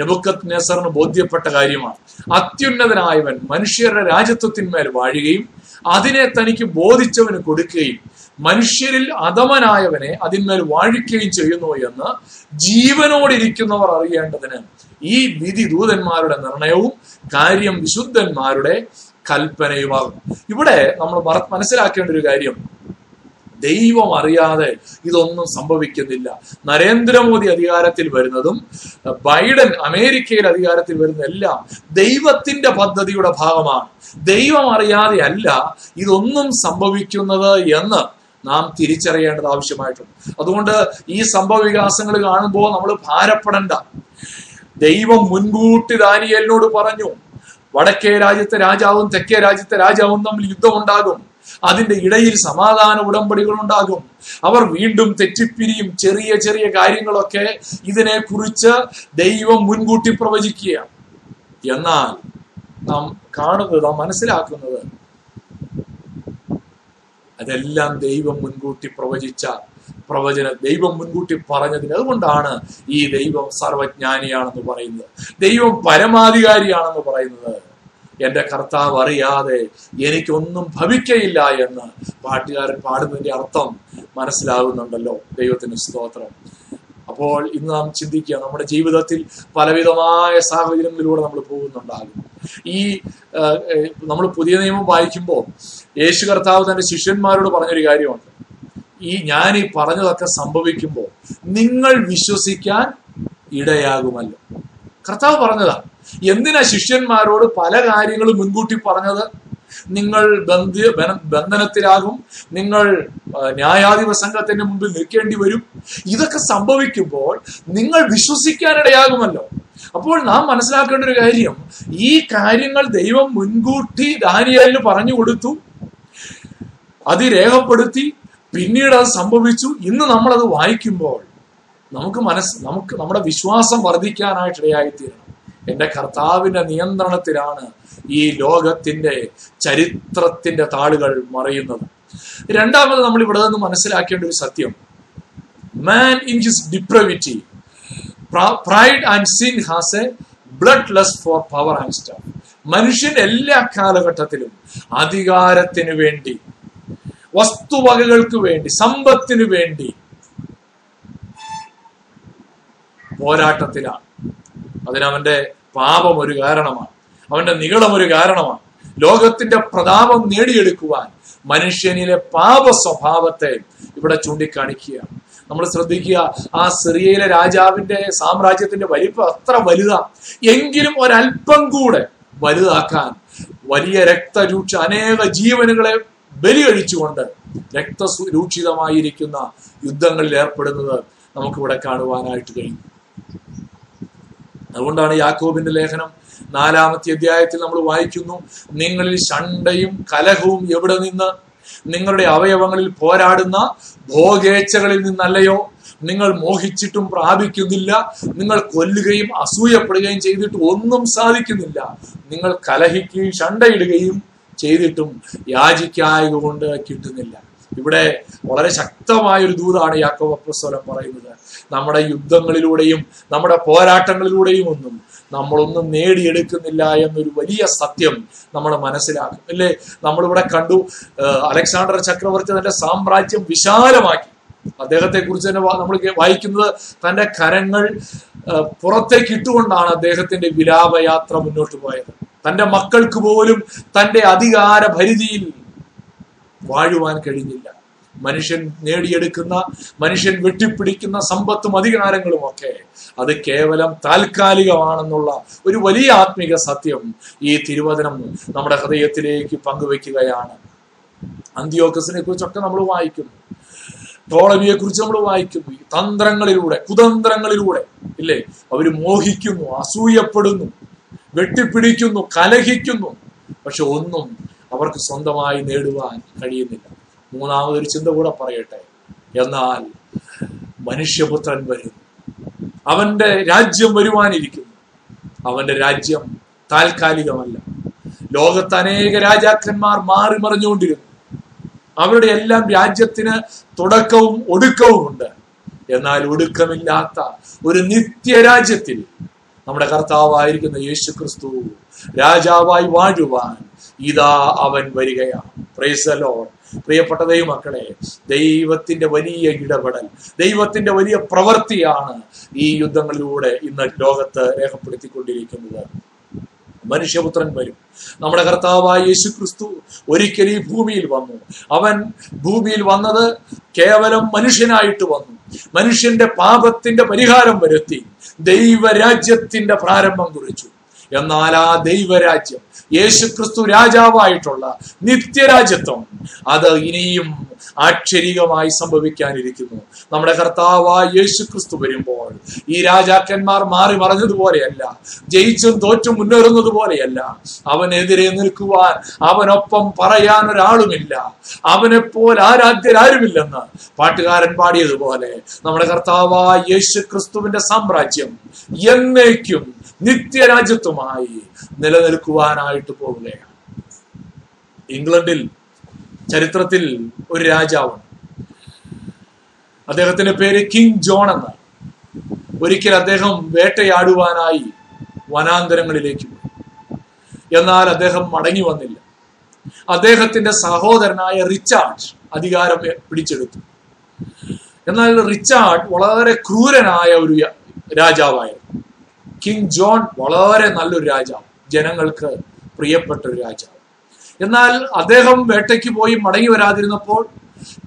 നെബൂഖദ്നേസറിന് ബോധ്യപ്പെട്ട കാര്യമാണ്. അത്യുന്നതനായവൻ മനുഷ്യരുടെ രാജ്യത്വത്തിന്മേൽ വാഴുകയും അതിനെ തനിക്ക് ബോധിച്ചവന് കൊടുക്കുകയും മനുഷ്യരിൽ അധമനായവനെ അതിന്മേൽ വാഴിക്കുകയും ചെയ്യുന്നു എന്ന് ജീവനോടിരിക്കുന്നവർ അറിയേണ്ടതിന് ഈ വിധി ദൂതന്മാരുടെ നിർണയവും കാര്യം വിശുദ്ധന്മാരുടെ കൽപ്പനയുമാകും. ഇവിടെ നമ്മൾ മനസ്സിലാക്കേണ്ട ഒരു കാര്യം, ദൈവം അറിയാതെ ഇതൊന്നും സംഭവിക്കുന്നില്ല. നരേന്ദ്രമോദി അധികാരത്തിൽ വരുന്നതും ബൈഡൻ അമേരിക്കയിൽ അധികാരത്തിൽ വരുന്നതെല്ലാം ദൈവത്തിന്റെ പദ്ധതിയുടെ ഭാഗമാണ്. ദൈവം അറിയാതെ അല്ല ഇതൊന്നും സംഭവിക്കുന്നത് എന്ന് നാം തിരിച്ചറിയേണ്ടത് ആവശ്യമായിട്ടുണ്ട്. അതുകൊണ്ട് ഈ സംഭവ വികാസങ്ങൾ കാണുമ്പോൾ നമ്മൾ ഭാരപ്പെടേണ്ട. ദൈവം മുൻകൂട്ടി ദാനിയേലിനോട് പറഞ്ഞു, വടക്കേ രാജ്യത്തെ രാജാവും തെക്കേ രാജ്യത്തെ രാജാവും തമ്മിൽ യുദ്ധമുണ്ടാകും, അതിന്റെ ഇടയിൽ സമാധാന ഉടമ്പടികൾ ഉണ്ടാകും, അവർ വീണ്ടും തെറ്റിപ്പിരിയും. ചെറിയ ചെറിയ കാര്യങ്ങളൊക്കെ ഇതിനെ കുറിച്ച് ദൈവം മുൻകൂട്ടി പ്രവചിക്കുക. എന്നാൽ നാം കാണുന്നത്, നാം മനസ്സിലാക്കുന്നത്, അതെല്ലാം ദൈവം മുൻകൂട്ടി പ്രവചിച്ച പ്രവചന ദൈവം മുൻകൂട്ടി പറഞ്ഞതിന്. അതുകൊണ്ടാണ് ഈ ദൈവം സർവജ്ഞാനിയാണെന്ന് പറയുന്നത്, ദൈവം പരമാധികാരിയാണെന്ന് പറയുന്നത്. എന്റെ കർത്താവ് അറിയാതെ എനിക്കൊന്നും ഭവിക്കയില്ല എന്ന് പാട്ടുകാരൻ പാടുന്നതിന്റെ അർത്ഥം മനസ്സിലാകുന്നുണ്ടല്ലോ. ദൈവത്തിന് സ്തോത്രം. അപ്പോൾ ഇന്ന് നാം ചിന്തിക്കുക, നമ്മുടെ ജീവിതത്തിൽ പലവിധമായ സാഹചര്യങ്ങളിലൂടെ നമ്മൾ പോകുന്നുണ്ടാകും. ഈ നമ്മൾ പുതിയ നിയമം വായിക്കുമ്പോൾ യേശു കർത്താവ് തന്റെ ശിഷ്യന്മാരോട് പറഞ്ഞൊരു കാര്യമുണ്ട്, ഈ ഞാൻ ഈ പറഞ്ഞതൊക്കെ സംഭവിക്കുമ്പോൾ നിങ്ങൾ വിശ്വസിക്കാൻ ഇടയാകുമല്ലോ. കർത്താവ് പറഞ്ഞതാണ്. എന്തിനാ ശിഷ്യന്മാരോട് പല കാര്യങ്ങളും മുൻകൂട്ടി പറഞ്ഞത്? നിങ്ങൾ ബന്ധ ബന്ധനത്തിലാകും, നിങ്ങൾ ന്യായാധിപ സംഘത്തിന്റെ മുമ്പിൽ നിൽക്കേണ്ടി വരും, ഇതൊക്കെ സംഭവിക്കുമ്പോൾ നിങ്ങൾ വിശ്വസിക്കാനിടയാകുമല്ലോ. അപ്പോൾ നാം മനസ്സിലാക്കേണ്ട ഒരു കാര്യം, ഈ കാര്യങ്ങൾ ദൈവം മുൻകൂട്ടി ദാനിയേലിന് പറഞ്ഞു കൊടുത്തു, അത് രേഖപ്പെടുത്തി, പിന്നീട് അത് സംഭവിച്ചു. ഇന്ന് നമ്മളത് വായിക്കുമ്പോൾ നമുക്ക് മനസ്സ് നമുക്ക് നമ്മുടെ വിശ്വാസം വർദ്ധിക്കാനായിട്ടിടയായിത്തീരണം. എന്റെ കർത്താവിന്റെ നിയന്ത്രണത്തിലാണ് ഈ ലോകത്തിന്റെ ചരിത്രത്തിന്റെ താളുകൾ മറയുന്നത്. രണ്ടാമത് നമ്മൾ ഇവിടെ നിന്ന് മനസ്സിലാക്കേണ്ട ഒരു സത്യം, man in his depravity pride and sin has a bloodlust for power and star. മനുഷ്യൻ എല്ലാ കാലഘട്ടത്തിലും അധികാരത്തിന് വേണ്ടി, വസ്തുവകകൾക്ക് വേണ്ടി, സമ്പത്തിനു വേണ്ടി പോരാട്ടത്തിലാണ്. അതിനവന്റെ പാപം ഒരു കാരണമാണ്, അവന്റെ നിഗളം ഒരു കാരണമാണ്. ലോകത്തിന്റെ പ്രതാപം നേടിയെടുക്കുവാൻ മനുഷ്യനിലെ പാപ സ്വഭാവത്തെ ഇവിടെ ചൂണ്ടിക്കാണിക്കുകയാണ്. നമ്മൾ ശ്രദ്ധിക്കുക, ആ സിറിയയിലെ രാജാവിന്റെ സാമ്രാജ്യത്തിന്റെ വലിപ്പം അത്ര വലുതാ, എങ്കിലും ഒരല്പം കൂടെ വലുതാക്കാൻ വലിയ രക്തരൂക്ഷ അനേക ജീവനുകളെ ബലി കഴിച്ചുകൊണ്ട് രക്തരൂക്ഷിതമായിരിക്കുന്ന യുദ്ധങ്ങളിൽ ഏർപ്പെടുന്നത് നമുക്കിവിടെ കാണുവാനായിട്ട് കഴിയും. അതുകൊണ്ടാണ് യാക്കോബിന്റെ ലേഖനം നാലാമത്തെ അധ്യായത്തിൽ നമ്മൾ വായിക്കുന്നു, നിങ്ങളിൽ ശണ്ഠയും കലഹവും എവിടെ നിന്ന്? നിങ്ങളുടെ അവയവങ്ങളിൽ പോരാടുന്ന ഭോഗേച്ഛകളിൽ നിന്നല്ലയോ? നിങ്ങൾ മോഹിച്ചിട്ടും പ്രാപിക്കുന്നില്ല, നിങ്ങൾ കൊല്ലുകയും അസൂയപ്പെടുകയും ചെയ്തിട്ട് ഒന്നും സാധിക്കുന്നില്ല, നിങ്ങൾ കലഹിക്കുകയും ഷണ്ടയിടുകയും ചെയ്തിട്ടും യാചിക്കായക കൊണ്ട് കിട്ടുന്നില്ല. ഇവിടെ വളരെ ശക്തമായൊരു ദൂതാണ് യാക്കോബ് അപ്പോസ്തലൻ പറയുന്നത്. നമ്മുടെ യുദ്ധങ്ങളിലൂടെയും നമ്മുടെ പോരാട്ടങ്ങളിലൂടെയും ഒന്നും നമ്മളൊന്നും നേടിയെടുക്കുന്നില്ല എന്നൊരു വലിയ സത്യം നമ്മൾ മനസ്സിലാക്കും, അല്ലേ? നമ്മളിവിടെ കണ്ടു, അലക്സാണ്ടർ ചക്രവർത്തി തന്റെ സാമ്രാജ്യം വിശാലമാക്കി. അദ്ദേഹത്തെ കുറിച്ച് തന്നെ നമ്മൾ വായിക്കുന്നത് തന്റെ കരങ്ങൾ പുറത്തേക്ക് ഇട്ടുകൊണ്ടാണ് അദ്ദേഹത്തിന്റെ വിലാപയാത്ര മുന്നോട്ട് പോയത്. തന്റെ മക്കൾക്ക് പോലും തന്റെ അധികാര പരിധിയിൽ വാഴുവാൻ കഴിഞ്ഞില്ല. മനുഷ്യൻ നേടിയെടുക്കുന്ന, മനുഷ്യൻ വെട്ടിപ്പിടിക്കുന്ന സമ്പത്തും അധികാരങ്ങളും ഒക്കെ അത് കേവലം താൽക്കാലികമാണെന്നുള്ള ഒരു വലിയ ആത്മീക സത്യം ഈ തിരുവചനം നമ്മുടെ ഹൃദയത്തിലേക്ക് പങ്കുവെക്കുകയാണ്. അന്ത്യോക്കസിനെ കുറിച്ചൊക്കെ നമ്മൾ വായിക്കുന്നു, ടോളമിയെ കുറിച്ച് നമ്മൾ വായിക്കുന്നു. തന്ത്രങ്ങളിലൂടെ, കുതന്ത്രങ്ങളിലൂടെ, ഇല്ലേ, അവര് മോഹിക്കുന്നു, അസൂയപ്പെടുന്നു, വെട്ടിപ്പിടിക്കുന്നു, കലഹിക്കുന്നു. പക്ഷെ ഒന്നും അവർക്ക് സ്വന്തമായി നേടുവാൻ കഴിയുന്നില്ല. മൂന്നാമതൊരു ചിന്ത കൂടെ പറയട്ടെ. എന്നാൽ മനുഷ്യപുത്രൻ വരുന്നു, അവന്റെ രാജ്യം വരുവാനിരിക്കുന്നു. അവന്റെ രാജ്യം താൽക്കാലികമല്ല. ലോകത്ത് അനേക രാജാക്കന്മാർ മാറി മറിഞ്ഞുകൊണ്ടിരുന്നു. അവരുടെ എല്ലാം രാജ്യത്തിന് തുടക്കവും ഒടുക്കവും ഉണ്ട്. എന്നാൽ ഒടുക്കമില്ലാത്ത ഒരു നിത്യരാജ്യത്തിൽ നമ്മുടെ കർത്താവായിരിക്കുന്ന യേശു ക്രിസ്തു രാജാവായി വാഴുവാൻ ഇതാ അവൻ വരികയാണ്. Praise the Lord. പ്രിയപ്പെട്ട ദൈവമക്കളെ, ദൈവത്തിന്റെ വലിയ ഇടപെടൽ, ദൈവത്തിന്റെ വലിയ പ്രവൃത്തിയാണ് ഈ യുദ്ധങ്ങളിലൂടെ ഇന്ന് ലോകത്ത് രേഖപ്പെടുത്തിക്കൊണ്ടിരിക്കുന്നത്. മനുഷ്യപുത്രൻ വരും. നമ്മുടെ കർത്താവായ യേശു ക്രിസ്തു ഒരിക്കൽ ഈ ഭൂമിയിൽ വന്നു. അവൻ ഭൂമിയിൽ വന്നത് കേവലം മനുഷ്യനായിട്ട് വന്നു, മനുഷ്യന്റെ പാപത്തിന്റെ പരിഹാരം വരുത്തി ദൈവരാജ്യത്തിന്റെ പ്രാരംഭം കുറിച്ചു. എന്നാൽ ആ ദൈവരാജ്യം, യേശു ക്രിസ്തു രാജാവായിട്ടുള്ള നിത്യരാജ്യത്വം, അത് ഇനിയും ആക്ഷരികമായി സംഭവിക്കാനിരിക്കുന്നു. നമ്മുടെ കർത്താവായ യേശു ക്രിസ്തു വരുമ്പോൾ ഈ രാജാക്കന്മാർ മാറി മറിഞ്ഞതുപോലെയല്ല, ജയിച്ചും തോറ്റും മുന്നേറുന്നത് പോലെയല്ല. അവനെതിരെ നിൽക്കുവാൻ, അവനൊപ്പം പറയാൻ ഒരാളുമില്ല, അവനെപ്പോൾ ആരാധ്യരാരുമില്ലെന്ന് പാട്ടുകാരൻ പാടിയതുപോലെ നമ്മുടെ കർത്താവായ യേശു ക്രിസ്തുവിന്റെ സാമ്രാജ്യം എന്നേക്കും നിത്യരാജ്യത്വമായി നിലനിൽക്കുവാനായിട്ട് പോവുകയാണ്. ഇംഗ്ലണ്ടിൽ ചരിത്രത്തിൽ ഒരു രാജാവാണ്. അദ്ദേഹത്തിന്റെ പേര് കിങ് ജോൺ എന്നാണ്. ഒരിക്കൽ അദ്ദേഹം വേട്ടയാടുവാനായി വനാന്തരങ്ങളിലേക്ക് പോയി. എന്നാൽ അദ്ദേഹം മടങ്ങി വന്നില്ല. അദ്ദേഹത്തിന്റെ സഹോദരനായ റിച്ചാർഡ് അധികാരം പിടിച്ചെടുത്തു. എന്നാൽ റിച്ചാർഡ് വളരെ ക്രൂരനായ ഒരു രാജാവായിരുന്നു. കിങ് ജോൺ വളരെ നല്ലൊരു രാജാവ്, ജനങ്ങൾക്ക് പ്രിയപ്പെട്ട ഒരു രാജാവ്. എന്നാൽ അദ്ദേഹം വേട്ടയ്ക്ക് പോയി മടങ്ങി വരാതിരുന്നപ്പോൾ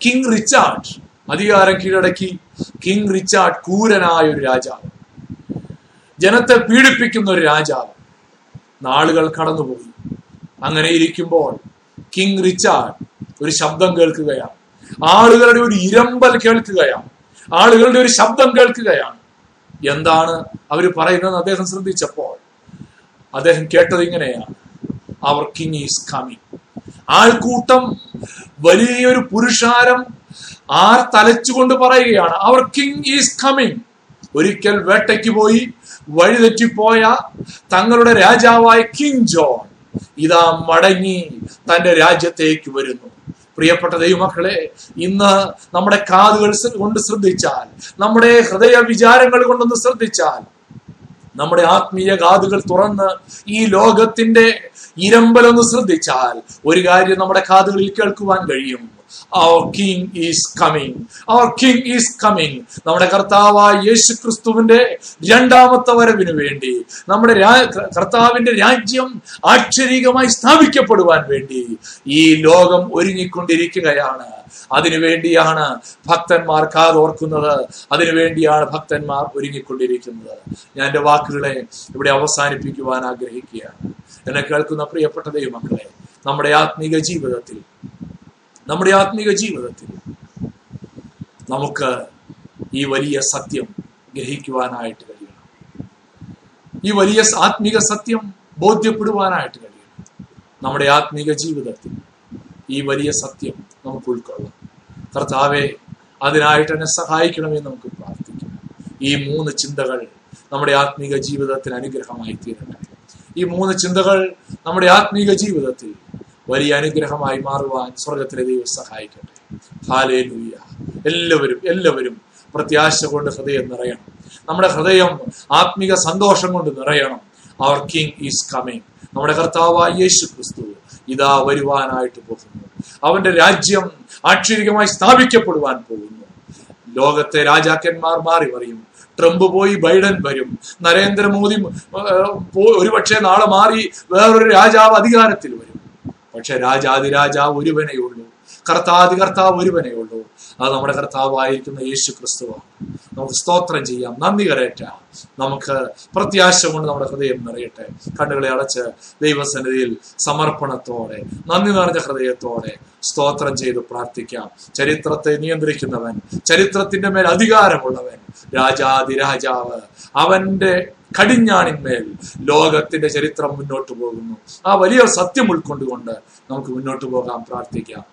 കിങ് റിച്ചാർഡ് അധികാരം കീഴടക്കി. കിങ് റിച്ചാർഡ് ക്രൂരനായ ഒരു രാജാവ്, ജനത്തെ പീഡിപ്പിക്കുന്ന ഒരു രാജാവ്. നാളുകൾ കടന്നുപോയി. അങ്ങനെ ഇരിക്കുമ്പോൾ കിങ് റിച്ചാർഡ് ഒരു ശബ്ദം കേൾക്കുകയാണ്. ആളുകളുടെ ഒരു ഇരമ്പൽ കേൾക്കുകയാണ്, ആളുകളുടെ ഒരു ശബ്ദം കേൾക്കുകയാണ്. എന്താണ് അവർ പറയുന്നതെന്ന് അദ്ദേഹം ശ്രദ്ധിച്ചപ്പോൾ അദ്ദേഹം കേട്ടത് ഇങ്ങനെയാണ്: അവർ കിങ് ഈസ് കമ്മിങ്. ആൾക്കൂട്ടം, വലിയൊരു പുരുഷാരം ആർ തലച്ചുകൊണ്ട് പറയുകയാണ്, അവർ കിങ് ഈസ് കമ്മിങ്. ഒരിക്കൽ വേട്ടയ്ക്ക് പോയി വഴിതെറ്റിപ്പോയ തങ്ങളുടെ രാജാവായ കിങ് ജോൺ ഇതാ മടങ്ങി തന്റെ രാജ്യത്തേക്ക് വരുന്നു. പ്രിയപ്പെട്ട ദൈവമക്കളെ, ഇന്ന് നമ്മുടെ കാതുകൾ കൊണ്ട് ശ്രദ്ധിച്ചാൽ, നമ്മുടെ ഹൃദയ വിചാരങ്ങൾ കൊണ്ടൊന്ന് ശ്രദ്ധിച്ചാൽ, നമ്മുടെ ആത്മീയ കാതുകൾ തുറന്ന് ഈ ലോകത്തിന്റെ ഇരമ്പലൊന്ന് ശ്രദ്ധിച്ചാൽ ഒരു കാര്യം നമ്മുടെ കാതുകളിൽ കേൾക്കുവാൻ കഴിയും: Our King is coming. Our King is coming. നമ്മുടെ കർത്താവായ യേശു ക്രിസ്തുവിന്റെ രണ്ടാമത്തെ വരവിന് വേണ്ടി, നമ്മുടെ കർത്താവിന്റെ രാജ്യം ആശ്ചര്യമായി സ്ഥാപിക്കപ്പെടുവാൻ വേണ്ടി ഈ ലോകം ഒരുങ്ങിക്കൊണ്ടിരിക്കുകയാണ്. അതിനുവേണ്ടിയാണ് ഭക്തന്മാർ കാതോർക്കുന്നത്, അതിനുവേണ്ടിയാണ് ഭക്തന്മാർ ഒരുങ്ങിക്കൊണ്ടിരിക്കുന്നത്. ഞാൻ എൻ്റെ വാക്കുകളെ ഇവിടെ അവസാനിപ്പിക്കുവാൻ ആഗ്രഹിക്കുകയാണ്. എന്നെ കേൾക്കുന്ന പ്രിയപ്പെട്ട ദൈവമക്കളെ, നമ്മുടെ ആത്മീക ജീവിതത്തിൽ നമ്മുടെ ആത്മീക ജീവിതത്തിൽ നമുക്ക് ഈ വലിയ സത്യം ഗ്രഹിക്കുവാനായിട്ട് കഴിയണം. ഈ വലിയ ആത്മീക സത്യം ബോധ്യപ്പെടുവാനായിട്ട് കഴിയണം. നമ്മുടെ ആത്മീക ജീവിതത്തിൽ ഈ വലിയ സത്യം നമുക്ക് ഉൾക്കൊള്ളാം. കർത്താവെ, അതിനായിട്ട് എന്നെ സഹായിക്കണമെന്ന് നമുക്ക് പ്രാർത്ഥിക്കാം. ഈ മൂന്ന് ചിന്തകൾ നമ്മുടെ ആത്മീക ജീവിതത്തിന് അനുഗ്രഹമായി തീരട്ടെ. ഈ മൂന്ന് ചിന്തകൾ നമ്മുടെ ആത്മീക ജീവിതത്തിൽ വലിയ അനുഗ്രഹമായി മാറുവാൻ സ്വർഗത്തിലെ ദൈവം സഹായിക്കട്ടെ. ഹല്ലേലൂയ. എല്ലാവരും എല്ലാവരും പ്രത്യാശ കൊണ്ട് ഹൃദയം നിറയണം. നമ്മുടെ ഹൃദയം ആത്മീക സന്തോഷം കൊണ്ട് നിറയണം. അവർ കിങ് ഈസ് കമ്മിങ്. നമ്മുടെ കർത്താവായ യേശു ക്രിസ്തു ഇതാ വരുവാനായിട്ട് പോകുന്നു. അവന്റെ രാജ്യം ആക്ഷരികമായി സ്ഥാപിക്കപ്പെടുവാൻ പോകുന്നു. ലോകത്തെ രാജാക്കന്മാർ മാറി മറിയും. ട്രംപ് പോയി, ബൈഡൻ വരും. നരേന്ദ്രമോദി ഒരുപക്ഷെ നാളെ മാറി വേറൊരു രാജാവ് അധികാരത്തിൽ വരും. പക്ഷെ രാജാതിരാജാവ് ഒരുവനേ ഉള്ളൂ, കർത്താതി കർത്താവ് ഒരുവനേ ഉള്ളൂ. അത് നമ്മുടെ കർത്താവായിരിക്കുന്ന യേശു ക്രിസ്തുവാണ്. നമുക്ക് സ്തോത്രം ചെയ്യാം, നന്ദി കരേറ്റാം. നമുക്ക് പ്രത്യാശ കൊണ്ട് നമ്മുടെ ഹൃദയം നിറയട്ടെ. കണ്ണുകളെ അടച്ച് ദൈവസന്നിധിയിൽ സമർപ്പണത്തോടെ നന്ദി നിറഞ്ഞ ഹൃദയത്തോടെ സ്തോത്രം ചെയ്ത് പ്രാർത്ഥിക്കാം. ചരിത്രത്തെ നിയന്ത്രിക്കുന്നവൻ, ചരിത്രത്തിന്റെ മേൽ അധികാരമുള്ളവൻ, രാജാതിരാജാവ്, അവന്റെ കടിഞ്ഞാണിന്മേൽ ലോകത്തിന്റെ ചരിത്രം മുന്നോട്ട് പോകുന്നു. ആ വലിയ സത്യം ഉൾക്കൊണ്ടുകൊണ്ട് നമുക്ക് മുന്നോട്ട് പോകാൻ പ്രാർത്ഥിക്കാം.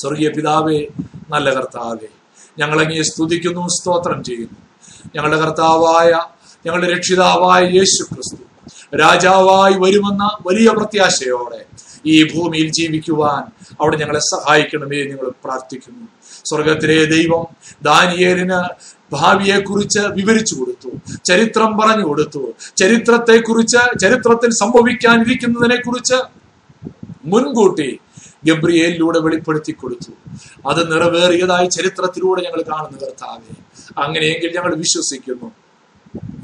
സ്വർഗീയ പിതാവേ, നല്ല കർത്താവേ, ഞങ്ങളെങ്ങനെ സ്തുതിക്കുന്നു, സ്തോത്രം ചെയ്യുന്നു. ഞങ്ങളുടെ കർത്താവായ ഞങ്ങളുടെ രക്ഷിതാവായ യേശു ക്രിസ്തു രാജാവായി വരുമെന്ന വലിയ പ്രത്യാശയോടെ ഈ ഭൂമിയിൽ ജീവിക്കുവാൻ അവിടെ ഞങ്ങളെ സഹായിക്കണമേ ഞങ്ങൾ പ്രാർത്ഥിക്കുന്നു. സ്വർഗത്തിലെ ദൈവം ദാനിയേലിന് ഭാവിയെ കുറിച്ച് വിവരിച്ചു കൊടുത്തു, ചരിത്രം പറഞ്ഞു കൊടുത്തു. ചരിത്രത്തെ കുറിച്ച്, ചരിത്രത്തിൽ സംഭവിക്കാനിരിക്കുന്നതിനെ കുറിച്ച് മുൻകൂട്ടി ഗബ്രിയേലിലൂടെ വെളിപ്പെടുത്തി കൊടുത്തു. അത് നിറവേറിയതായി ചരിത്രത്തിലൂടെ ഞങ്ങൾ കാണുന്ന കർത്താവേ, അങ്ങനെയെങ്കിൽ ഞങ്ങൾ വിശ്വസിക്കുന്നു,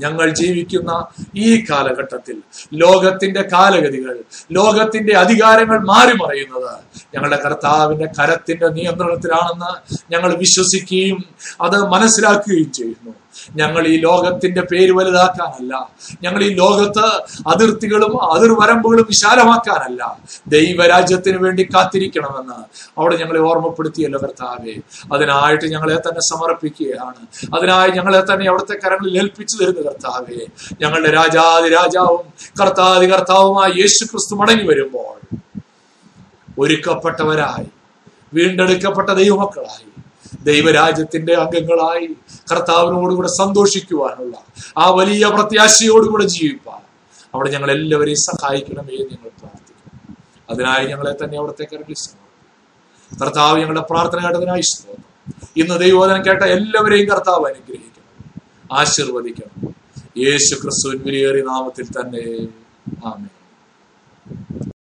ഞങ്ങൾ ജീവിക്കുന്ന ഈ കാലഘട്ടത്തിൽ ലോകത്തിന്റെ കാലഗതികൾ, ലോകത്തിന്റെ അധികാരങ്ങൾ മാറി മറയുന്നത് ഞങ്ങളുടെ കർത്താവിന്റെ കരത്തിന്റെ നിയന്ത്രണത്തിലാണെന്ന് ഞങ്ങൾ വിശ്വസിക്കുകയും അത് മനസ്സിലാക്കുകയും ചെയ്യുന്നു. ഞങ്ങൾ ഈ ലോകത്തിന്റെ പേര് വലുതാക്കാനല്ല, ഞങ്ങൾ ഈ ലോകത്ത് അതിർത്തികളും അതിർവരമ്പുകളും വിശാലമാക്കാനല്ല, ദൈവരാജ്യത്തിന് വേണ്ടി കാത്തിരിക്കണമെന്ന് അവിടെ ഞങ്ങളെ ഓർമ്മപ്പെടുത്തിയല്ലോ കർത്താവേ. അതിനായിട്ട് ഞങ്ങളെ തന്നെ സമർപ്പിക്കുകയാണ്. അതിനായി ഞങ്ങളെ തന്നെ അവിടുത്തെ കരങ്ങളിൽ ഏൽപ്പിച്ചു തരുന്ന കർത്താവേ, ഞങ്ങളുടെ രാജാതിരാജാവും കർത്താതി കർത്താവുമായി യേശു ക്രിസ്തു മടങ്ങി വരുമ്പോൾ ഒരുക്കപ്പെട്ടവരായി, വീണ്ടെടുക്കപ്പെട്ട ദൈവമക്കളായി, ദൈവരാജ്യത്തിന്റെ അംഗങ്ങളായി കർത്താവിനോടുകൂടെ സന്തോഷിക്കുവാനുള്ള ആ വലിയ പ്രത്യാശയോടുകൂടെ ജീവിപ്പാൻ അവിടെ ഞങ്ങൾ എല്ലാവരെയും സഹായിക്കണമേ ഞങ്ങൾ പ്രാർത്ഥിക്കും. അതിനായി ഞങ്ങളെ തന്നെ അവിടുത്തെ കരങ്ങളിൽ സമർപ്പിക്കും. കർത്താവ്, ഞങ്ങളുടെ പ്രാർത്ഥന കേട്ടതിനായി സ്തോത്രം. ഇന്ന് ദൈവോധനം കേട്ട എല്ലാവരെയും കർത്താവ് അനുഗ്രഹിക്കണം, ആശീർവദിക്കണം. യേശു ക്രിസ്തുവിൻ വിലയേറിയ നാമത്തിൽ തന്നെ ആമേൻ.